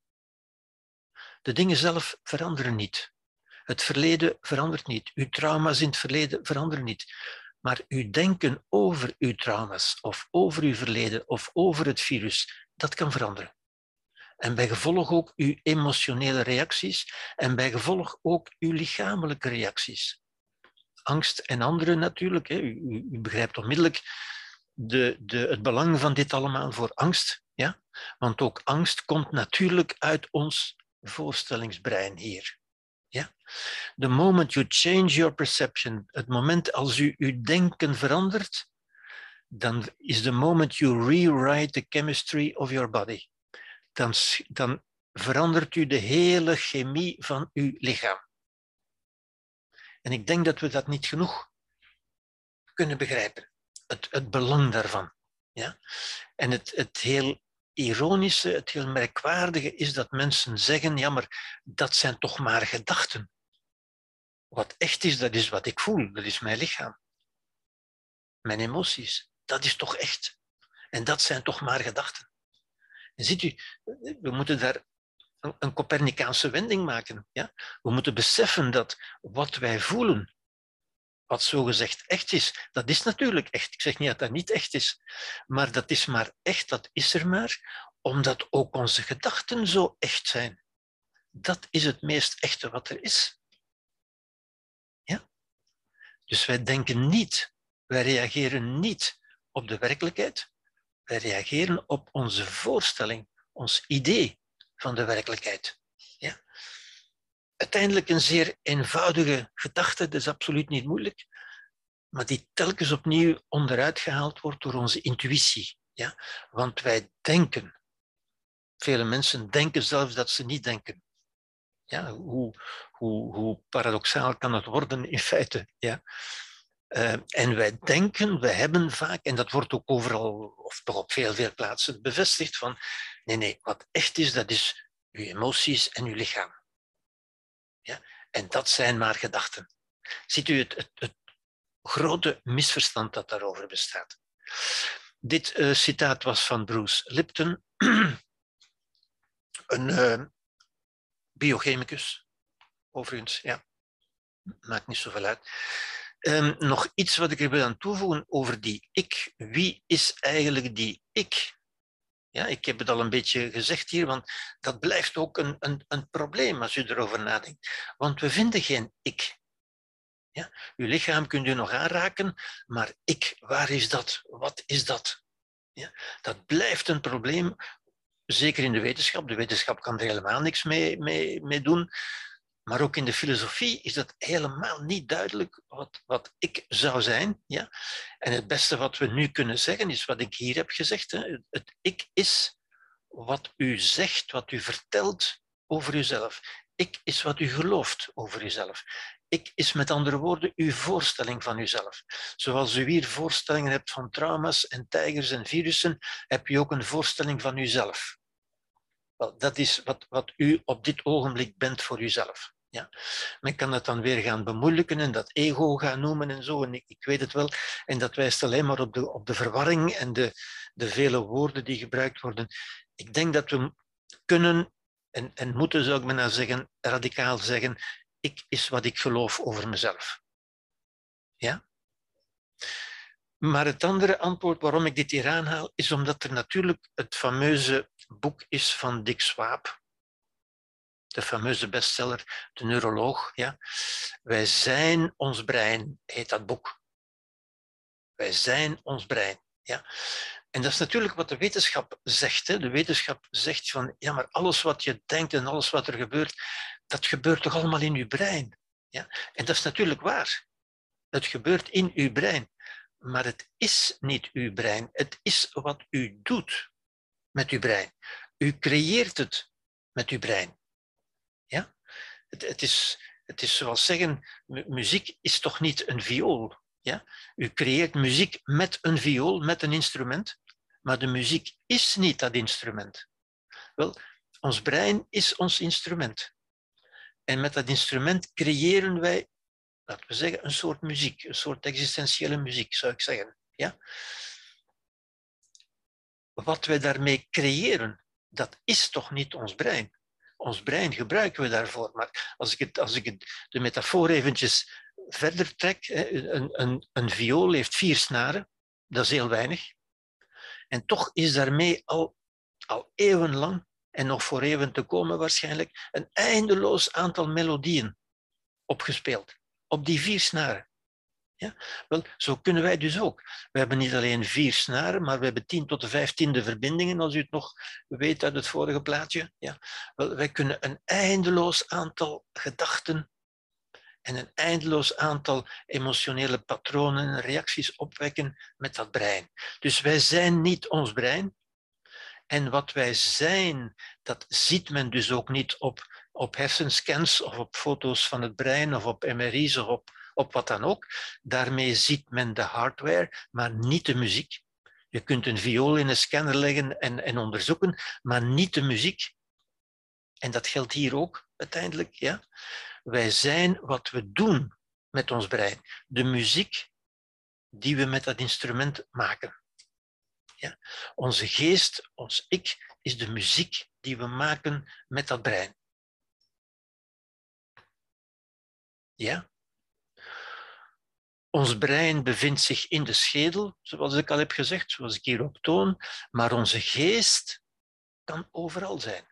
De dingen zelf veranderen niet. Het verleden verandert niet. Uw trauma's in het verleden veranderen niet. Maar uw denken over uw trauma's, of over uw verleden, of over het virus, dat kan veranderen. En bij gevolg ook uw emotionele reacties en bij gevolg ook uw lichamelijke reacties. Angst en andere natuurlijk. Hè. U, u, u begrijpt onmiddellijk de, de, het belang van dit allemaal voor angst. Ja? Want ook angst komt natuurlijk uit ons voorstellingsbrein hier. Ja? The moment you change your perception, het moment als u uw denken verandert, dan is the moment you rewrite the chemistry of your body. Dan, dan verandert u de hele chemie van uw lichaam. En ik denk dat we dat niet genoeg kunnen begrijpen. Het, het belang daarvan. Ja? En het, het heel ironische, het heel merkwaardige is dat mensen zeggen, ja, maar dat zijn toch maar gedachten. Wat echt is, dat is wat ik voel. Dat is mijn lichaam. Mijn emoties. Dat is toch echt. En dat zijn toch maar gedachten. En ziet u, we moeten daar een Copernicaanse wending maken. Ja? We moeten beseffen dat wat wij voelen, wat zogezegd echt is, dat is natuurlijk echt. Ik zeg niet dat dat niet echt is. Maar dat is maar echt, dat is er maar, omdat ook onze gedachten zo echt zijn. Dat is het meest echte wat er is. Ja? Dus wij denken niet, wij reageren niet op de werkelijkheid. Wij reageren op onze voorstelling, ons idee van de werkelijkheid. Ja? Uiteindelijk een zeer eenvoudige gedachte, dat is absoluut niet moeilijk, maar die telkens opnieuw onderuit gehaald wordt door onze intuïtie. Ja? Want wij denken. Vele mensen denken zelfs dat ze niet denken. Ja? Hoe, hoe, hoe paradoxaal kan het worden in feite? Ja? Uh, en wij denken, we hebben vaak, en dat wordt ook overal, of toch op veel, veel plaatsen bevestigd, van nee, nee, wat echt is, dat is uw emoties en uw lichaam. Ja? En dat zijn maar gedachten. Ziet u het, het, het grote misverstand dat daarover bestaat? Dit uh, citaat was van Bruce Lipton, een uh, biochemicus, overigens, ja, maakt niet zoveel uit. Um, nog iets wat ik er wil aan toevoegen over die ik. Wie is eigenlijk die ik? Ja, ik heb het al een beetje gezegd hier, want dat blijft ook een, een, een probleem als u erover nadenkt. Want we vinden geen ik. Ja? Uw lichaam kunt u nog aanraken, maar ik, waar is dat? Wat is dat? Ja? Dat blijft een probleem, zeker in de wetenschap. De wetenschap kan er helemaal niks mee, mee, mee doen. Maar ook in de filosofie is dat helemaal niet duidelijk wat, wat ik zou zijn. Ja? En het beste wat we nu kunnen zeggen is wat ik hier heb gezegd. Hè? Het ik is wat u zegt, wat u vertelt over uzelf. Ik is wat u gelooft over uzelf. Ik is met andere woorden uw voorstelling van uzelf. Zoals u hier voorstellingen hebt van trauma's en tijgers en virussen, heb je ook een voorstelling van uzelf. Wel, dat is wat, wat u op dit ogenblik bent voor uzelf. Ja. Men kan dat dan weer gaan bemoeilijken en dat ego gaan noemen en zo, en ik, ik weet het wel. En dat wijst alleen maar op de, op de verwarring en de, de vele woorden die gebruikt worden. Ik denk dat we kunnen en, en moeten, zou ik maar nou zeggen, radicaal zeggen, ik is wat ik geloof over mezelf. Ja? Maar het andere antwoord waarom ik dit hier aanhaal, is omdat er natuurlijk het fameuze boek is van Dick Swaap, de fameuze bestseller, de neuroloog. Ja. Wij zijn ons brein, heet dat boek. Wij zijn ons brein. Ja. En dat is natuurlijk wat de wetenschap zegt. Hè. De wetenschap zegt van, ja, maar alles wat je denkt en alles wat er gebeurt, dat gebeurt toch allemaal in je brein. Ja. En dat is natuurlijk waar. Het gebeurt in uw brein. Maar het is niet uw brein. Het is wat u doet met uw brein. U creëert het met uw brein. Ja? Het, het, is, het is zoals zeggen, muziek is toch niet een viool. Ja? U creëert muziek met een viool, met een instrument. Maar de muziek is niet dat instrument. Wel, ons brein is ons instrument. En met dat instrument creëren wij, laten we zeggen, een soort muziek, een soort existentiële muziek, zou ik zeggen. Ja? Wat wij daarmee creëren, dat is toch niet ons brein. Ons brein gebruiken we daarvoor. Maar als ik, het, als ik het, de metafoor eventjes verder trek, een, een, een viool heeft vier snaren, dat is heel weinig. En toch is daarmee al, al eeuwenlang, en nog voor eeuwen te komen waarschijnlijk, een eindeloos aantal melodieën opgespeeld. Op die vier snaren. Ja? Wel, zo kunnen wij dus ook. We hebben niet alleen vier snaren, maar we hebben tien tot de vijftiende verbindingen, als u het nog weet uit het vorige plaatje. Ja? Wel, wij kunnen een eindeloos aantal gedachten en een eindeloos aantal emotionele patronen en reacties opwekken met dat brein. Dus wij zijn niet ons brein. En wat wij zijn, dat ziet men dus ook niet op op hersenscans of op foto's van het brein of op M R I's of op, op wat dan ook. Daarmee ziet men de hardware, maar niet de muziek. Je kunt een viool in een scanner leggen en, en onderzoeken, maar niet de muziek. En dat geldt hier ook uiteindelijk. Ja? Wij zijn wat we doen met ons brein. De muziek die we met dat instrument maken. Ja? Onze geest, ons ik, is de muziek die we maken met dat brein. Ja? Ons brein bevindt zich in de schedel, zoals ik al heb gezegd, zoals ik hier ook toon, maar onze geest kan overal zijn.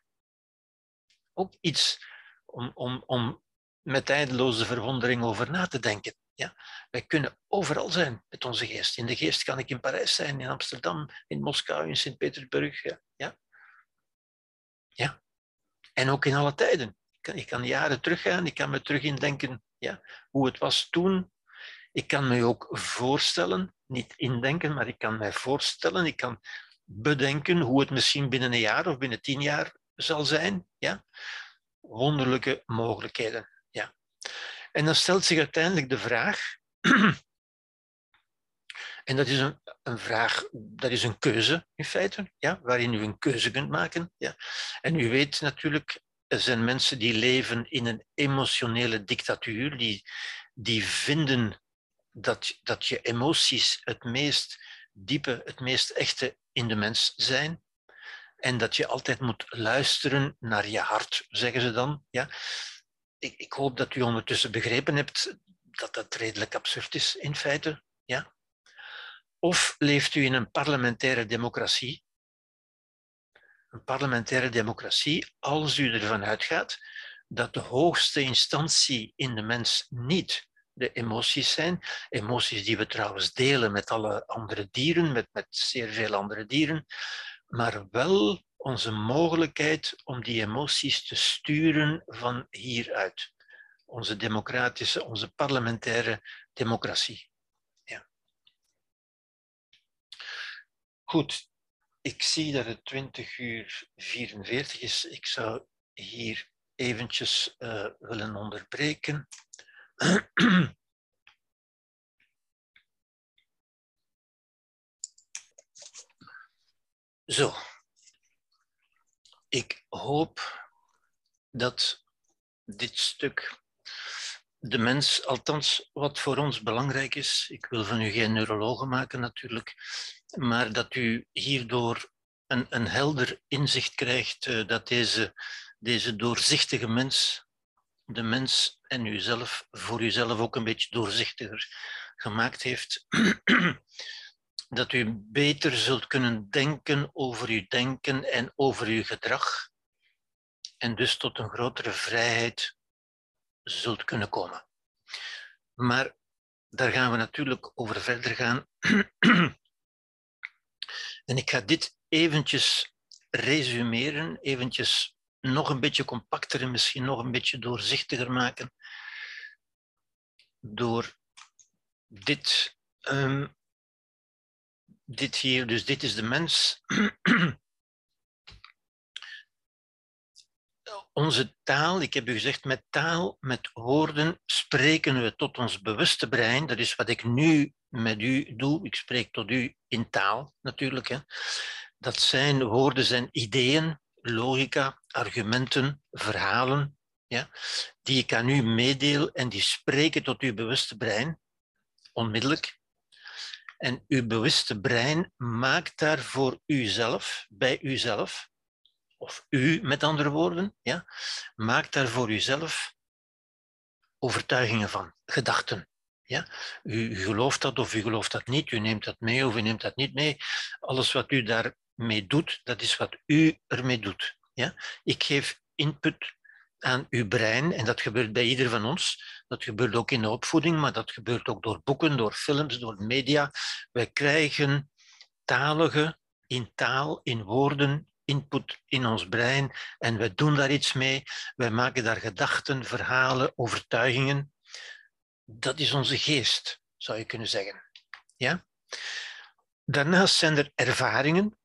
Ook iets om, om, om met eindeloze verwondering over na te denken. Ja? Wij kunnen overal zijn met onze geest. In de geest kan ik in Parijs zijn, in Amsterdam, in Moskou, in Sint-Petersburg. Ja. Ja. Ja. En ook in alle tijden. Ik kan, ik kan jaren teruggaan, ik kan me terug indenken ja, hoe het was toen. Ik kan me ook voorstellen, niet indenken, maar ik kan mij voorstellen, ik kan bedenken hoe het misschien binnen een jaar of binnen tien jaar zal zijn. Ja? Wonderlijke mogelijkheden. Ja. En dan stelt zich uiteindelijk de vraag, en dat is een, een vraag, dat is een keuze in feite, ja? Waarin u een keuze kunt maken. Ja? En u weet natuurlijk, er zijn mensen die leven in een emotionele dictatuur, die, die vinden dat, dat je emoties het meest diepe, het meest echte in de mens zijn. En dat je altijd moet luisteren naar je hart, zeggen ze dan. Ja. Ik, ik hoop dat u ondertussen begrepen hebt dat dat redelijk absurd is in feite. Ja. Of leeft u in een parlementaire democratie? Een parlementaire democratie, als u ervan uitgaat dat de hoogste instantie in de mens niet de emoties zijn, emoties die we trouwens delen met alle andere dieren, met, met zeer veel andere dieren, maar wel onze mogelijkheid om die emoties te sturen van hieruit. Onze democratische, onze parlementaire democratie. Ja. Goed, ik zie dat het twintig uur vierenveertig is. Ik zou hier eventjes uh, willen onderbreken. Zo, ik hoop dat dit stuk de mens, althans wat voor ons belangrijk is, ik wil van u geen neurologen maken natuurlijk, maar dat u hierdoor een, een helder inzicht krijgt uh, dat deze, deze doorzichtige mens, de mens en uzelf, voor uzelf ook een beetje doorzichtiger gemaakt heeft. Dat u beter zult kunnen denken over uw denken en over uw gedrag en dus tot een grotere vrijheid zult kunnen komen. Maar daar gaan we natuurlijk over verder gaan. En ik ga dit eventjes resumeren, eventjes nog een beetje compacter en misschien nog een beetje doorzichtiger maken door dit... Um, Dit hier, dus dit is de mens. Onze taal, ik heb u gezegd, met taal, met woorden spreken we tot ons bewuste brein. Dat is wat ik nu met u doe. Ik spreek tot u in taal natuurlijk. Hè. Dat zijn woorden, zijn ideeën, logica, argumenten, verhalen, ja, die ik aan u meedeel en die spreken tot uw bewuste brein, onmiddellijk. En uw bewuste brein maakt daar voor uzelf, bij uzelf, of u met andere woorden, ja, maakt daar voor uzelf overtuigingen van, gedachten. Ja. U, u gelooft dat of u gelooft dat niet, u neemt dat mee of u neemt dat niet mee. Alles wat u daarmee doet, dat is wat u ermee doet. Ja. Ik geef input aan uw brein, en dat gebeurt bij ieder van ons. Dat gebeurt ook in de opvoeding, maar dat gebeurt ook door boeken, door films, door media. Wij krijgen talige, in taal, in woorden, input in ons brein en we doen daar iets mee. Wij maken daar gedachten, verhalen, overtuigingen. Dat is onze geest, zou je kunnen zeggen. Ja? Daarnaast zijn er ervaringen.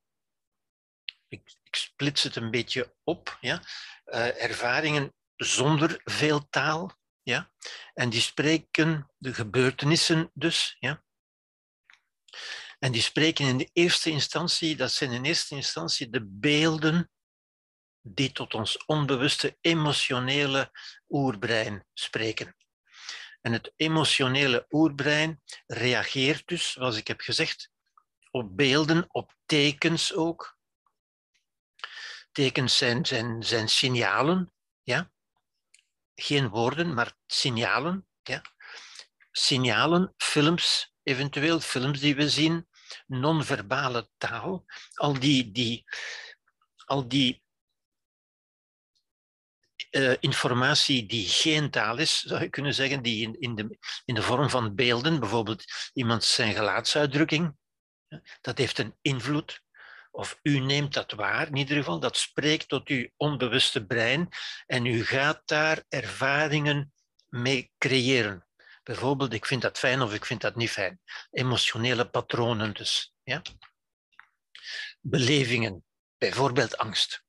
Ik, ik splits het een beetje op, ja? Uh, ervaringen zonder veel taal. Ja? En die spreken de gebeurtenissen dus. Ja? En die spreken in de eerste instantie, dat zijn in eerste instantie de beelden die tot ons onbewuste emotionele oerbrein spreken. En het emotionele oerbrein reageert dus, zoals ik heb gezegd, op beelden, op tekens ook. Tekens zijn, zijn, zijn signalen, ja? Geen woorden, maar signalen. Ja? Signalen, films, eventueel films die we zien, non-verbale taal, al die, die, al die uh, informatie die geen taal is, zou je kunnen zeggen, die in, in, de, in de vorm van beelden, bijvoorbeeld iemand zijn gelaatsuitdrukking, dat heeft een invloed. Of u neemt dat waar, in ieder geval, dat spreekt tot uw onbewuste brein en u gaat daar ervaringen mee creëren. Bijvoorbeeld, ik vind dat fijn of ik vind dat niet fijn. Emotionele patronen dus. Ja? Belevingen, bijvoorbeeld angst.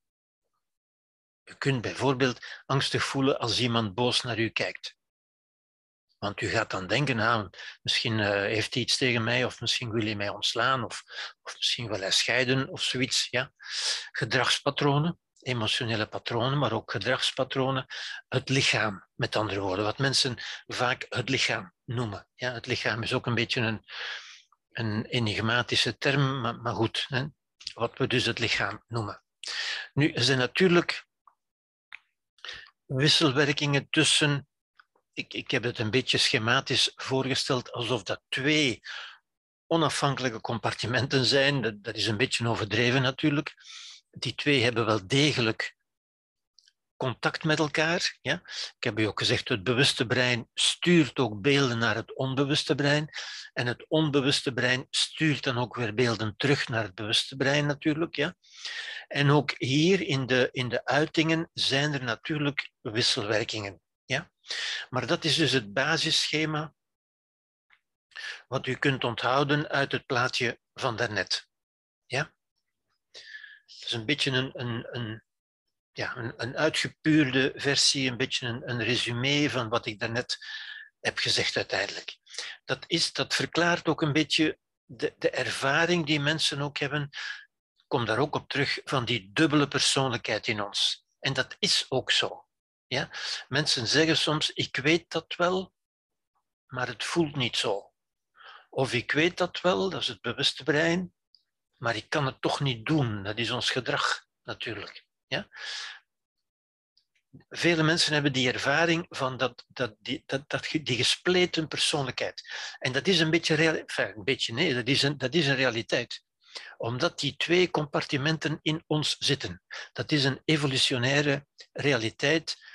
U kunt bijvoorbeeld angstig voelen als iemand boos naar u kijkt. Want u gaat dan denken, nou, misschien heeft hij iets tegen mij, of misschien wil hij mij ontslaan, of, of misschien wil hij scheiden, of zoiets. Ja. Gedragspatronen, emotionele patronen, maar ook gedragspatronen. Het lichaam, met andere woorden, wat mensen vaak het lichaam noemen. Ja, het lichaam is ook een beetje een, een enigmatische term, maar, maar goed, hè, wat we dus het lichaam noemen. Nu, er zijn natuurlijk wisselwerkingen tussen... Ik, ik heb het een beetje schematisch voorgesteld, alsof dat twee onafhankelijke compartimenten zijn. Dat, dat is een beetje overdreven natuurlijk. Die twee hebben wel degelijk contact met elkaar. Ja? Ik heb u ook gezegd, het bewuste brein stuurt ook beelden naar het onbewuste brein. En het onbewuste brein stuurt dan ook weer beelden terug naar het bewuste brein natuurlijk. Ja? En ook hier in de, in de uitingen zijn er natuurlijk wisselwerkingen. Ja? Maar dat is dus het basisschema wat u kunt onthouden uit het plaatje van daarnet. Ja? Het is een beetje een, een, een, ja, een, een uitgepuurde versie, een beetje een, een resume van wat ik daarnet heb gezegd uiteindelijk. Dat, is, dat verklaart ook een beetje de, de ervaring die mensen ook hebben, ik kom daar ook op terug, van die dubbele persoonlijkheid in ons. En dat is ook zo. Ja? Mensen zeggen soms, ik weet dat wel, maar het voelt niet zo. Of ik weet dat wel, dat is het bewuste brein, maar ik kan het toch niet doen. Dat is ons gedrag natuurlijk. Ja? Vele mensen hebben die ervaring van dat, dat, die, dat, dat, die gespleten persoonlijkheid. En dat is een beetje, reali- enfin, een beetje nee, dat is een, dat is een realiteit. Omdat die twee compartimenten in ons zitten. Dat is een evolutionaire realiteit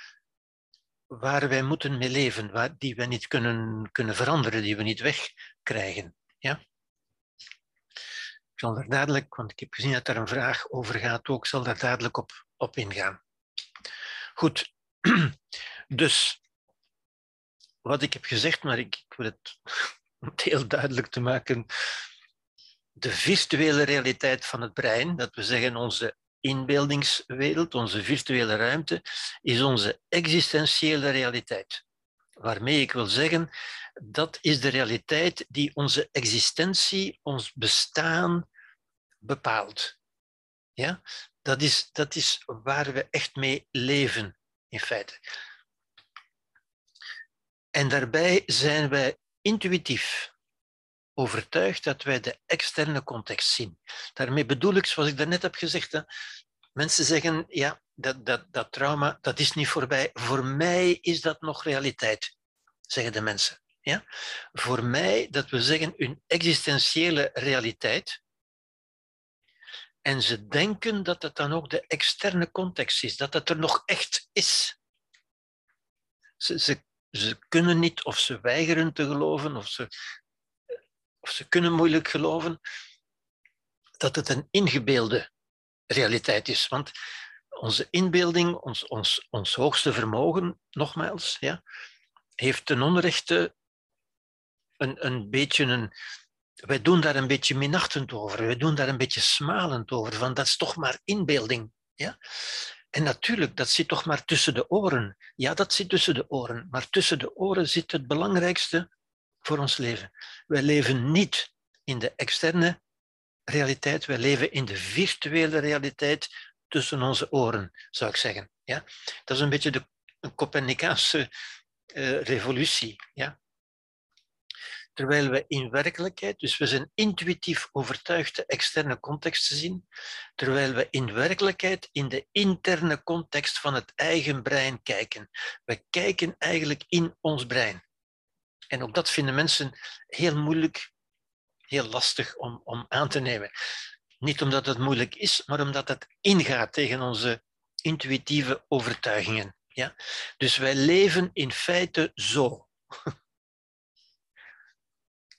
waar wij moeten mee leven, waar, die wij niet kunnen, kunnen veranderen, die we niet wegkrijgen. Ja? Ik zal daar dadelijk, want ik heb gezien dat daar een vraag over gaat ook, zal daar dadelijk op, op ingaan. Goed, dus wat ik heb gezegd, maar ik, ik wil het om het heel duidelijk te maken, de virtuele realiteit van het brein, dat we zeggen onze inbeeldingswereld, onze virtuele ruimte, is onze existentiële realiteit. Waarmee ik wil zeggen, dat is de realiteit die onze existentie, ons bestaan bepaalt. Ja? Dat is, dat is waar we echt mee leven, in feite. En daarbij zijn wij intuïtief overtuigd dat wij de externe context zien. Daarmee bedoel ik, zoals ik daarnet heb gezegd, hè, mensen zeggen, ja, dat, dat, dat trauma, dat is niet voorbij. Voor mij is dat nog realiteit, zeggen de mensen. Ja? Voor mij, dat we zeggen, een existentiële realiteit. En ze denken dat het dan ook de externe context is, dat het er nog echt is. Ze, ze, ze kunnen niet, of ze weigeren te geloven, of ze... of ze kunnen moeilijk geloven dat het een ingebeelde realiteit is. Want onze inbeelding, ons, ons, ons hoogste vermogen, nogmaals, ja, heeft ten onrechte een, een beetje een... Wij doen daar een beetje minachtend over, wij doen daar een beetje smalend over, van dat is toch maar inbeelding. Ja? En natuurlijk, dat zit toch maar tussen de oren. Ja, dat zit tussen de oren. Maar tussen de oren zit het belangrijkste voor ons leven. Wij leven niet in de externe realiteit. Wij leven in de virtuele realiteit tussen onze oren, zou ik zeggen. Ja? Dat is een beetje de een Copernicaanse uh, revolutie. Ja? Terwijl we in werkelijkheid, dus we zijn intuïtief overtuigd de externe context te zien, terwijl we in werkelijkheid in de interne context van het eigen brein kijken. We kijken eigenlijk in ons brein. En ook dat vinden mensen heel moeilijk, heel lastig om, om aan te nemen. Niet omdat het moeilijk is, maar omdat het ingaat tegen onze intuïtieve overtuigingen. Ja? Dus wij leven in feite zo.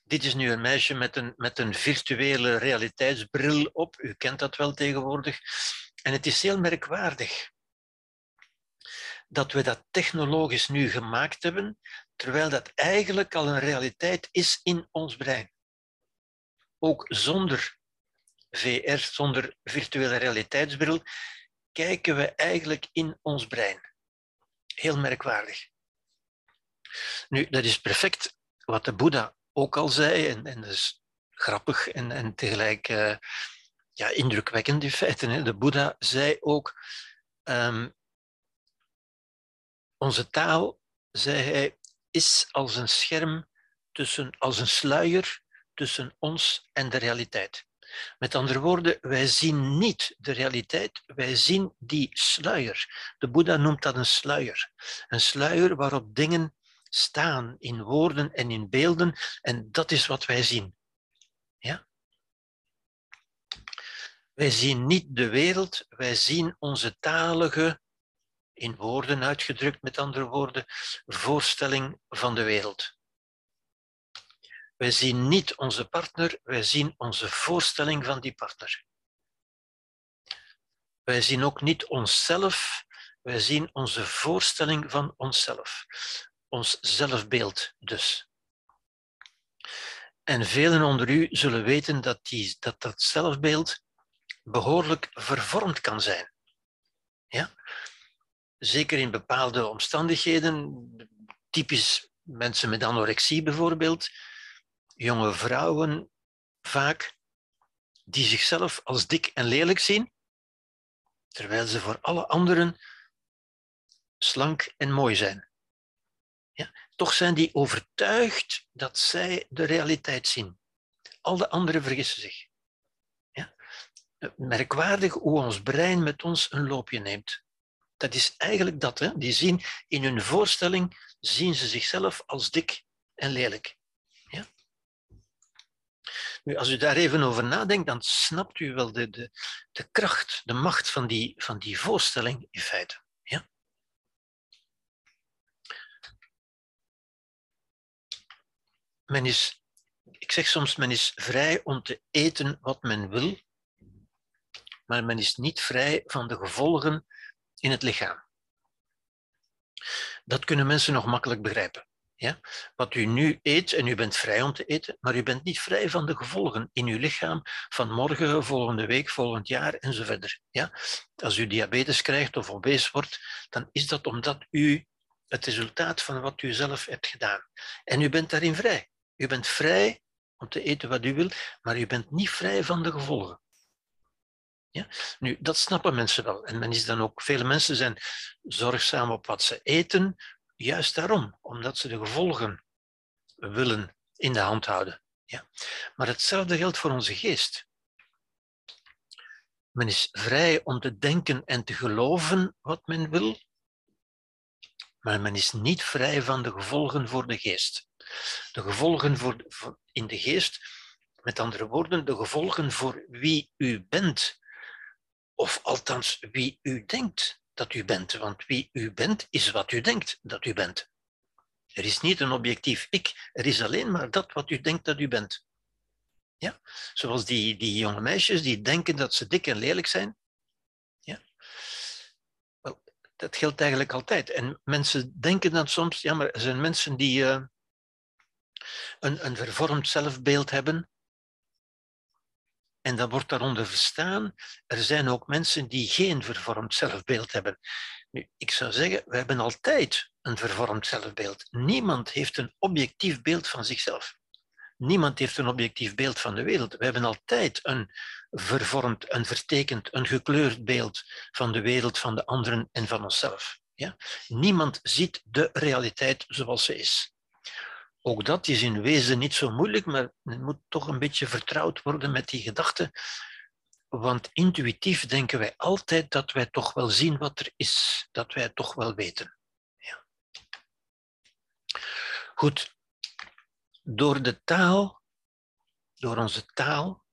Dit is nu een meisje met een, met een virtuele realiteitsbril op. U kent dat wel tegenwoordig. En het is heel merkwaardig dat we dat technologisch nu gemaakt hebben, terwijl dat eigenlijk al een realiteit is in ons brein. Ook zonder V R, zonder virtuele realiteitsbril, kijken we eigenlijk in ons brein. Heel merkwaardig. Nu, dat is perfect wat de Boeddha ook al zei, en, en dat is grappig en, en tegelijk uh, ja, indrukwekkend in feite. Hè? De Boeddha zei ook, um, onze taal, zei hij, is als een scherm, tussen, als een sluier tussen ons en de realiteit. Met andere woorden, wij zien niet de realiteit, wij zien die sluier. De Boeddha noemt dat een sluier. Een sluier waarop dingen staan in woorden en in beelden, en dat is wat wij zien. Ja? Wij zien niet de wereld, wij zien onze talige, in woorden uitgedrukt met andere woorden, voorstelling van de wereld. Wij zien niet onze partner, wij zien onze voorstelling van die partner. Wij zien ook niet onszelf, wij zien onze voorstelling van onszelf. Ons zelfbeeld dus. En velen onder u zullen weten dat, die, dat dat zelfbeeld behoorlijk vervormd kan zijn. Ja? Zeker in bepaalde omstandigheden, typisch mensen met anorexie bijvoorbeeld, jonge vrouwen vaak, die zichzelf als dik en lelijk zien, terwijl ze voor alle anderen slank en mooi zijn. Ja, toch zijn die overtuigd dat zij de realiteit zien. Al de anderen vergissen zich. Ja? Merkwaardig hoe ons brein met ons een loopje neemt. Dat is eigenlijk dat. Hè? Die zien in hun voorstelling zien ze zichzelf als dik en lelijk. Ja? Nu, als u daar even over nadenkt, dan snapt u wel de, de, de kracht, de macht van die, van die voorstelling in feite. Men is, ik zeg soms, men is vrij om te eten wat men wil, maar men is niet vrij van de gevolgen in het lichaam. Dat kunnen mensen nog makkelijk begrijpen. Ja? Wat u nu eet, en u bent vrij om te eten, maar u bent niet vrij van de gevolgen in uw lichaam van morgen, volgende week, volgend jaar enzovoort. Ja? Als u diabetes krijgt of obese wordt, dan is dat omdat u het resultaat van wat u zelf hebt gedaan. En u bent daarin vrij. U bent vrij om te eten wat u wil, maar u bent niet vrij van de gevolgen. Ja? Nu, dat snappen mensen wel. En men is dan ook, vele mensen zijn zorgzaam op wat ze eten, juist daarom, omdat ze de gevolgen willen in de hand houden. Ja? Maar hetzelfde geldt voor onze geest. Men is vrij om te denken en te geloven wat men wil, maar men is niet vrij van de gevolgen voor de geest. De gevolgen voor de, voor in de geest, met andere woorden, de gevolgen voor wie u bent. Of althans, wie u denkt dat u bent. Want wie u bent, is wat u denkt dat u bent. Er is niet een objectief ik, er is alleen maar dat wat u denkt dat u bent. Ja? Zoals die, die jonge meisjes die denken dat ze dik en lelijk zijn. Dat geldt eigenlijk altijd. En mensen denken dan soms, ja, maar er zijn mensen die uh, een, een vervormd zelfbeeld hebben. En dat wordt daaronder verstaan, er zijn ook mensen die geen vervormd zelfbeeld hebben. Nu, ik zou zeggen, we hebben altijd een vervormd zelfbeeld. Niemand heeft een objectief beeld van zichzelf. Niemand heeft een objectief beeld van de wereld. We hebben altijd een vervormd, een vertekend, een gekleurd beeld van de wereld, van de anderen en van onszelf. Ja? Niemand ziet de realiteit zoals ze is. Ook dat is in wezen niet zo moeilijk, maar men moet toch een beetje vertrouwd worden met die gedachte. Want intuïtief denken wij altijd dat wij toch wel zien wat er is, dat wij het toch wel weten. Ja. Goed, door de taal, door onze taal,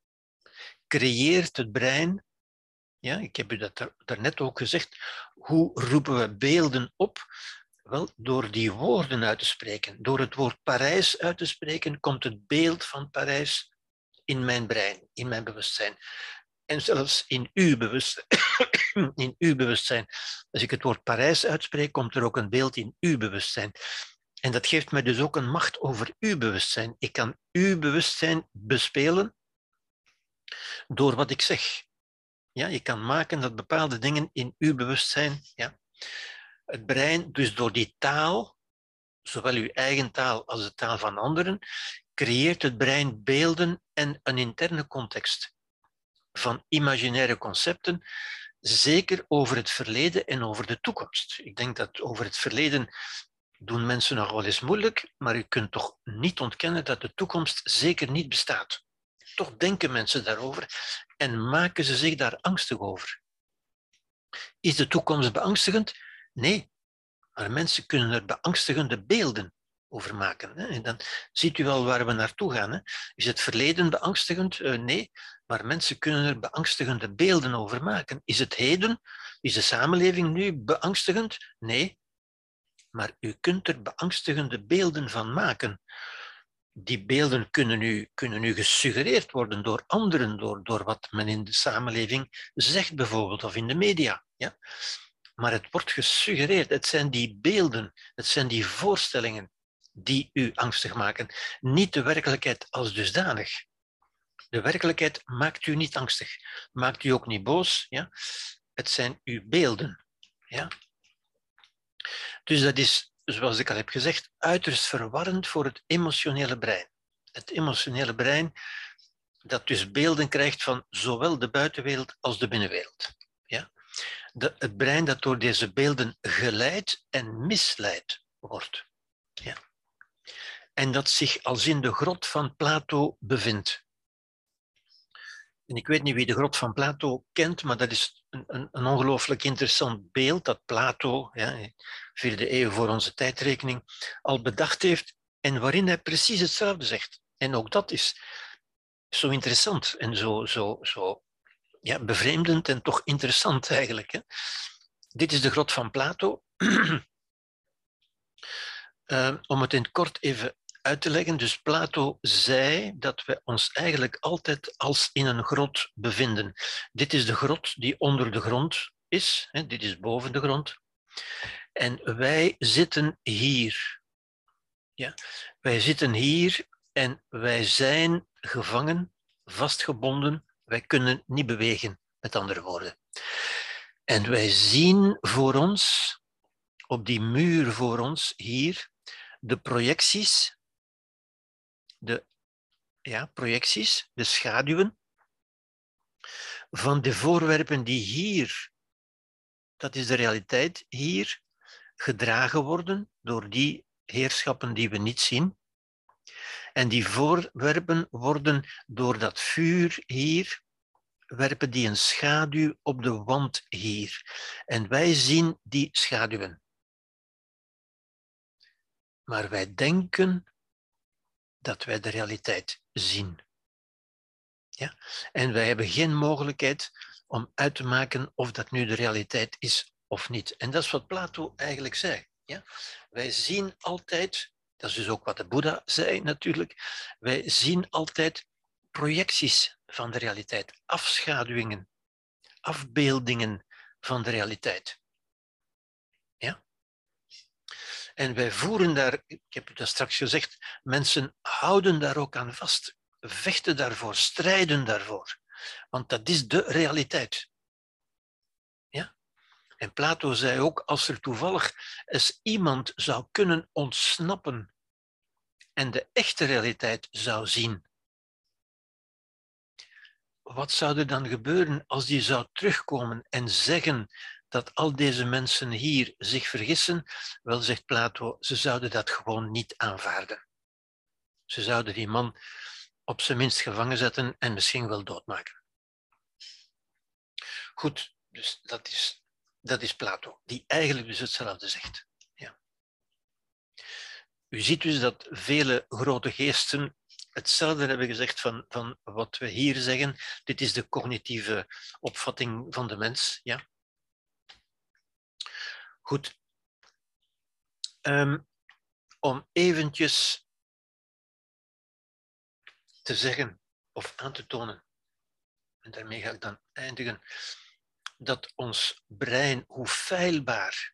creëert het brein, ja, ik heb u dat daarnet ook gezegd, hoe roepen we beelden op? Wel, door die woorden uit te spreken, door het woord Parijs uit te spreken, komt het beeld van Parijs in mijn brein, in mijn bewustzijn. En zelfs in uw bewustzijn. In uw bewustzijn. Als ik het woord Parijs uitspreek, komt er ook een beeld in uw bewustzijn. En dat geeft mij dus ook een macht over uw bewustzijn. Ik kan uw bewustzijn bespelen door wat ik zeg. Ja, je kan maken dat bepaalde dingen in uw bewustzijn... Ja, het brein, dus door die taal, zowel uw eigen taal als de taal van anderen, creëert het brein beelden en een interne context van imaginaire concepten, zeker over het verleden en over de toekomst. Ik denk dat over het verleden doen mensen nog wel eens moeilijk, maar u kunt toch niet ontkennen dat de toekomst zeker niet bestaat. Toch denken mensen daarover en maken ze zich daar angstig over. Is de toekomst beangstigend? Nee, maar mensen kunnen er beangstigende beelden over maken. Hè? En dan ziet u wel waar we naartoe gaan. Hè? Is het verleden beangstigend? Uh, nee, maar mensen kunnen er beangstigende beelden over maken. Is het heden? Is de samenleving nu beangstigend? Nee, maar u kunt er beangstigende beelden van maken. Die beelden kunnen u, kunnen u gesuggereerd worden door anderen, door, door wat men in de samenleving zegt bijvoorbeeld, of in de media. Ja? Maar het wordt gesuggereerd. Het zijn die beelden, het zijn die voorstellingen die u angstig maken. Niet de werkelijkheid als dusdanig. De werkelijkheid maakt u niet angstig, maakt u ook niet boos. Ja? Het zijn uw beelden. Ja? Dus dat is, zoals ik al heb gezegd, uiterst verwarrend voor het emotionele brein. Het emotionele brein dat dus beelden krijgt van zowel de buitenwereld als de binnenwereld. Ja? De, het brein dat door deze beelden geleid en misleid wordt. Ja. En dat zich als in de grot van Plato bevindt. En ik weet niet wie de grot van Plato kent, maar dat is een, een, een ongelooflijk interessant beeld dat Plato, ja, vierde eeuw voor onze tijdrekening, al bedacht heeft en waarin hij precies hetzelfde zegt. En ook dat is zo interessant en zo, zo, zo ja, bevreemdend en toch interessant eigenlijk. Hè? Dit is de grot van Plato. Uh, om het in het kort even uit te leggen, dus Plato zei dat we ons eigenlijk altijd als in een grot bevinden. Dit is de grot die onder de grond is, hè, dit is boven de grond. En wij zitten hier. Ja, wij zitten hier en wij zijn gevangen, vastgebonden, wij kunnen niet bewegen, met andere woorden. En wij zien voor ons, op die muur voor ons, hier, de projecties, de, ja, projecties, de schaduwen van de voorwerpen die hier, dat is de realiteit, hier gedragen worden door die heerschappen die we niet zien. En die voorwerpen worden door dat vuur hier, werpen die een schaduw op de wand hier. En wij zien die schaduwen. Maar wij denken dat wij de realiteit zien. Ja? En wij hebben geen mogelijkheid om uit te maken of dat nu de realiteit is of niet. En dat is wat Plato eigenlijk zei. Ja? Wij zien altijd, dat is dus ook wat de Boeddha zei natuurlijk, wij zien altijd projecties van de realiteit, afschaduwingen, afbeeldingen van de realiteit. Ja? En wij voeren daar, ik heb het daar straks gezegd, mensen houden daar ook aan vast, vechten daarvoor, strijden daarvoor. Want dat is de realiteit. Ja? En Plato zei ook, als er toevallig eens iemand zou kunnen ontsnappen en de echte realiteit zou zien, wat zou er dan gebeuren als die zou terugkomen en zeggen dat al deze mensen hier zich vergissen? Wel, zegt Plato, ze zouden dat gewoon niet aanvaarden. Ze zouden die man op zijn minst gevangen zetten en misschien wel doodmaken. Goed, dus dat is, dat is Plato, die eigenlijk dus hetzelfde zegt. Ja. U ziet dus dat vele grote geesten hetzelfde hebben gezegd van, van wat we hier zeggen. Dit is de cognitieve opvatting van de mens. Ja. Goed. Um, om eventjes te zeggen of aan te tonen, en daarmee ga ik dan eindigen, dat ons brein, hoe feilbaar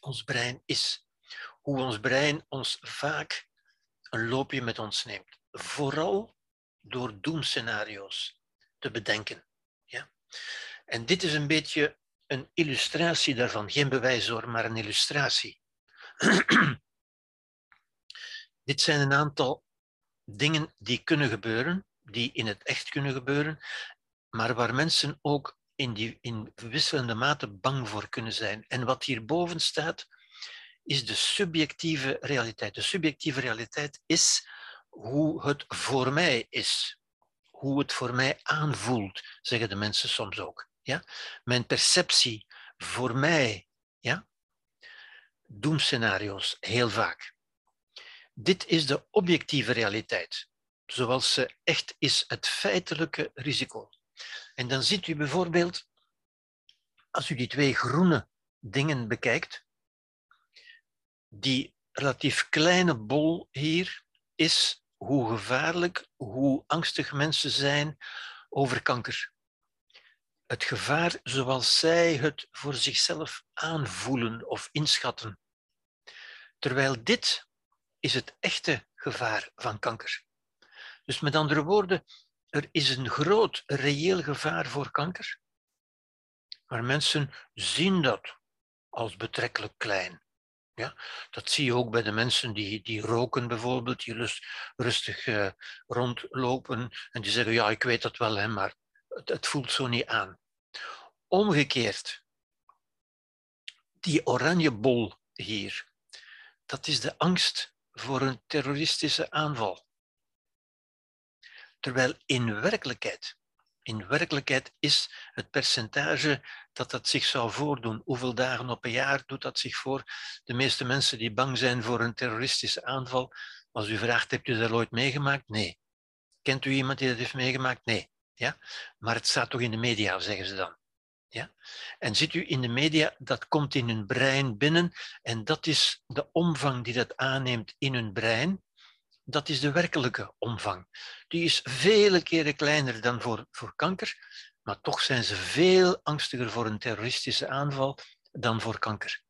ons brein is, hoe ons brein ons vaak een loopje met ons neemt, vooral door doemscenario's te bedenken. Ja? En dit is een beetje een illustratie daarvan, geen bewijs hoor, maar een illustratie. Dit zijn een aantal dingen die kunnen gebeuren, die in het echt kunnen gebeuren, maar waar mensen ook in, die, in wisselende mate bang voor kunnen zijn. En wat hierboven staat, is de subjectieve realiteit. De subjectieve realiteit is hoe het voor mij is. Hoe het voor mij aanvoelt, zeggen de mensen soms ook. Ja? Mijn perceptie voor mij. Ja? Doemscenario's, heel vaak. Dit is de objectieve realiteit. Zoals ze echt is, het feitelijke risico. En dan ziet u bijvoorbeeld, als u die twee groene dingen bekijkt, die relatief kleine bol hier is hoe gevaarlijk, hoe angstig mensen zijn over kanker. Het gevaar zoals zij het voor zichzelf aanvoelen of inschatten. Terwijl dit is het echte gevaar van kanker. Dus met andere woorden, er is een groot reëel gevaar voor kanker, maar mensen zien dat als betrekkelijk klein. Ja, dat zie je ook bij de mensen die, die roken bijvoorbeeld, die lust, rustig uh, rondlopen en die zeggen, ja, ik weet dat wel, hè, maar het, het voelt zo niet aan. Omgekeerd, die oranje bol hier, dat is de angst voor een terroristische aanval. Terwijl in werkelijkheid, in werkelijkheid is het percentage dat dat zich zou voordoen. Hoeveel dagen op een jaar doet dat zich voor? De meeste mensen die bang zijn voor een terroristische aanval, als u vraagt, hebt u dat ooit meegemaakt? Nee. Kent u iemand die dat heeft meegemaakt? Nee. Ja? Maar het staat toch in de media, zeggen ze dan. Ja? En ziet u in de media, dat komt in hun brein binnen en dat is de omvang die dat aanneemt in hun brein. Dat is de werkelijke omvang. Die is vele keren kleiner dan voor, voor kanker, maar toch zijn ze veel angstiger voor een terroristische aanval dan voor kanker.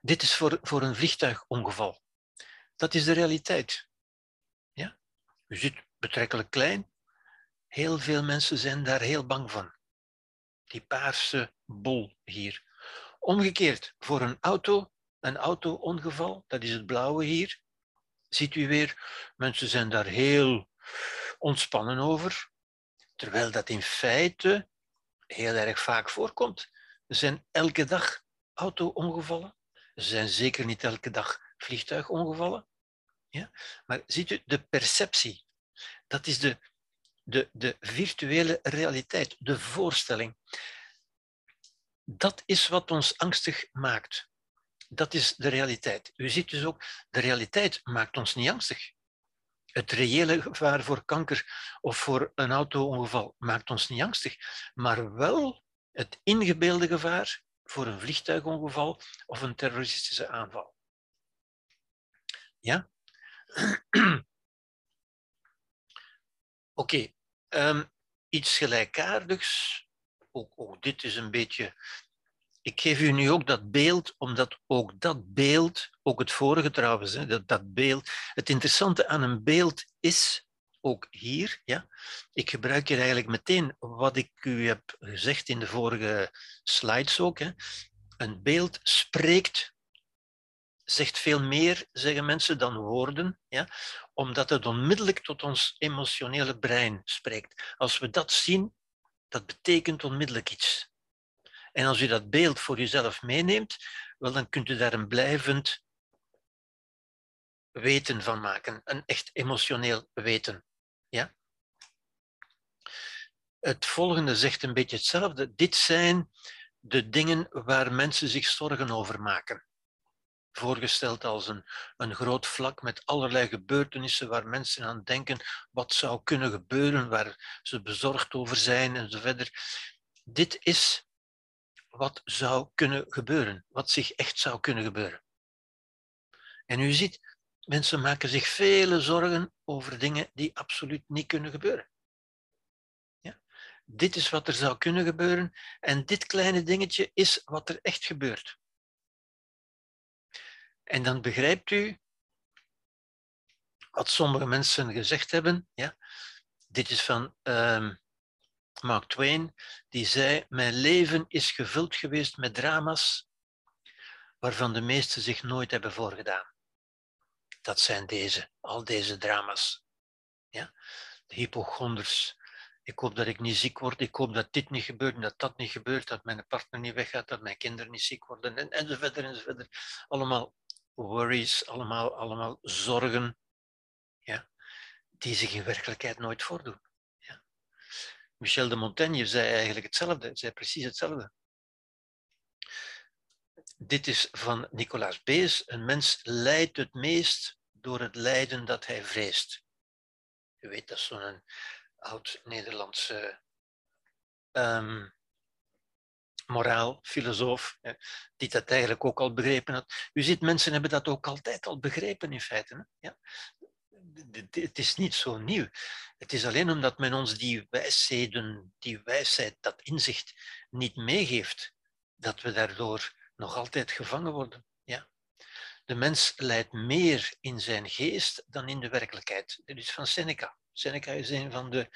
Dit is voor, voor een vliegtuigongeval. Dat is de realiteit. Ja? U ziet betrekkelijk klein. Heel veel mensen zijn daar heel bang van. Die paarse bol hier. Omgekeerd, voor een auto, een auto-ongeval, dat is het blauwe hier. Ziet u weer, mensen zijn daar heel ontspannen over, terwijl dat in feite heel erg vaak voorkomt. Er zijn elke dag auto-ongevallen, er zijn zeker niet elke dag vliegtuigongevallen. Ja? Maar ziet u, de perceptie, dat is de, de, de virtuele realiteit, de voorstelling. Dat is wat ons angstig maakt. Dat is de realiteit. U ziet dus ook, de realiteit maakt ons niet angstig. Het reële gevaar voor kanker of voor een auto-ongeval maakt ons niet angstig, maar wel het ingebeelde gevaar voor een vliegtuigongeval of een terroristische aanval. Ja? Oké. Okay. Um, iets gelijkaardigs. Ook, ook dit is een beetje... Ik geef u nu ook dat beeld, omdat ook dat beeld, ook het vorige trouwens, dat, dat beeld, het interessante aan een beeld is ook hier. Ja. Ik gebruik hier eigenlijk meteen wat ik u heb gezegd in de vorige slides ook. Hè. Een beeld spreekt, zegt veel meer, zeggen mensen, dan woorden. Ja, omdat het onmiddellijk tot ons emotionele brein spreekt. Als we dat zien, dat betekent onmiddellijk iets. En als u dat beeld voor uzelf meeneemt, wel, dan kunt u daar een blijvend weten van maken. Een echt emotioneel weten. Ja? Het volgende zegt een beetje hetzelfde. Dit zijn de dingen waar mensen zich zorgen over maken. Voorgesteld als een, een groot vlak met allerlei gebeurtenissen waar mensen aan denken wat zou kunnen gebeuren, waar ze bezorgd over zijn enzovoort. Dit is wat zou kunnen gebeuren, wat zich echt zou kunnen gebeuren. En u ziet, mensen maken zich vele zorgen over dingen die absoluut niet kunnen gebeuren. Ja? Dit is wat er zou kunnen gebeuren en dit kleine dingetje is wat er echt gebeurt. En dan begrijpt u wat sommige mensen gezegd hebben. Ja? Dit is van uh, Mark Twain, die zei: mijn leven is gevuld geweest met drama's waarvan de meesten zich nooit hebben voorgedaan. Dat zijn deze, al deze drama's. Ja? De hypochonders. Ik hoop dat ik niet ziek word, ik hoop dat dit niet gebeurt en dat dat niet gebeurt, dat mijn partner niet weggaat, dat mijn kinderen niet ziek worden en, enzovoort, enzovoort. Allemaal worries, allemaal, allemaal zorgen, ja, die zich in werkelijkheid nooit voordoen. Ja. Michel de Montaigne zei eigenlijk hetzelfde, zei precies hetzelfde. Dit is van Nicolaas Bees. Een mens lijdt het meest door het lijden dat hij vreest. U weet, dat is zo'n oud-Nederlandse um, moraal, filosoof, die dat eigenlijk ook al begrepen had. U ziet, mensen hebben dat ook altijd al begrepen in feite. Hè? Ja? Het is niet zo nieuw. Het is alleen omdat men ons die wijsheden, die wijsheid, dat inzicht niet meegeeft, dat we daardoor nog altijd gevangen worden. Ja? De mens lijdt meer in zijn geest dan in de werkelijkheid. Dit is van Seneca. Seneca is een van de,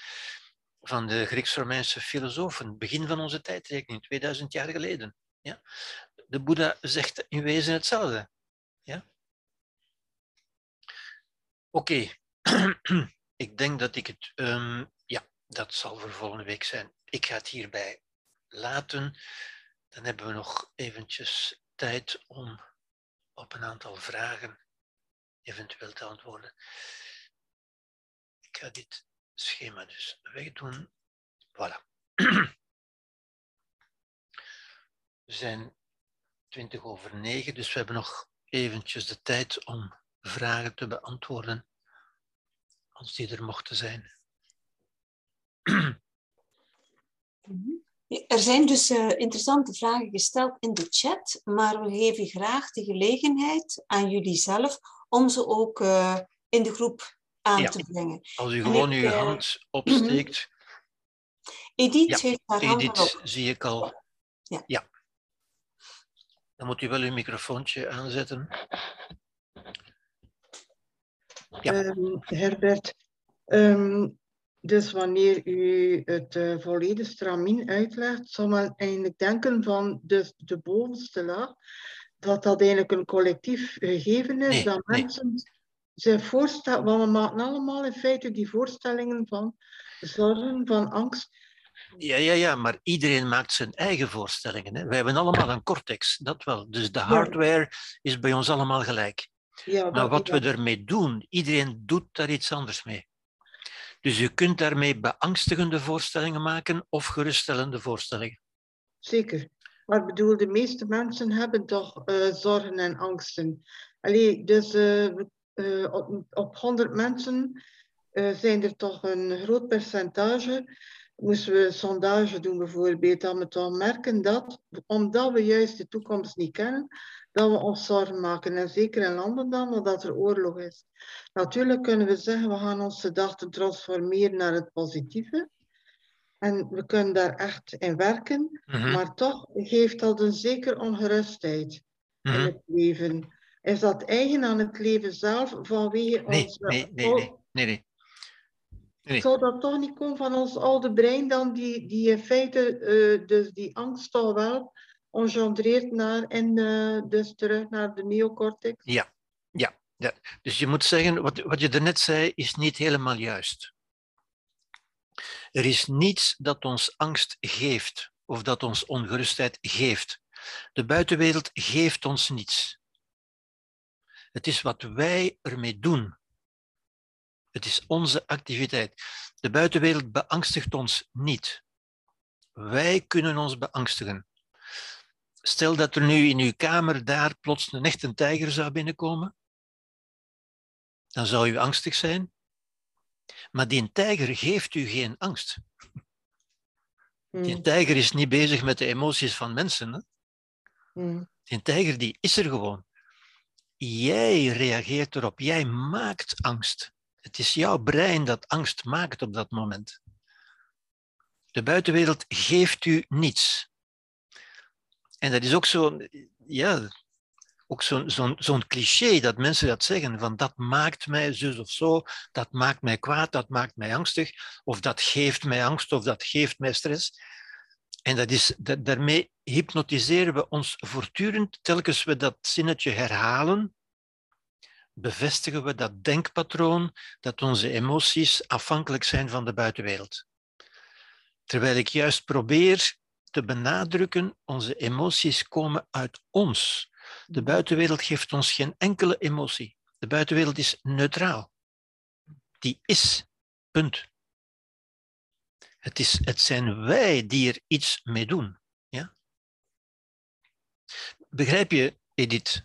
van de Grieks-Romeinse filosofen, begin van onze tijdrekening, tweeduizend jaar geleden. Ja? De Boeddha zegt in wezen hetzelfde. Ja? Oké, okay. Ik denk dat ik het... Um, ja, dat zal voor volgende week zijn. Ik ga het hierbij laten. Dan hebben we nog eventjes tijd om op een aantal vragen eventueel te antwoorden. Ik ga dit schema dus wegdoen. Voilà. We zijn twintig over negen, dus we hebben nog eventjes de tijd om vragen te beantwoorden, als die er mochten zijn. Er zijn dus uh, interessante vragen gesteld in de chat, maar we geven graag de gelegenheid aan jullie zelf om ze ook uh, in de groep aan ja. te brengen. Als u en gewoon ik, uw uh, hand opsteekt. Edith ja, heeft haar hand op. Edith zie ik al. Ja. ja. Dan moet u wel uw microfoontje aanzetten. Ja. Um, Herbert, um, dus wanneer u het uh, volledig stramien uitlegt, zal men eigenlijk denken van dus de bovenste laag, dat dat eigenlijk een collectief gegeven is, nee, dat mensen nee. zich voorstellen, want we maken allemaal in feite die voorstellingen van zorgen, van angst. Ja, ja, ja, maar iedereen maakt zijn eigen voorstellingen. Hè? Wij hebben allemaal een cortex, dat wel. Dus de hardware ja. is bij ons allemaal gelijk. Ja, maar wat we ermee doen, iedereen doet daar iets anders mee. Dus je kunt daarmee beangstigende voorstellingen maken of geruststellende voorstellingen. Zeker. Maar ik bedoel, de meeste mensen hebben toch uh, zorgen en angsten. Allee, dus uh, uh, op, op honderd mensen uh, zijn er toch een groot percentage. Moesten we een sondage doen bijvoorbeeld, dan we toch merken dat, omdat we juist de toekomst niet kennen, dat we ons zorgen maken. En zeker in landen dan, omdat er oorlog is. Natuurlijk kunnen we zeggen, we gaan onze gedachten transformeren naar het positieve. En we kunnen daar echt in werken. Mm-hmm. Maar toch geeft dat een zekere ongerustheid mm-hmm. in het leven. Is dat eigen aan het leven zelf vanwege nee, onze... Nee, nee, nee, nee, nee. Nee. Zou dat toch niet komen van ons oude brein dan, die, die in feite uh, dus die angst al wel engendreert naar en uh, dus terug naar de neocortex? Ja, ja, ja. Dus je moet zeggen, wat, wat je daarnet zei is niet helemaal juist. Er is niets dat ons angst geeft of dat ons ongerustheid geeft. De buitenwereld geeft ons niets. Het is wat wij ermee doen. Het is onze activiteit. De buitenwereld beangstigt ons niet. Wij kunnen ons beangstigen. Stel dat er nu in uw kamer daar plots een echte tijger zou binnenkomen. Dan zou u angstig zijn. Maar die tijger geeft u geen angst. Die tijger is niet bezig met de emoties van mensen. Hè? Die tijger die is er gewoon. Jij reageert erop. Jij maakt angst. Het is jouw brein dat angst maakt op dat moment. De buitenwereld geeft u niets. En dat is ook zo'n ja, zo zo zo'n cliché dat mensen dat zeggen, van dat maakt mij zus of zo, dat maakt mij kwaad, dat maakt mij angstig, of dat geeft mij angst, of dat geeft mij stress. En dat is, dat, daarmee hypnotiseren we ons voortdurend, telkens we dat zinnetje herhalen, bevestigen we dat denkpatroon dat onze emoties afhankelijk zijn van de buitenwereld. Terwijl ik juist probeer te benadrukken, onze emoties komen uit ons. De buitenwereld geeft ons geen enkele emotie. De buitenwereld is neutraal. Die is, punt. Het, is, het zijn wij die er iets mee doen. Ja? Begrijp je, Edith?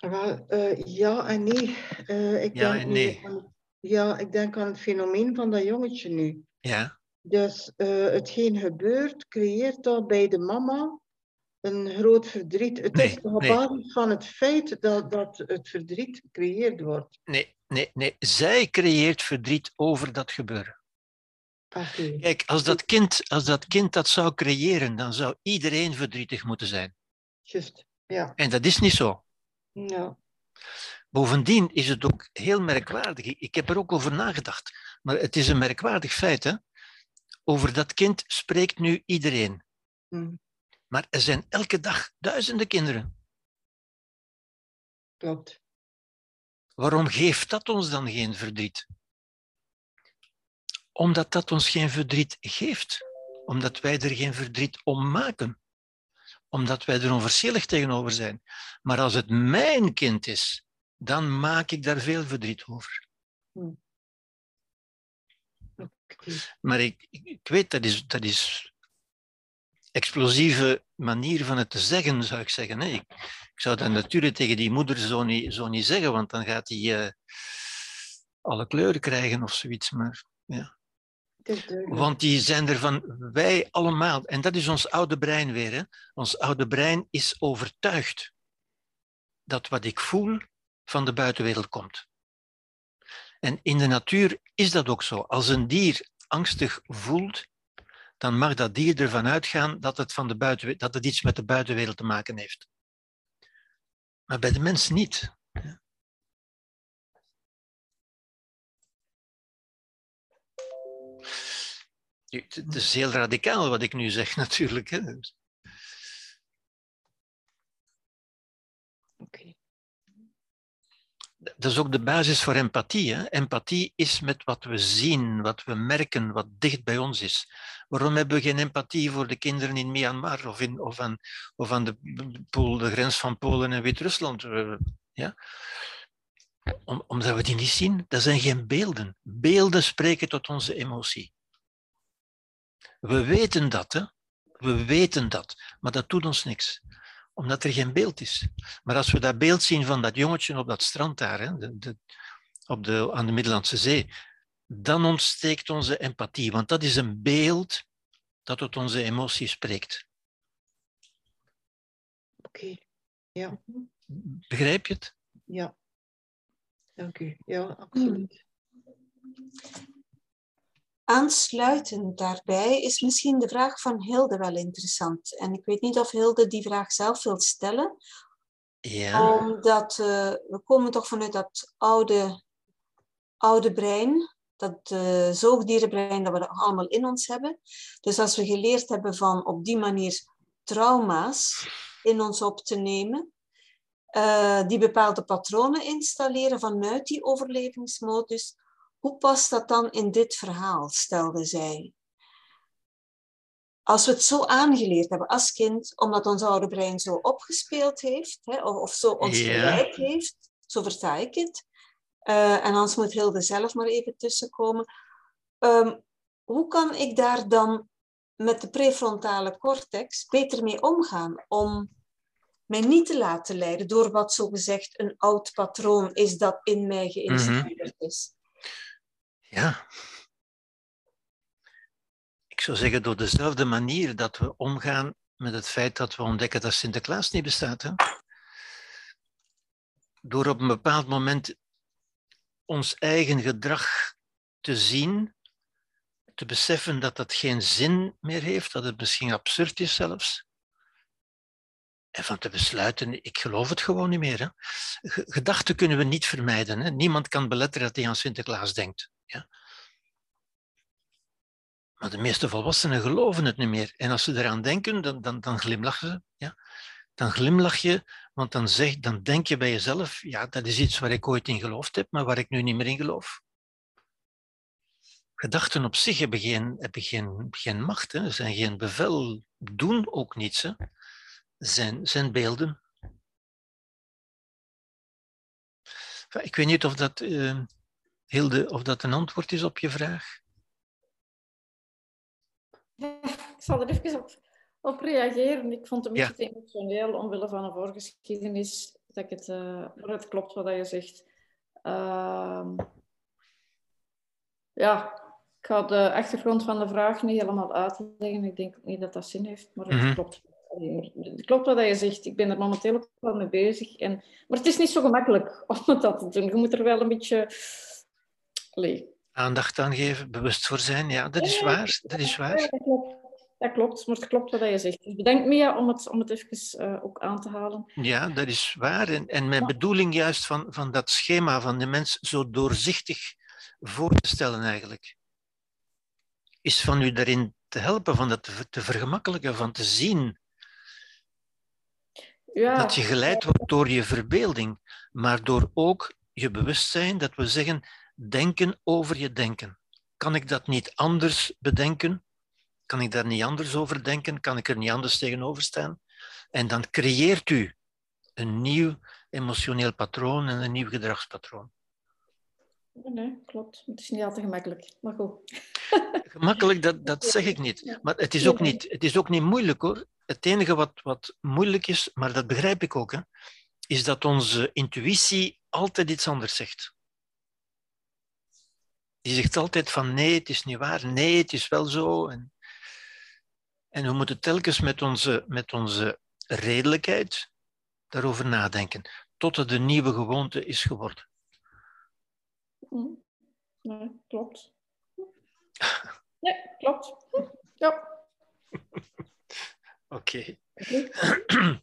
Wel, uh, ja en nee. Uh, ik ja denk en nee. Aan, ja, ik denk aan het fenomeen van dat jongetje nu. Ja. Dus uh, hetgeen gebeurt, creëert dat bij de mama een groot verdriet. Het nee, is op basis nee. van het feit dat, dat het verdriet gecreëerd wordt. Nee, nee, nee. Zij creëert verdriet over dat gebeuren. Okay. Kijk, als dat, kind, als dat kind dat zou creëren, dan zou iedereen verdrietig moeten zijn. Juist, ja. En dat is niet zo. Ja. Bovendien is het ook heel merkwaardig. Ik heb er ook over nagedacht. Maar het is een merkwaardig feit, hè? Over dat kind spreekt nu iedereen. Mm. Maar er zijn elke dag duizenden kinderen. Klopt. Waarom geeft dat ons dan geen verdriet? Omdat dat ons geen verdriet geeft. Omdat wij er geen verdriet om maken. Omdat wij er onverschillig tegenover zijn. Maar als het mijn kind is, dan maak ik daar veel verdriet over. Mm. Okay. Maar ik, ik weet, dat is, dat is explosieve manier van het te zeggen, zou ik zeggen. Nee, ik, ik zou dat natuurlijk tegen die moeder zo niet, zo niet zeggen, want dan gaat hij uh, alle kleuren krijgen of zoiets. Maar, ja. Want die zijn er van wij allemaal. En dat is ons oude brein weer. Hè? Ons oude brein is overtuigd dat wat ik voel van de buitenwereld komt. En in de natuur is dat ook zo. Als een dier angstig voelt, dan mag dat dier ervan uitgaan dat het, van de buiten, dat het iets met de buitenwereld te maken heeft. Maar bij de mens niet. Het is heel radicaal wat ik nu zeg, natuurlijk. Oké. Okay. Dat is ook de basis voor empathie. Hè? Empathie is met wat we zien, wat we merken, wat dicht bij ons is. Waarom hebben we geen empathie voor de kinderen in Myanmar of, in, of aan, of aan de, pool, de grens van Polen en Wit-Rusland? Ja? Om, omdat we die niet zien. Dat zijn geen beelden. Beelden spreken tot onze emotie. We weten dat, hè? We weten dat, maar dat doet ons niks. Omdat er geen beeld is. Maar als we dat beeld zien van dat jongetje op dat strand daar, hè, de, de, op de, aan de Middellandse Zee, dan ontsteekt onze empathie. Want dat is een beeld dat tot onze emotie spreekt. Oké, okay. Ja. Begrijp je het? Ja. Dank u. Ja, absoluut. Aansluitend daarbij is misschien de vraag van Hilde wel interessant. En ik weet niet of Hilde die vraag zelf wil stellen. Ja. Omdat uh, we komen toch vanuit dat oude, oude brein. dat uh, zoogdierenbrein dat we allemaal in ons hebben. Dus als we geleerd hebben van op die manier trauma's in ons op te nemen, uh, die bepaalde patronen installeren vanuit die overlevingsmodus, hoe past dat dan in dit verhaal, stelde zij. Als we het zo aangeleerd hebben als kind, omdat ons oude brein zo opgespeeld heeft, hè, of, of zo ons gelijk yeah. heeft, zo versta ik het, uh, en anders moet Hilde zelf maar even tussenkomen, um, hoe kan ik daar dan met de prefrontale cortex beter mee omgaan, om mij niet te laten leiden door wat zogezegd een oud patroon is dat in mij geïnstalleerd mm-hmm. is? Ja. Ik zou zeggen, door dezelfde manier dat we omgaan met het feit dat we ontdekken dat Sinterklaas niet bestaat. Hè? Door op een bepaald moment ons eigen gedrag te zien, te beseffen dat dat geen zin meer heeft, dat het misschien absurd is zelfs. En van te besluiten, ik geloof het gewoon niet meer. Hè? Gedachten kunnen we niet vermijden. Hè? Niemand kan beletteren dat hij aan Sinterklaas denkt. Ja. Maar de meeste volwassenen geloven het niet meer. En als ze eraan denken, dan, dan, dan glimlachen ze. Ja. Dan glimlach je, want dan, zeg, dan denk je bij jezelf, ja, dat is iets waar ik ooit in geloofd heb, maar waar ik nu niet meer in geloof. Gedachten op zich hebben geen, hebben geen, geen macht, hè. Ze zijn geen bevel, doen ook niets. Hè. Zijn, zijn beelden. Ik weet niet of dat, uh, Hilde, of dat een antwoord is op je vraag. Ja, ik zal er even op, op reageren. Ik vond het een beetje ja. emotioneel, omwille van een voorgeschiedenis, dat ik het, uh, maar het klopt wat je zegt. Uh, ja, ik ga de achtergrond van de vraag niet helemaal uitleggen. Ik denk ook niet dat dat zin heeft, maar het mm-hmm. klopt. Klopt wat je zegt, ik ben er momenteel ook wel mee bezig. En, maar het is niet zo gemakkelijk om dat te doen. Je moet er wel een beetje Allee. aandacht aan geven, bewust voor zijn. Ja, dat is waar. Dat, is waar. Ja, dat, klopt. dat klopt, maar het klopt wat je zegt. Dus bedankt Mia om het, om het even uh, ook aan te halen. Ja, dat is waar. En, en mijn ja. bedoeling juist van, van dat schema van de mens zo doorzichtig voor te stellen eigenlijk, is van u daarin te helpen, van dat te, te vergemakkelijken, van te zien. Ja. Dat je geleid wordt door je verbeelding, maar door ook je bewustzijn, dat we zeggen, denken over je denken. Kan ik dat niet anders bedenken? Kan ik daar niet anders over denken? Kan ik er niet anders tegenover staan? En dan creëert u een nieuw emotioneel patroon en een nieuw gedragspatroon. Nee, klopt. Het is niet altijd gemakkelijk, maar goed. Gemakkelijk, dat, dat zeg ik niet. Maar het is ook niet, het is ook niet moeilijk hoor. Het enige wat, wat moeilijk is, maar dat begrijp ik ook, hè, is dat onze intuïtie altijd iets anders zegt. Die zegt altijd van nee, het is niet waar, nee, het is wel zo. En, en we moeten telkens met onze, met onze redelijkheid daarover nadenken, tot het een nieuwe gewoonte is geworden. Nee, klopt. Nee, klopt. Ja. Oké. Okay.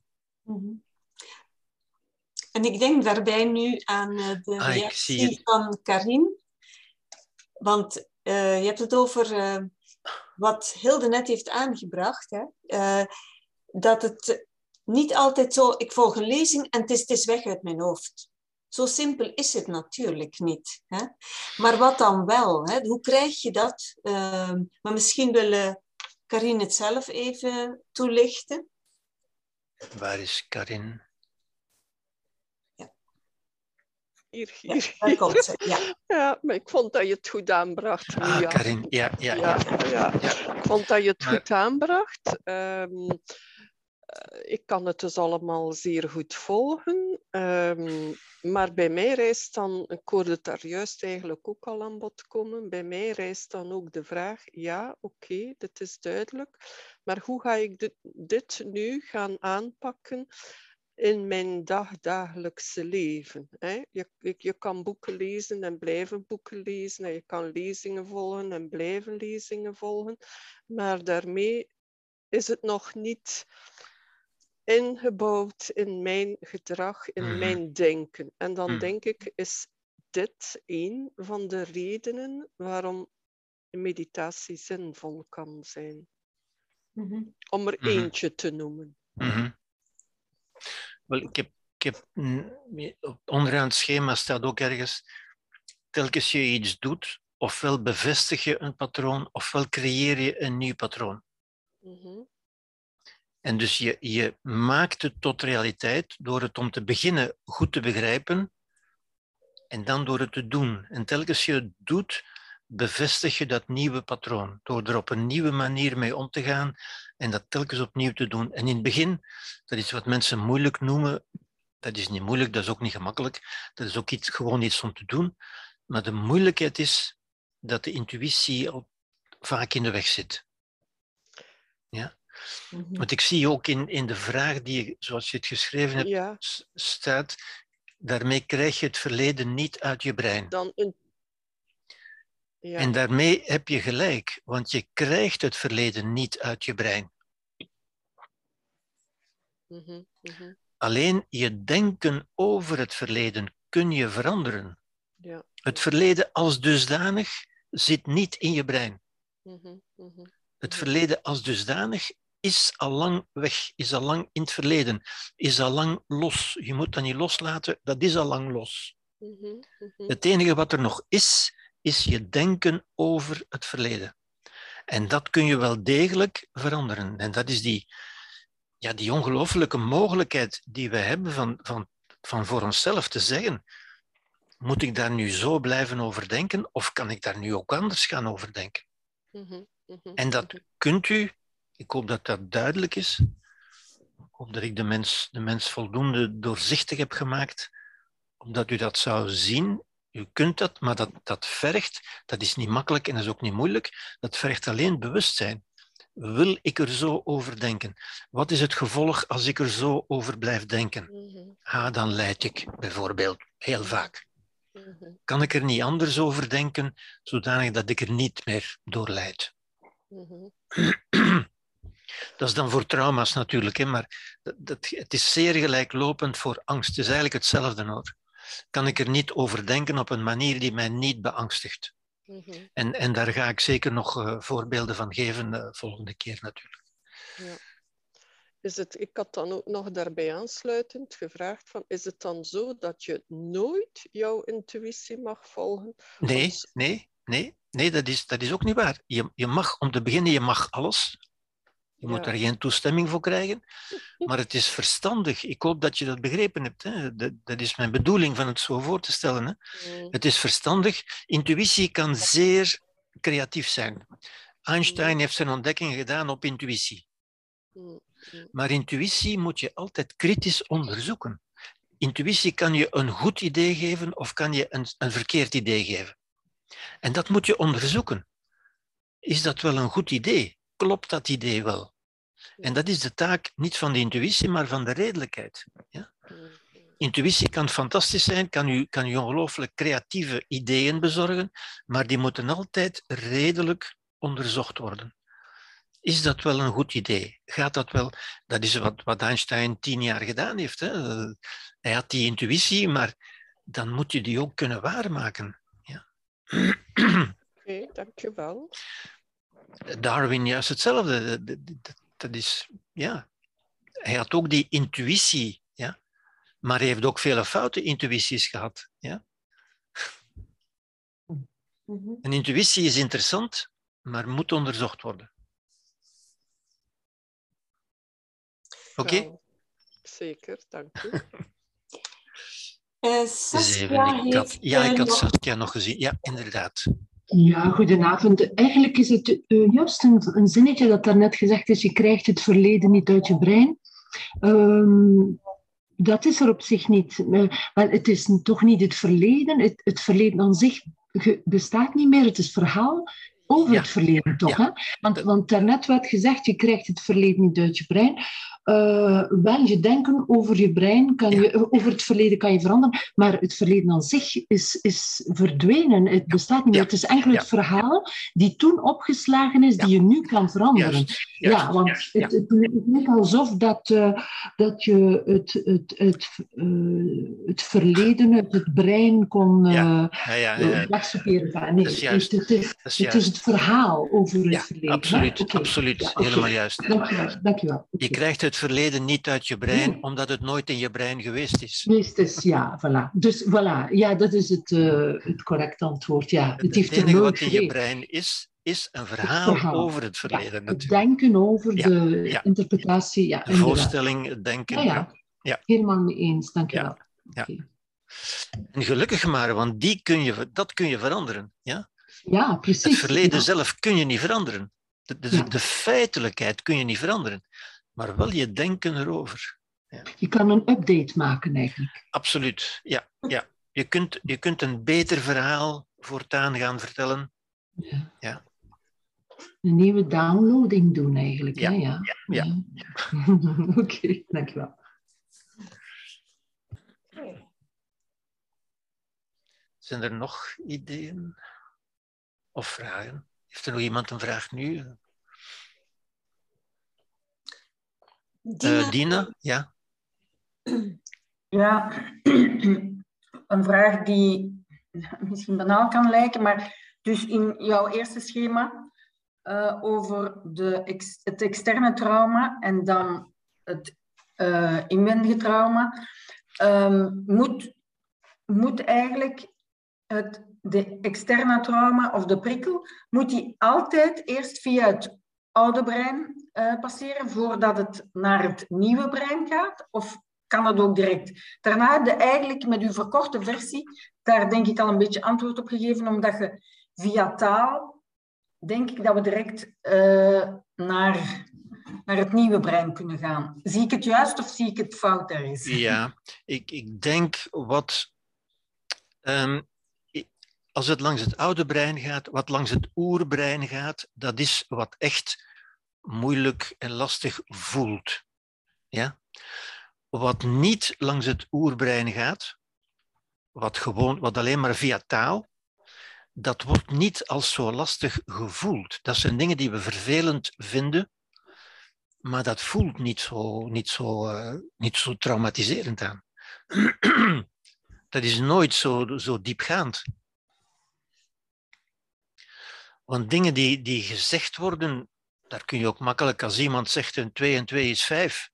En ik denk daarbij nu aan de reactie ah, van Karin. Want uh, je hebt het over uh, wat Hilde net heeft aangebracht. Hè? Uh, dat het niet altijd zo, ik volg een lezing en het is, het is weg uit mijn hoofd. Zo simpel is het natuurlijk niet. Hè? Maar wat dan wel? Hè? Hoe krijg je dat? Uh, maar misschien willen Karin het zelf even toelichten. Waar is Karin? Ja. Hier, hier. Ja, daar hier. Komt ze. Ja. Ja, maar ik vond dat je het goed aanbracht. Ah, ja. Karin, ja ja, ja, ja, ja. ja. Ik vond dat je het maar... goed aanbracht. Um, ik kan het dus allemaal zeer goed volgen. Um, maar bij mij reist dan, ik hoorde het daar juist eigenlijk ook al aan bod komen, bij mij reist dan ook de vraag, ja, oké, okay, dit is duidelijk, maar hoe ga ik dit, dit nu gaan aanpakken in mijn dagdagelijkse leven? Hè? Je, je, je kan boeken lezen en blijven boeken lezen, en je kan lezingen volgen en blijven lezingen volgen, maar daarmee is het nog niet ingebouwd in mijn gedrag, in mm. mijn denken. En dan mm. denk ik, is dit een van de redenen waarom meditatie zinvol kan zijn. Mm-hmm. Om er mm-hmm. eentje te noemen. Mm-hmm. Wel, ik heb, ik heb, onderaan het schema staat ook ergens, telkens je iets doet, ofwel bevestig je een patroon, ofwel creëer je een nieuw patroon. Mm-hmm. En dus je, je maakt het tot realiteit door het om te beginnen goed te begrijpen en dan door het te doen. En telkens je het doet, bevestig je dat nieuwe patroon door er op een nieuwe manier mee om te gaan en dat telkens opnieuw te doen. En in het begin, dat is wat mensen moeilijk noemen, dat is niet moeilijk, dat is ook niet gemakkelijk, dat is ook iets, gewoon iets om te doen. Maar de moeilijkheid is dat de intuïtie al vaak in de weg zit. Ja? Mm-hmm. Want ik zie ook in, in de vraag die, zoals je het geschreven hebt, ja. s- staat, daarmee krijg je het verleden niet uit je brein. Dan een... ja. En daarmee heb je gelijk, want je krijgt het verleden niet uit je brein. Mm-hmm. Mm-hmm. Alleen je denken over het verleden kun je veranderen. Ja. Het verleden als dusdanig zit niet in je brein. Mm-hmm. Mm-hmm. Het verleden als dusdanig is al lang weg, is al lang in het verleden, is al lang los. Je moet dat niet loslaten, dat is al lang los. Mm-hmm. Mm-hmm. Het enige wat er nog is, is je denken over het verleden. En dat kun je wel degelijk veranderen. En dat is die, ja, die ongelooflijke mogelijkheid die we hebben van, van, van voor onszelf te zeggen, moet ik daar nu zo blijven over denken of kan ik daar nu ook anders gaan over denken? Mm-hmm. En dat kunt u, ik hoop dat dat duidelijk is, ik hoop dat ik de mens, de mens voldoende doorzichtig heb gemaakt, omdat u dat zou zien. U kunt dat, maar dat, dat vergt, dat is niet makkelijk en dat is ook niet moeilijk, dat vergt alleen bewustzijn. Wil ik er zo over denken? Wat is het gevolg als ik er zo over blijf denken? Ah, dan lijd ik bijvoorbeeld heel vaak. Kan ik er niet anders over denken, zodanig dat ik er niet meer door lijd? Mm-hmm. Dat is dan voor trauma's natuurlijk, hè, maar dat, dat, het is zeer gelijklopend voor angst. Het is eigenlijk hetzelfde hoor. Kan ik er niet over denken op een manier die mij niet beangstigt? Mm-hmm. En, en daar ga ik zeker nog uh, voorbeelden van geven de uh, volgende keer natuurlijk. Ja. Is het, ik had dan ook nog daarbij aansluitend gevraagd van, is het dan zo dat je nooit jouw intuïtie mag volgen? Nee, of... nee. Nee, nee dat, is, dat is ook niet waar. Je, je mag, om te beginnen, je mag alles. Je ja. moet daar geen toestemming voor krijgen. Maar het is verstandig. Ik hoop dat je dat begrepen hebt. Hè. Dat, dat is mijn bedoeling van het zo voor te stellen. Hè. Nee. Het is verstandig. Intuïtie kan zeer creatief zijn. Einstein nee. heeft zijn ontdekkingen gedaan op intuïtie. Nee. Maar intuïtie moet je altijd kritisch onderzoeken. Intuïtie kan je een goed idee geven of kan je een, een verkeerd idee geven. En dat moet je onderzoeken. Is dat wel een goed idee? Klopt dat idee wel? En dat is de taak niet van de intuïtie, maar van de redelijkheid. Ja? Intuïtie kan fantastisch zijn, kan u, kan u ongelooflijk creatieve ideeën bezorgen, maar die moeten altijd redelijk onderzocht worden. Is dat wel een goed idee? Gaat dat wel? Dat is wat, wat Einstein tien jaar gedaan heeft. Hè? Hij had die intuïtie, maar dan moet je die ook kunnen waarmaken. Oké, okay, dankjewel. Darwin, juist hetzelfde. Dat, dat, dat is, ja. Hij had ook die intuïtie, ja. Maar hij heeft ook vele foute intuïties gehad. Ja. Mm-hmm. Een intuïtie is interessant, maar moet onderzocht worden. Oké? Okay? Nou, zeker, dank u. Uh, Saskia ik had, ja, ik had Saskia nog gezien. Ja, inderdaad. Ja, goedenavond. Eigenlijk is het uh, juist een, een zinnetje dat daarnet gezegd is, je krijgt het verleden niet uit je brein. Um, dat is er op zich niet. Uh, maar het is toch niet het verleden. Het, het verleden aan zich ge, bestaat niet meer. Het is verhaal over ja. het verleden toch. Ja. Hè? Want, want daarnet werd gezegd, je krijgt het verleden niet uit je brein. uh, wel je denken over je brein, kan je, ja. over het verleden kan je veranderen, maar het verleden aan zich is, is verdwenen. Het bestaat niet meer. Ja. Het is enkel ja. het verhaal die toen opgeslagen is, ja. die je nu kan veranderen. Juist. Juist. Ja, want Juist. het, het, het lijkt alsof dat, uh, dat je het, het, het, uh, het verleden uit het brein kon uh, ja. Ja, ja, ja, ja. wegsoeperen. Nee, het, het, het, het is het verhaal over het ja, verleden. Absoluut, okay. absoluut. Ja, helemaal okay. juist. Dank je wel. Dank je wel. Okay. Je krijgt het verleden niet uit je brein, nee. omdat het nooit in je brein geweest is. Geweest is, ja, voilà. Dus voilà, ja, dat is het, uh, het correcte antwoord. Ja, het, het heeft enige er wat in je brein is, is een verhaal, verhaal. over het verleden. Ja, het natuurlijk. denken over ja, de ja. interpretatie. Ja, de voorstelling, het denken. Ja, ja. ja. Helemaal mee eens, dank je ja. wel. Ja. Okay. En gelukkig maar, want die kun je, dat kun je veranderen. Ja, ja precies. Het verleden ja. zelf kun je niet veranderen. De, de, ja. de feitelijkheid kun je niet veranderen, maar wel je denken erover. Ja. Je kan een update maken eigenlijk. Absoluut, ja. ja. Je kunt, je kunt een beter verhaal voortaan gaan vertellen. Ja. Ja. Een nieuwe downloading doen eigenlijk. Ja, hè? ja. ja, ja. ja. ja. Oké, okay, dankjewel. Zijn er nog ideeën of vragen? Heeft er nog iemand een vraag nu? Dina? Uh, Dina? Ja. Ja, een vraag die misschien banaal kan lijken, maar dus in jouw eerste schema uh, over de ex het externe trauma en dan het uh, inwendige trauma, um, moet, moet eigenlijk het... de externe trauma of de prikkel, moet die altijd eerst via het oude brein uh, passeren voordat het naar het nieuwe brein gaat? Of kan het ook direct? Daarna de, eigenlijk met uw verkorte versie, daar denk ik al een beetje antwoord op gegeven, omdat je via taal, denk ik dat we direct uh, naar, naar het nieuwe brein kunnen gaan. Zie ik het juist of zie ik het fout ergens? Ja, ik, ik denk wat... Um... Als het langs het oude brein gaat, wat langs het oerbrein gaat, dat is wat echt moeilijk en lastig voelt. Ja? Wat niet langs het oerbrein gaat, wat, gewoon, wat alleen maar via taal, dat wordt niet als zo lastig gevoeld. Dat zijn dingen die we vervelend vinden, maar dat voelt niet zo, niet zo, uh, niet zo traumatiserend aan. Dat is nooit zo, zo diepgaand. Want dingen die, die gezegd worden, daar kun je ook makkelijk, als iemand zegt een twee en twee is vijf,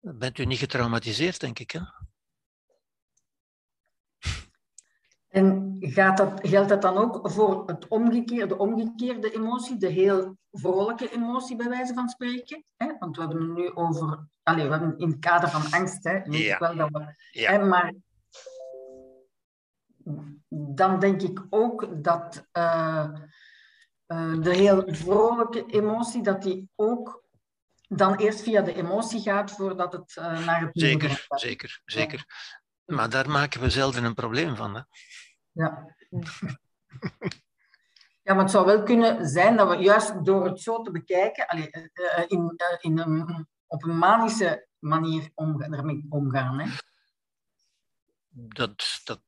dan bent u niet getraumatiseerd, denk ik. Hè? En gaat dat, geldt dat dan ook voor het omgekeerde, omgekeerde emotie, de heel vrolijke emotie bij wijze van spreken? Hè? Want we hebben het nu over, allez, we hebben in het kader van angst, hè? Niet ja. wel dat we, ja. hè, maar... Dan denk ik ook dat uh, uh, de heel vrolijke emotie, dat die ook dan eerst via de emotie gaat voordat het uh, naar het nieuwe gaat. Zeker, zeker, zeker. Ja. Maar daar maken we zelden een probleem van. Hè? Ja. Ja, maar het zou wel kunnen zijn dat we juist door het zo te bekijken, allee, uh, in, uh, in een, op een manische manier omgaan, ermee omgaan. Hè? Dat... dat...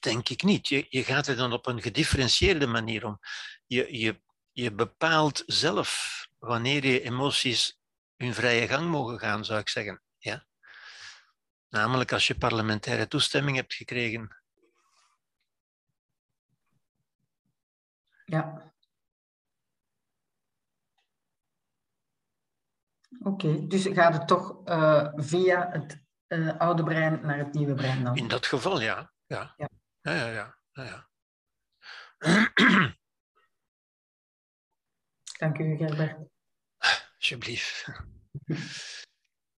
Denk ik niet. Je, je gaat er dan op een gedifferentieerde manier om. Je, je, je bepaalt zelf wanneer je emoties hun vrije gang mogen gaan, zou ik zeggen. Ja? Namelijk als je parlementaire toestemming hebt gekregen. Ja. Oké, okay, dus gaat het toch uh, via het uh, oude brein naar het nieuwe brein dan? In dat geval, ja. Ja. Ja. Ja, ja, ja, ja, ja. Dank u, Gerbert. Alsjeblieft.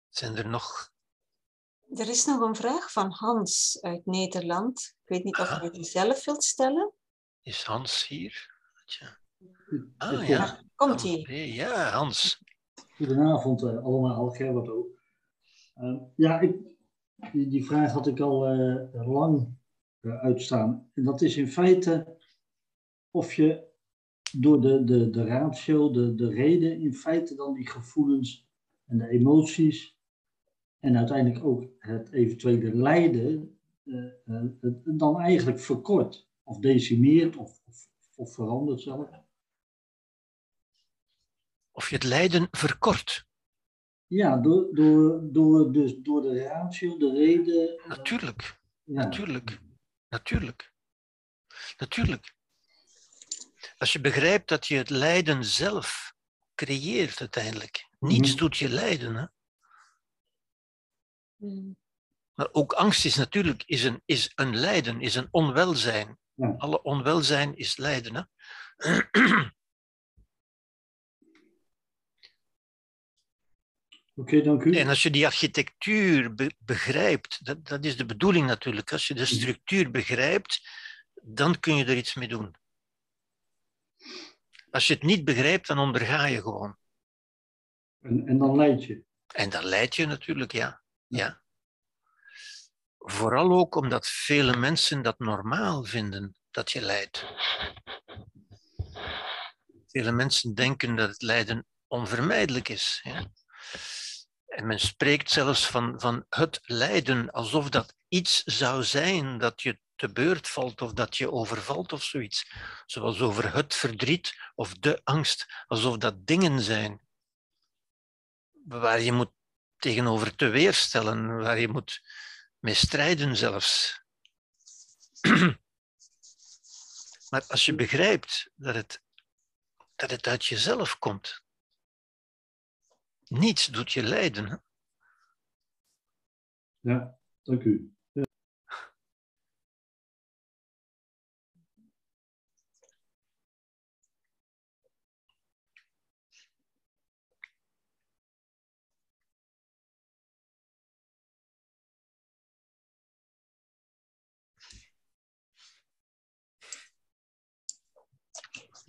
Zijn er nog... Er is nog een vraag van Hans uit Nederland. Ik weet niet ah. of hij die zelf wilt stellen. Is Hans hier? Tja. Ah, ja. Komt hij. Ja, Hans. Goedenavond uh, allemaal, Gerbert ook. Uh, ja, ik, die, die vraag had ik al uh, lang... uitstaan. En dat is in feite of je door de, de, de ratio, de, de reden, in feite dan die gevoelens en de emoties en uiteindelijk ook het eventuele lijden uh, uh, dan eigenlijk verkort of decimeert of, of, of verandert zelf. Of je het lijden verkort. Ja, door, door, door, dus door de ratio, de reden. Natuurlijk, uh, ja. natuurlijk, natuurlijk, natuurlijk. Als je begrijpt dat je het lijden zelf creëert uiteindelijk. Niets mm. doet je lijden. Hè? Mm. Maar ook angst is natuurlijk is een, is een lijden, is een onwelzijn. Ja. Alle onwelzijn is lijden. Hè? Oké, okay, dank u. En als je die architectuur be- begrijpt, dat, dat is de bedoeling natuurlijk. Als je de structuur begrijpt, dan kun je er iets mee doen. Als je het niet begrijpt, dan onderga je gewoon. En, en dan leid je. En dan leid je natuurlijk, ja. ja. Vooral ook omdat vele mensen dat normaal vinden, dat je lijdt. Vele mensen denken dat het lijden onvermijdelijk is. Ja. En men spreekt zelfs van, van het lijden, alsof dat iets zou zijn dat je te beurt valt of dat je overvalt of zoiets. Zoals over het verdriet of de angst, alsof dat dingen zijn waar je moet tegenover te weerstellen, waar je moet mee strijden zelfs. Maar als je begrijpt dat het, dat het uit jezelf komt, niets doet je lijden. Hè? Ja, dank u. Ja.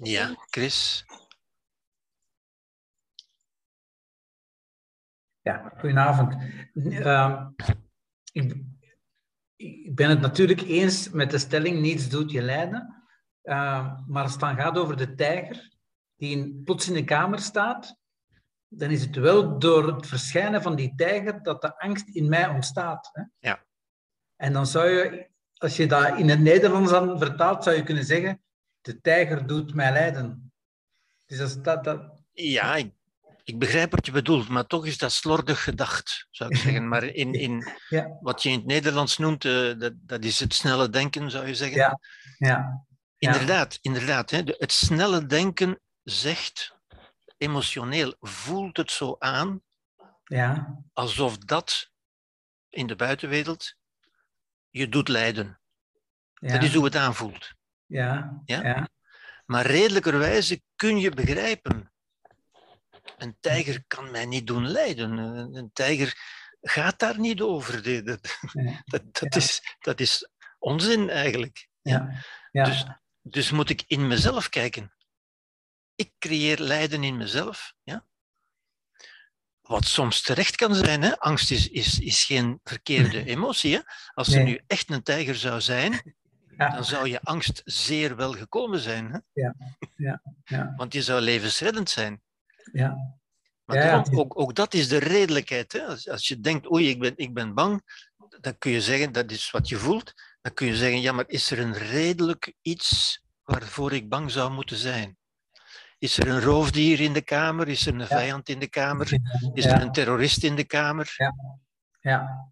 Ja, Chris. Ja, goedenavond. Uh, ik, ik ben het natuurlijk eens met de stelling niets doet je lijden. Uh, maar als het dan gaat over de tijger die in, plots in de kamer staat, dan is het wel door het verschijnen van die tijger dat de angst in mij ontstaat. Hè? Ja. En dan zou je, als je dat in het Nederlands dan vertaalt, zou je kunnen zeggen, de tijger doet mij lijden. Dus als dat... dat... Ja, ik... Ik begrijp wat je bedoelt, maar toch is dat slordig gedacht, zou ik zeggen. Maar in, in ja. wat je in het Nederlands noemt, uh, dat, dat is het snelle denken, zou je zeggen. Ja. Ja. Inderdaad, inderdaad. Hè. Het snelle denken zegt, emotioneel voelt het zo aan, ja. alsof dat in de buitenwereld je doet lijden. Ja. Dat is hoe het aanvoelt. Ja. Ja? Ja. Maar redelijkerwijze kun je begrijpen. Een tijger kan mij niet doen lijden. Een tijger gaat daar niet over. Dat, dat, dat, is, dat is onzin eigenlijk. Ja. Ja. Dus, dus moet ik in mezelf kijken. Ik creëer lijden in mezelf. Ja? Wat soms terecht kan zijn. Hè? Angst is, is, is geen verkeerde emotie. Hè? Als er nee. nu echt een tijger zou zijn... Ja. Dan zou je angst zeer wel gekomen zijn. Hè? Ja. Ja. Ja. Want je zou levensreddend zijn. Ja. Maar ja, ja. Ook, ook dat is de redelijkheid. Hè? Als, als je denkt, oei, ik ben, ik ben bang, dan kun je zeggen, dat is wat je voelt. Dan kun je zeggen, ja, maar is er een redelijk iets waarvoor ik bang zou moeten zijn? Is er een roofdier in de kamer? Is er een ja. vijand in de kamer? Is ja. er een terrorist in de kamer? Ja. Ja.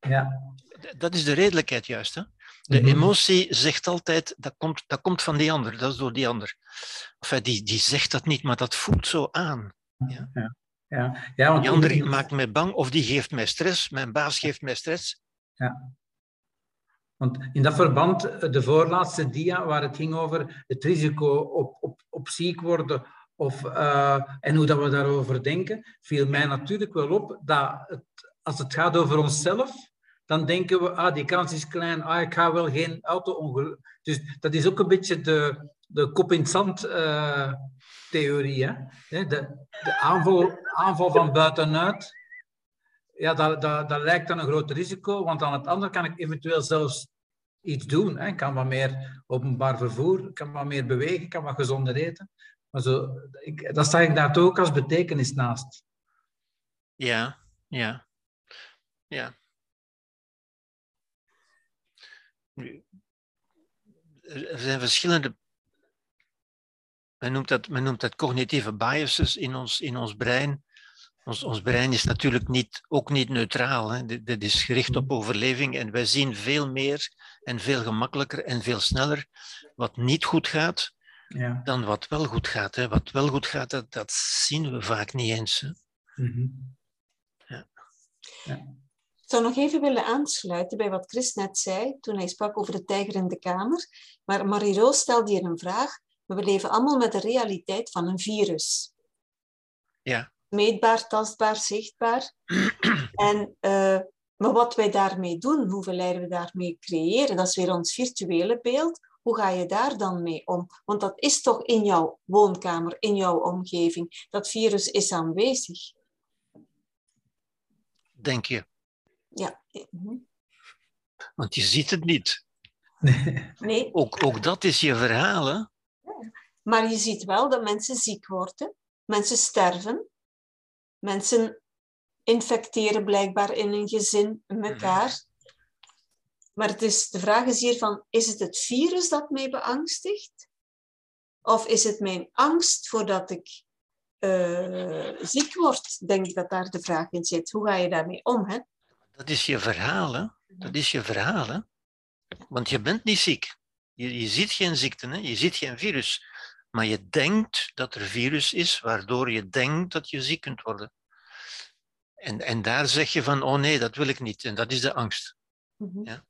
Ja. Dat is de redelijkheid juist. Hè? De mm-hmm. emotie zegt altijd, dat komt, dat komt van die ander, dat is door die ander. Enfin, die, die zegt dat niet, maar dat voelt zo aan. Ja? Ja, ja. Ja, want die ander die... maakt mij bang of die geeft mij stress, mijn baas geeft mij stress. Ja. Want in dat verband, de voorlaatste dia waar het ging over het risico op, op, op ziek worden of, uh, en hoe dat we daarover denken, viel mij natuurlijk wel op dat het, als het gaat over onszelf... Dan denken we, ah, die kans is klein, ah, ik ga wel geen auto-ongeluk. Dus dat is ook een beetje de, de kop-in-zand-theorie. Uh, de de aanval, aanval van buitenuit, ja, dat, dat, dat lijkt dan een groot risico, want aan het andere kan ik eventueel zelfs iets doen. Hè. Ik kan wat meer openbaar vervoer, ik kan wat meer bewegen, ik kan wat gezonder eten. Maar zo, ik, dat zag ik daar ook als betekenis naast. Ja, ja, ja. Nu, er zijn verschillende, men noemt dat, men noemt dat cognitieve biases in ons, in ons brein. Ons, ons brein is natuurlijk niet, ook niet neutraal. Hè. Dit, dit is gericht op overleving en wij zien veel meer en veel gemakkelijker en veel sneller wat niet goed gaat ja. dan wat wel goed gaat. Hè. Wat wel goed gaat, dat, dat zien we vaak niet eens. Hè. Mm-hmm. ja. Ja. Ik zou nog even willen aansluiten bij wat Chris net zei, toen hij sprak over de tijger in de kamer. Maar Marie-Roos stelde hier een vraag. We leven allemaal met de realiteit van een virus. Ja. Meetbaar, tastbaar, zichtbaar. En, uh, maar wat wij daarmee doen, hoeveel lijden we daarmee creëren, dat is weer ons virtuele beeld. Hoe ga je daar dan mee om? Want dat is toch in jouw woonkamer, in jouw omgeving. Dat virus is aanwezig. Denk je? Ja. Mm-hmm. Want je ziet het niet. Nee. Ook, ook dat is je verhaal, hè? Ja. Maar je ziet wel dat mensen ziek worden. Mensen sterven. Mensen infecteren blijkbaar in een gezin elkaar. Maar het is, de vraag is hier van, is het het virus dat mij beangstigt? Of is het mijn angst voordat ik uh, ziek word? Denk ik dat daar de vraag in zit. Hoe ga je daarmee om, hè? Dat is je verhaal, hè? Dat is je verhaal, hè? Want je bent niet ziek. Je, je ziet geen ziekte, hè? Je ziet geen virus. Maar je denkt dat er virus is, waardoor je denkt dat je ziek kunt worden. En, en daar zeg je van, oh nee, dat wil ik niet. En dat is de angst. Mm-hmm. Ja?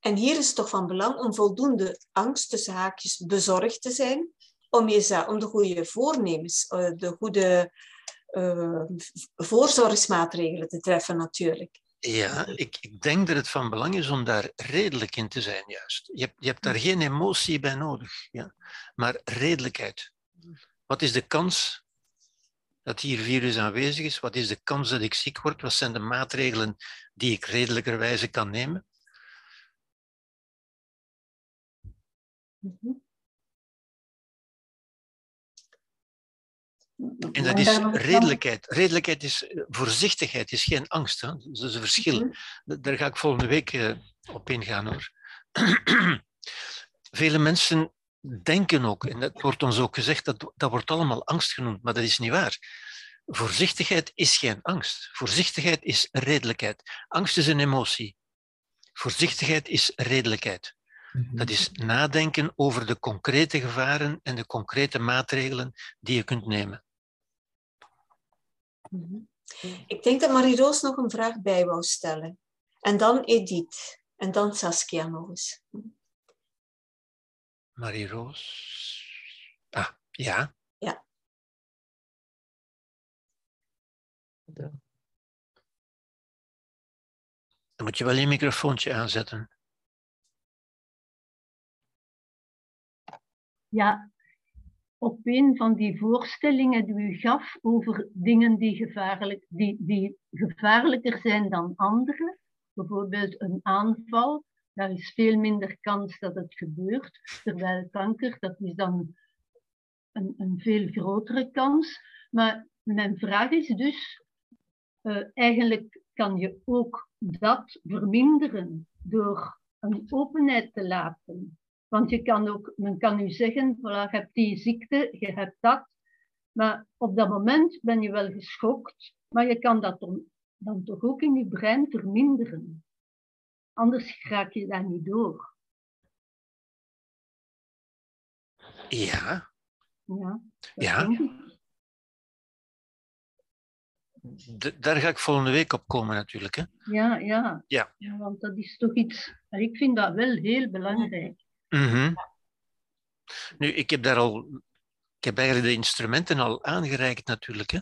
En hier is het toch van belang om voldoende angst, tussen haakjes, bezorgd te zijn, om, je, om de goede voornemens, de goede uh, voorzorgsmaatregelen te treffen natuurlijk. Ja, ik, ik denk dat het van belang is om daar redelijk in te zijn, juist. Je, je hebt daar geen emotie bij nodig, ja? Maar redelijkheid. Wat is de kans dat hier virus aanwezig is? Wat is de kans dat ik ziek word? Wat zijn de maatregelen die ik redelijkerwijze kan nemen? Mm-hmm. En dat is redelijkheid. Redelijkheid is voorzichtigheid, is geen angst. Hè? Dat is een verschil. Daar ga ik volgende week op ingaan, hoor. Vele mensen denken ook, en dat wordt ons ook gezegd, dat, dat wordt allemaal angst genoemd, maar dat is niet waar. Voorzichtigheid is geen angst. Voorzichtigheid is redelijkheid. Angst is een emotie. Voorzichtigheid is redelijkheid. Dat is nadenken over de concrete gevaren en de concrete maatregelen die je kunt nemen. Ik denk dat Marie-Roos nog een vraag bij wou stellen. En dan Edith. En dan Saskia nog eens. Marie-Roos. Ah, ja. Ja. Dan moet je wel je microfoontje aanzetten. Ja, op een van die voorstellingen die u gaf over dingen die, gevaarlijk, die, die gevaarlijker zijn dan andere, bijvoorbeeld een aanval, daar is veel minder kans dat het gebeurt, terwijl kanker, dat is dan een, een veel grotere kans. Maar mijn vraag is dus, uh, eigenlijk kan je ook dat verminderen door een openheid te laten. Want je kan ook, men kan nu zeggen, voilà, je hebt die ziekte, je hebt dat. Maar op dat moment ben je wel geschokt. Maar je kan dat dan, dan toch ook in je brein verminderen. Anders raak je daar niet door. Ja. Ja. Ja. De, daar ga ik volgende week op komen natuurlijk. Hè? Ja, ja, ja. Ja, want dat is toch iets... Ik vind dat wel heel belangrijk. Mm-hmm. Nu, ik heb daar al, ik heb eigenlijk de instrumenten al aangereikt natuurlijk. Hè.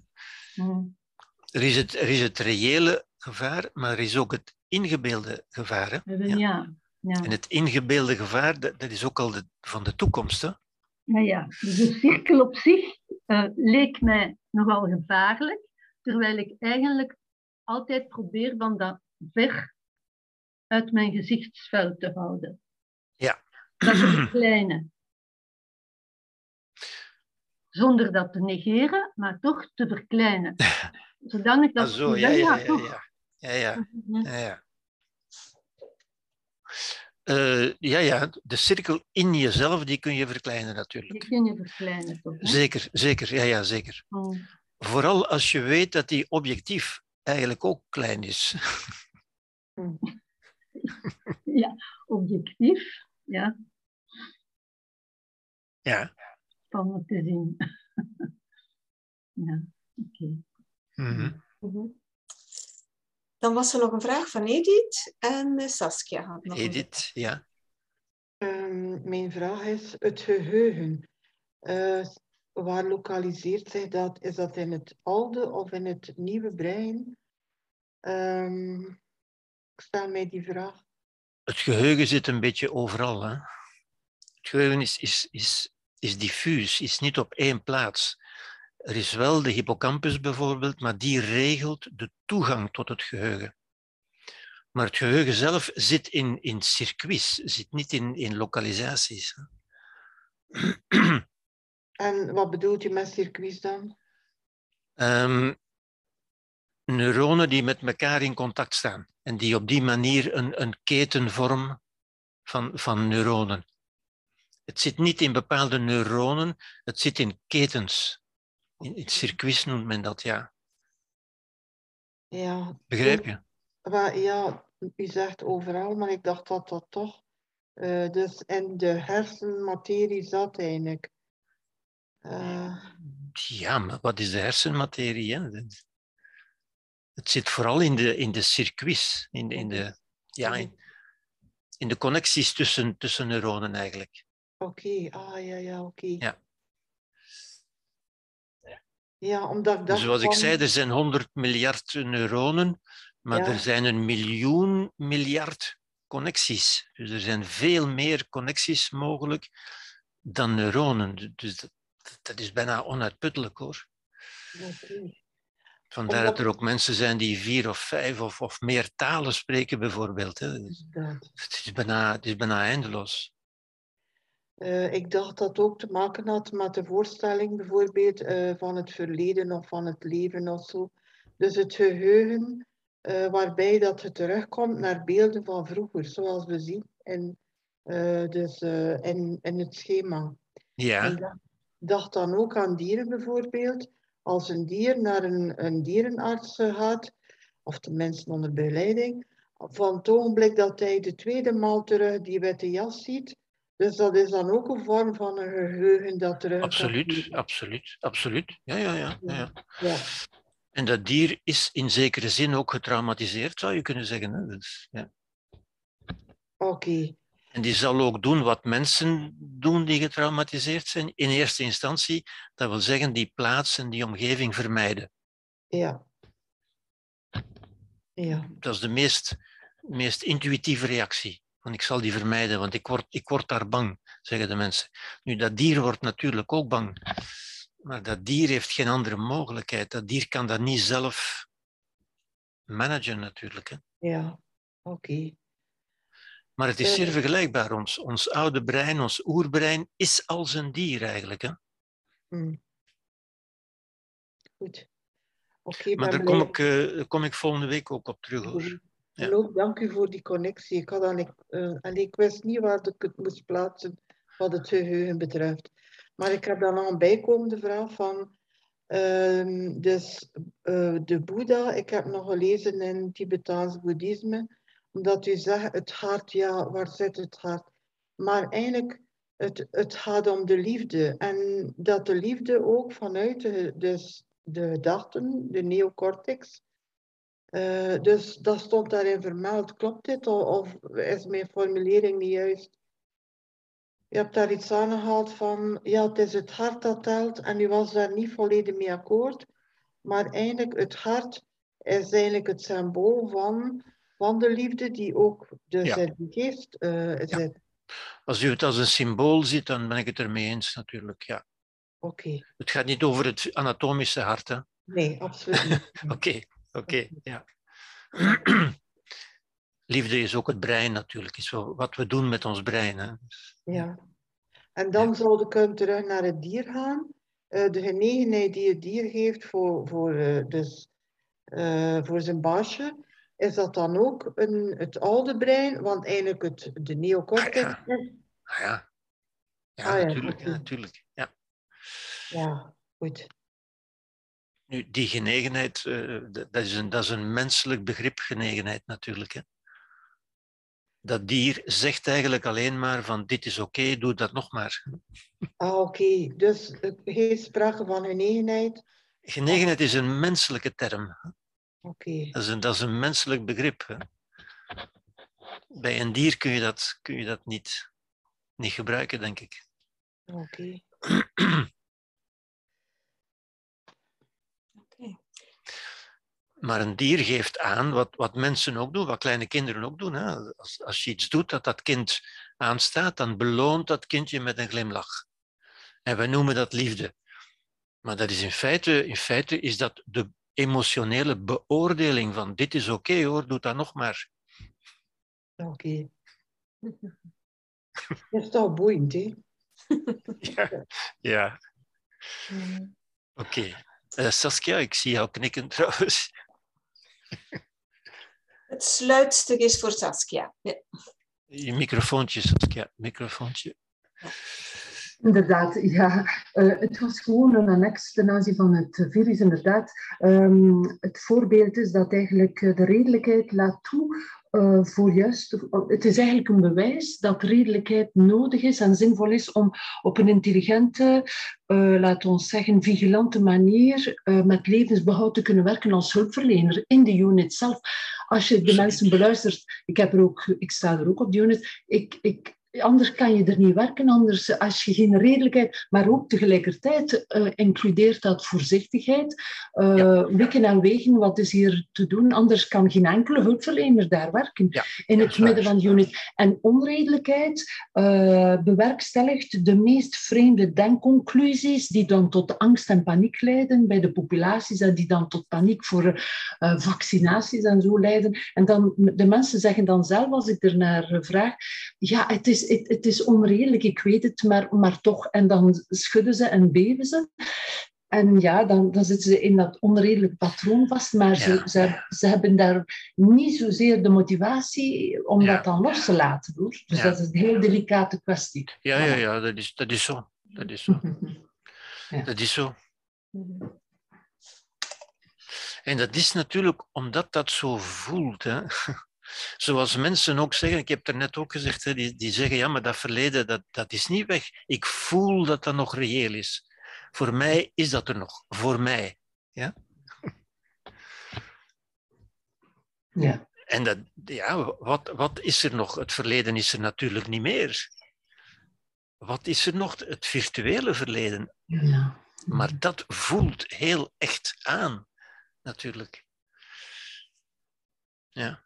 Mm. Er is het, er is het reële gevaar, maar er is ook het ingebeelde gevaar. Hè. Ja. Ja. Ja. En het ingebeelde gevaar, dat, dat is ook al de, van de toekomst. Hè. Ja, ja, de cirkel op zich uh, leek mij nogal gevaarlijk, terwijl ik eigenlijk altijd probeer van dat ver uit mijn gezichtsveld te houden. Ja. Dat is het kleine. Zonder dat te negeren, maar toch te verkleinen. zodanig dat ah, zo, ja, ja, ja, ja, ja, ja, ja, ja. Uh, ja, ja, de cirkel in jezelf, die kun je verkleinen natuurlijk. Die kun je verkleinen, toch? Hè? Zeker, zeker, ja, ja, zeker. Oh. Vooral als je weet dat die objectief eigenlijk ook klein is. Oh. Ja, objectief, ja. Ja. Spannend te zien. Ja, oké. Okay. Mm-hmm. Mm-hmm. Dan was er nog een vraag van Edith en Saskia had nog Edith, een... ja. Uh, mijn vraag is het geheugen. Uh, waar lokaliseert zich dat? Is dat in het oude of in het nieuwe brein? Uh, ik stel mij die vraag. Het geheugen zit een beetje overal. Hè? Het geheugen is, is, is, is diffuus, is niet op één plaats. Er is wel de hippocampus bijvoorbeeld, maar die regelt de toegang tot het geheugen. Maar het geheugen zelf zit in, in circuits, zit niet in, in lokalisaties. En wat bedoelt u met circuits dan? Um, neuronen die met elkaar in contact staan en die op die manier een, een keten vormen van, van neuronen. Het zit niet in bepaalde neuronen, het zit in ketens. In het circuit noemt men dat, ja. Ja. Begrijp je? Ja, u zegt overal, maar ik dacht dat dat toch uh, dus in de hersenmaterie zat eigenlijk. Uh... Ja, maar wat is de hersenmaterie? Hè? Het zit vooral in de, in de circuits, in, in, de, ja, in, in de connecties tussen, tussen neuronen eigenlijk. Oké, okay. ah ja, ja, oké. Okay. Ja. Ja, omdat ik dacht, zoals ik zei, er zijn honderd miljard neuronen, maar ja. Er zijn een miljoen miljard connecties. Dus er zijn veel meer connecties mogelijk dan neuronen. Dus dat, dat is bijna onuitputtelijk, hoor. Okay. Vandaar omdat... dat er ook mensen zijn die vier of vijf of, of meer talen spreken, bijvoorbeeld. Hè. Dat... Het is bijna, het is bijna eindeloos. Uh, ik dacht dat ook te maken had met de voorstelling bijvoorbeeld uh, van het verleden of van het leven of zo. Dus het geheugen uh, waarbij dat het terugkomt naar beelden van vroeger, zoals we zien in, uh, dus, uh, in, in het schema. Ja. Ik dacht, dacht dan ook aan dieren bijvoorbeeld. Als een dier naar een, een dierenarts gaat, of tenminste onder begeleiding, van het ogenblik dat hij de tweede maal terug die witte jas ziet, dus dat is dan ook een vorm van een geheugen dat er... Absoluut, absoluut, absoluut. Ja, ja, ja, ja. Ja. En dat dier is in zekere zin ook getraumatiseerd, zou je kunnen zeggen. Hè? Dus, ja. Oké. Okay. En die zal ook doen wat mensen doen die getraumatiseerd zijn, in eerste instantie. Dat wil zeggen, die plaats en die omgeving vermijden. Ja. Ja. Dat is de meest, meest intuïtieve reactie. Want ik zal die vermijden, want ik word, ik word daar bang, zeggen de mensen. Nu, dat dier wordt natuurlijk ook bang. Maar dat dier heeft geen andere mogelijkheid. Dat dier kan dat niet zelf managen natuurlijk. Hè? Ja, oké. Okay. Maar het is zeer vergelijkbaar. Ons, ons oude brein, ons oerbrein, is als een dier eigenlijk. Hè? Hmm. Goed. Okay, maar daar kom ik, uh, kom ik volgende week ook op terug, hoor. Ja. En ook dank u voor die connectie. Ik, had dan, ik, uh, en ik wist niet waar ik het moest plaatsen wat het geheugen betreft. Maar ik heb dan nog een bijkomende vraag van... Uh, dus uh, de Boeddha, ik heb nog gelezen in Tibetaans boeddhisme, omdat u zegt, het hart, ja, waar zit het hart? Maar eigenlijk, het, het gaat om de liefde. En dat de liefde ook vanuit de, dus de gedachten, de neocortex... Uh, dus dat stond daarin vermeld. Klopt dit of, of is mijn formulering niet juist? Je hebt daar iets aangehaald van, ja, het is het hart dat telt en u was daar niet volledig mee akkoord. Maar eigenlijk het hart is eigenlijk het symbool van, van de liefde die ook de ja. geest uh, ja. zit. Als u het als een symbool ziet, dan ben ik het ermee eens natuurlijk, ja. Oké. Okay. Het gaat niet over het anatomische hart, hè? Nee, absoluut niet. Oké. Okay. Oké, okay, ja. Liefde is ook het brein natuurlijk, is wat we doen met ons brein. Hè. Ja. En dan ja. zou ik terug naar het dier gaan. Uh, de genegenheid die het dier geeft voor, voor uh, dus uh, voor zijn baasje. Is dat dan ook een, het oude brein? Want eigenlijk het, de neocortex... Ah, ja. Ah, ja. Ja, ah, ja, natuurlijk, ja, natuurlijk. Ja, ja, goed. Nu, die genegenheid, uh, dat, is een, dat is een menselijk begrip, genegenheid natuurlijk. Hè. Dat dier zegt eigenlijk alleen maar van dit is oké, okay, doe dat nog maar. Ah, oké. Okay. Dus geen sprake van genegenheid? Genegenheid is een menselijke term. Oké. Okay. Dat, dat is een menselijk begrip. Hè. Bij een dier kun je dat, kun je dat niet, niet gebruiken, denk ik. Oké. Okay. Maar een dier geeft aan, wat, wat mensen ook doen, wat kleine kinderen ook doen. Hè. Als, als je iets doet dat dat kind aanstaat, dan beloont dat kindje met een glimlach. En wij noemen dat liefde. Maar dat is in feite, in feite is dat de emotionele beoordeling van dit is oké okay, hoor, doe dat nog maar. Oké. Okay. Dat is toch boeiend, hè? Ja. Ja. Oké. Okay. Uh, Saskia, ik zie jou knikken trouwens. Het sluitstuk is voor Saskia. Ja. Je microfoontje, Saskia. Microfoontje. Inderdaad, ja. Uh, het was gewoon een annex ten aanzien van het virus, inderdaad. Um, het voorbeeld is dat eigenlijk de redelijkheid laat toe uh, voor juist... Het is eigenlijk een bewijs dat redelijkheid nodig is en zinvol is om op een intelligente... Uh, laat ons zeggen, vigilante manier uh, met levensbehoud te kunnen werken als hulpverlener in de unit zelf. Als je de mensen beluistert, ik, heb er ook, ik sta er ook op de unit, ik, ik, anders kan je er niet werken, anders als je geen redelijkheid, maar ook tegelijkertijd uh, includeert dat voorzichtigheid, uh, ja. Wikken en wegen, wat is hier te doen, anders kan geen enkele hulpverlener daar werken, ja, in het midden waar. Van de unit. En onredelijkheid uh, bewerkstelligt de meest vreemde denkconclusies die dan tot angst en paniek leiden bij de populaties en die dan tot paniek voor uh, vaccinaties en zo leiden. En dan, de mensen zeggen dan zelf, als ik ernaar vraag, ja, het is, het, het is onredelijk, ik weet het, maar, maar toch. En dan schudden ze en beven ze. En ja, dan, dan zitten ze in dat onredelijke patroon vast, maar ze, ja. ze, ze hebben daar niet zozeer de motivatie om ja. dat dan los te laten, hoor. Dus ja. dat is een heel delicate kwestie. Ja, ja, ja, ja, dat is, dat is zo. Dat is zo. Ja. Dat is zo. En dat is natuurlijk omdat dat zo voelt. Hè? Zoals mensen ook zeggen, ik heb het er net ook gezegd, hè, die, die zeggen, ja, maar dat verleden, dat, dat is niet weg. Ik voel dat dat nog reëel is. Voor mij is dat er nog. Voor mij. Ja. Ja. En dat, ja, wat, wat is er nog? Het verleden is er natuurlijk niet meer. Wat is er nog? Het virtuele verleden. Ja. Maar dat voelt heel echt aan, natuurlijk. Ja.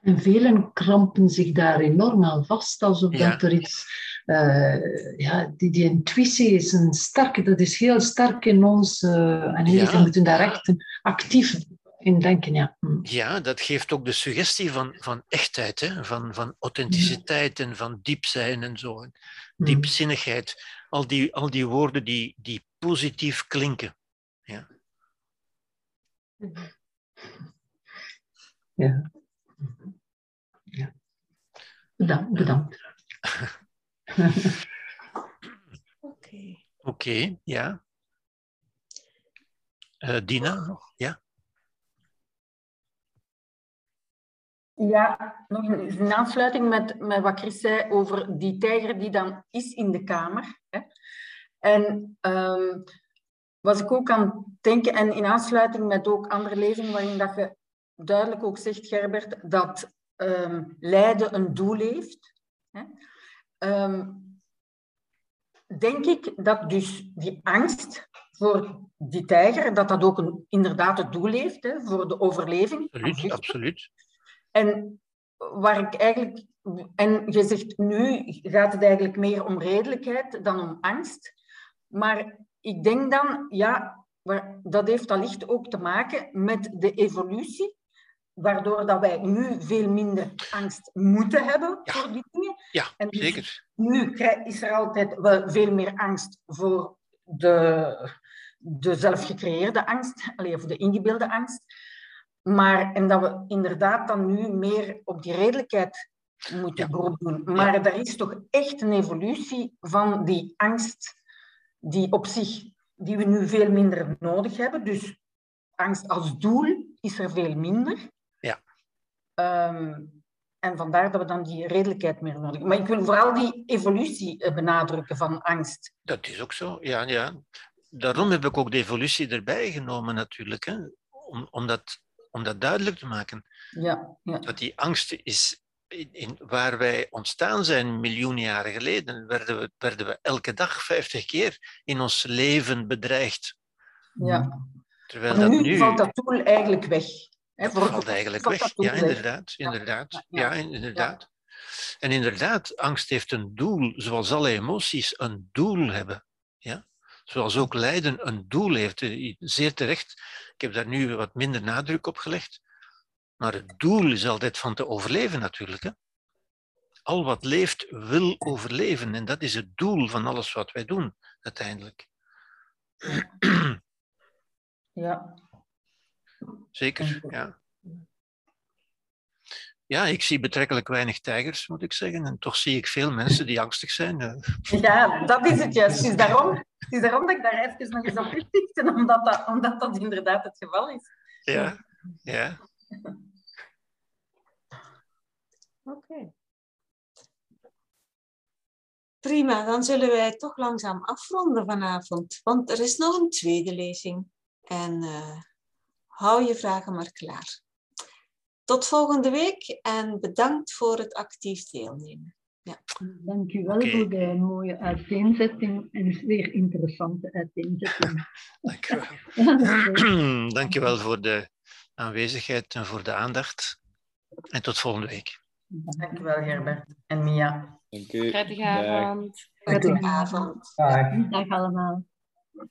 En velen krampen zich daar enorm aan vast, alsof ja. dat er iets... Uh, ja, die, die intuïtie is een sterke, dat is heel sterk in ons. Uh, en ja. we moeten daar echt actief in denken, ja. Ja, dat geeft ook de suggestie van, van echtheid, hè? Van, van authenticiteit en van diep zijn en zo. Diepzinnigheid. Al die, al die woorden die, die positief klinken. Ja. Ja. Ja. Bedankt. bedankt. Oké. Oké, ja. Uh, Dina nog? Ja. Ja, nog in aansluiting met, met wat Chris zei over die tijger die dan is in de kamer. Hè. En um, was ik ook aan het denken, en in aansluiting met ook andere lezingen waarin dat je duidelijk ook zegt, Gerbert, dat um, lijden een doel heeft. Hè. Um, denk ik dat dus die angst voor die tijger, dat dat ook een, inderdaad het doel heeft, hè, voor de overleving. Absoluut, absoluut. En waar ik eigenlijk, en je zegt nu gaat het eigenlijk meer om redelijkheid dan om angst. Maar ik denk dan, ja, dat heeft allicht ook te maken met de evolutie, waardoor dat wij nu veel minder angst moeten hebben ja. voor die dingen. Ja, en dus zeker. Nu is er altijd wel veel meer angst voor de, de zelfgecreëerde angst, of de ingebeelde angst. Maar, en dat we inderdaad dan nu meer op die redelijkheid moeten beroep doen. Maar ja. Er is toch echt een evolutie van die angst die op zich, die we nu veel minder nodig hebben. Dus angst als doel is er veel minder. Ja. Um, en vandaar dat we dan die redelijkheid meer nodig hebben. Maar ik wil vooral die evolutie benadrukken van angst. Dat is ook zo, ja. ja. Daarom heb ik ook de evolutie erbij genomen natuurlijk, hè. Om, om, dat, om dat duidelijk te maken. Ja, ja. Dat die angst is... In, in, waar wij ontstaan zijn miljoenen jaren geleden, werden we, werden we elke dag vijftig keer in ons leven bedreigd. Ja. Terwijl dat nu, nu valt dat doel eigenlijk weg. Hè, voor... valt eigenlijk valt weg, ja, inderdaad. Weg. inderdaad. Ja, ja, ja. ja inderdaad. Ja. En inderdaad, angst heeft een doel, zoals alle emoties een doel hebben. Ja? Zoals ook lijden een doel heeft. Zeer terecht, ik heb daar nu wat minder nadruk op gelegd. Maar het doel is altijd van te overleven natuurlijk. Hè? Al wat leeft wil overleven. En dat is het doel van alles wat wij doen, uiteindelijk. Ja. Zeker, ja. Ja, ik zie betrekkelijk weinig tijgers, moet ik zeggen. En toch zie ik veel mensen die angstig zijn. Ja, dat is het juist. Het is daarom, het is daarom dat ik daar even nog eens op inlicht. Omdat dat, omdat dat inderdaad het geval is. Ja, ja. Oké. Okay. Prima, dan zullen wij toch langzaam afronden vanavond, want er is nog een tweede lezing. En uh, hou je vragen maar klaar. Tot volgende week en bedankt voor het actief deelnemen. Ja. Dank u wel okay. voor de mooie uiteenzetting en zeer interessante uiteenzetting. Dank u wel. Dank u wel voor de aanwezigheid en voor de aandacht. En tot volgende week. Dank u wel, Herbert en Mia. Dank u. Prettige avond. Prettige avond. Dag allemaal.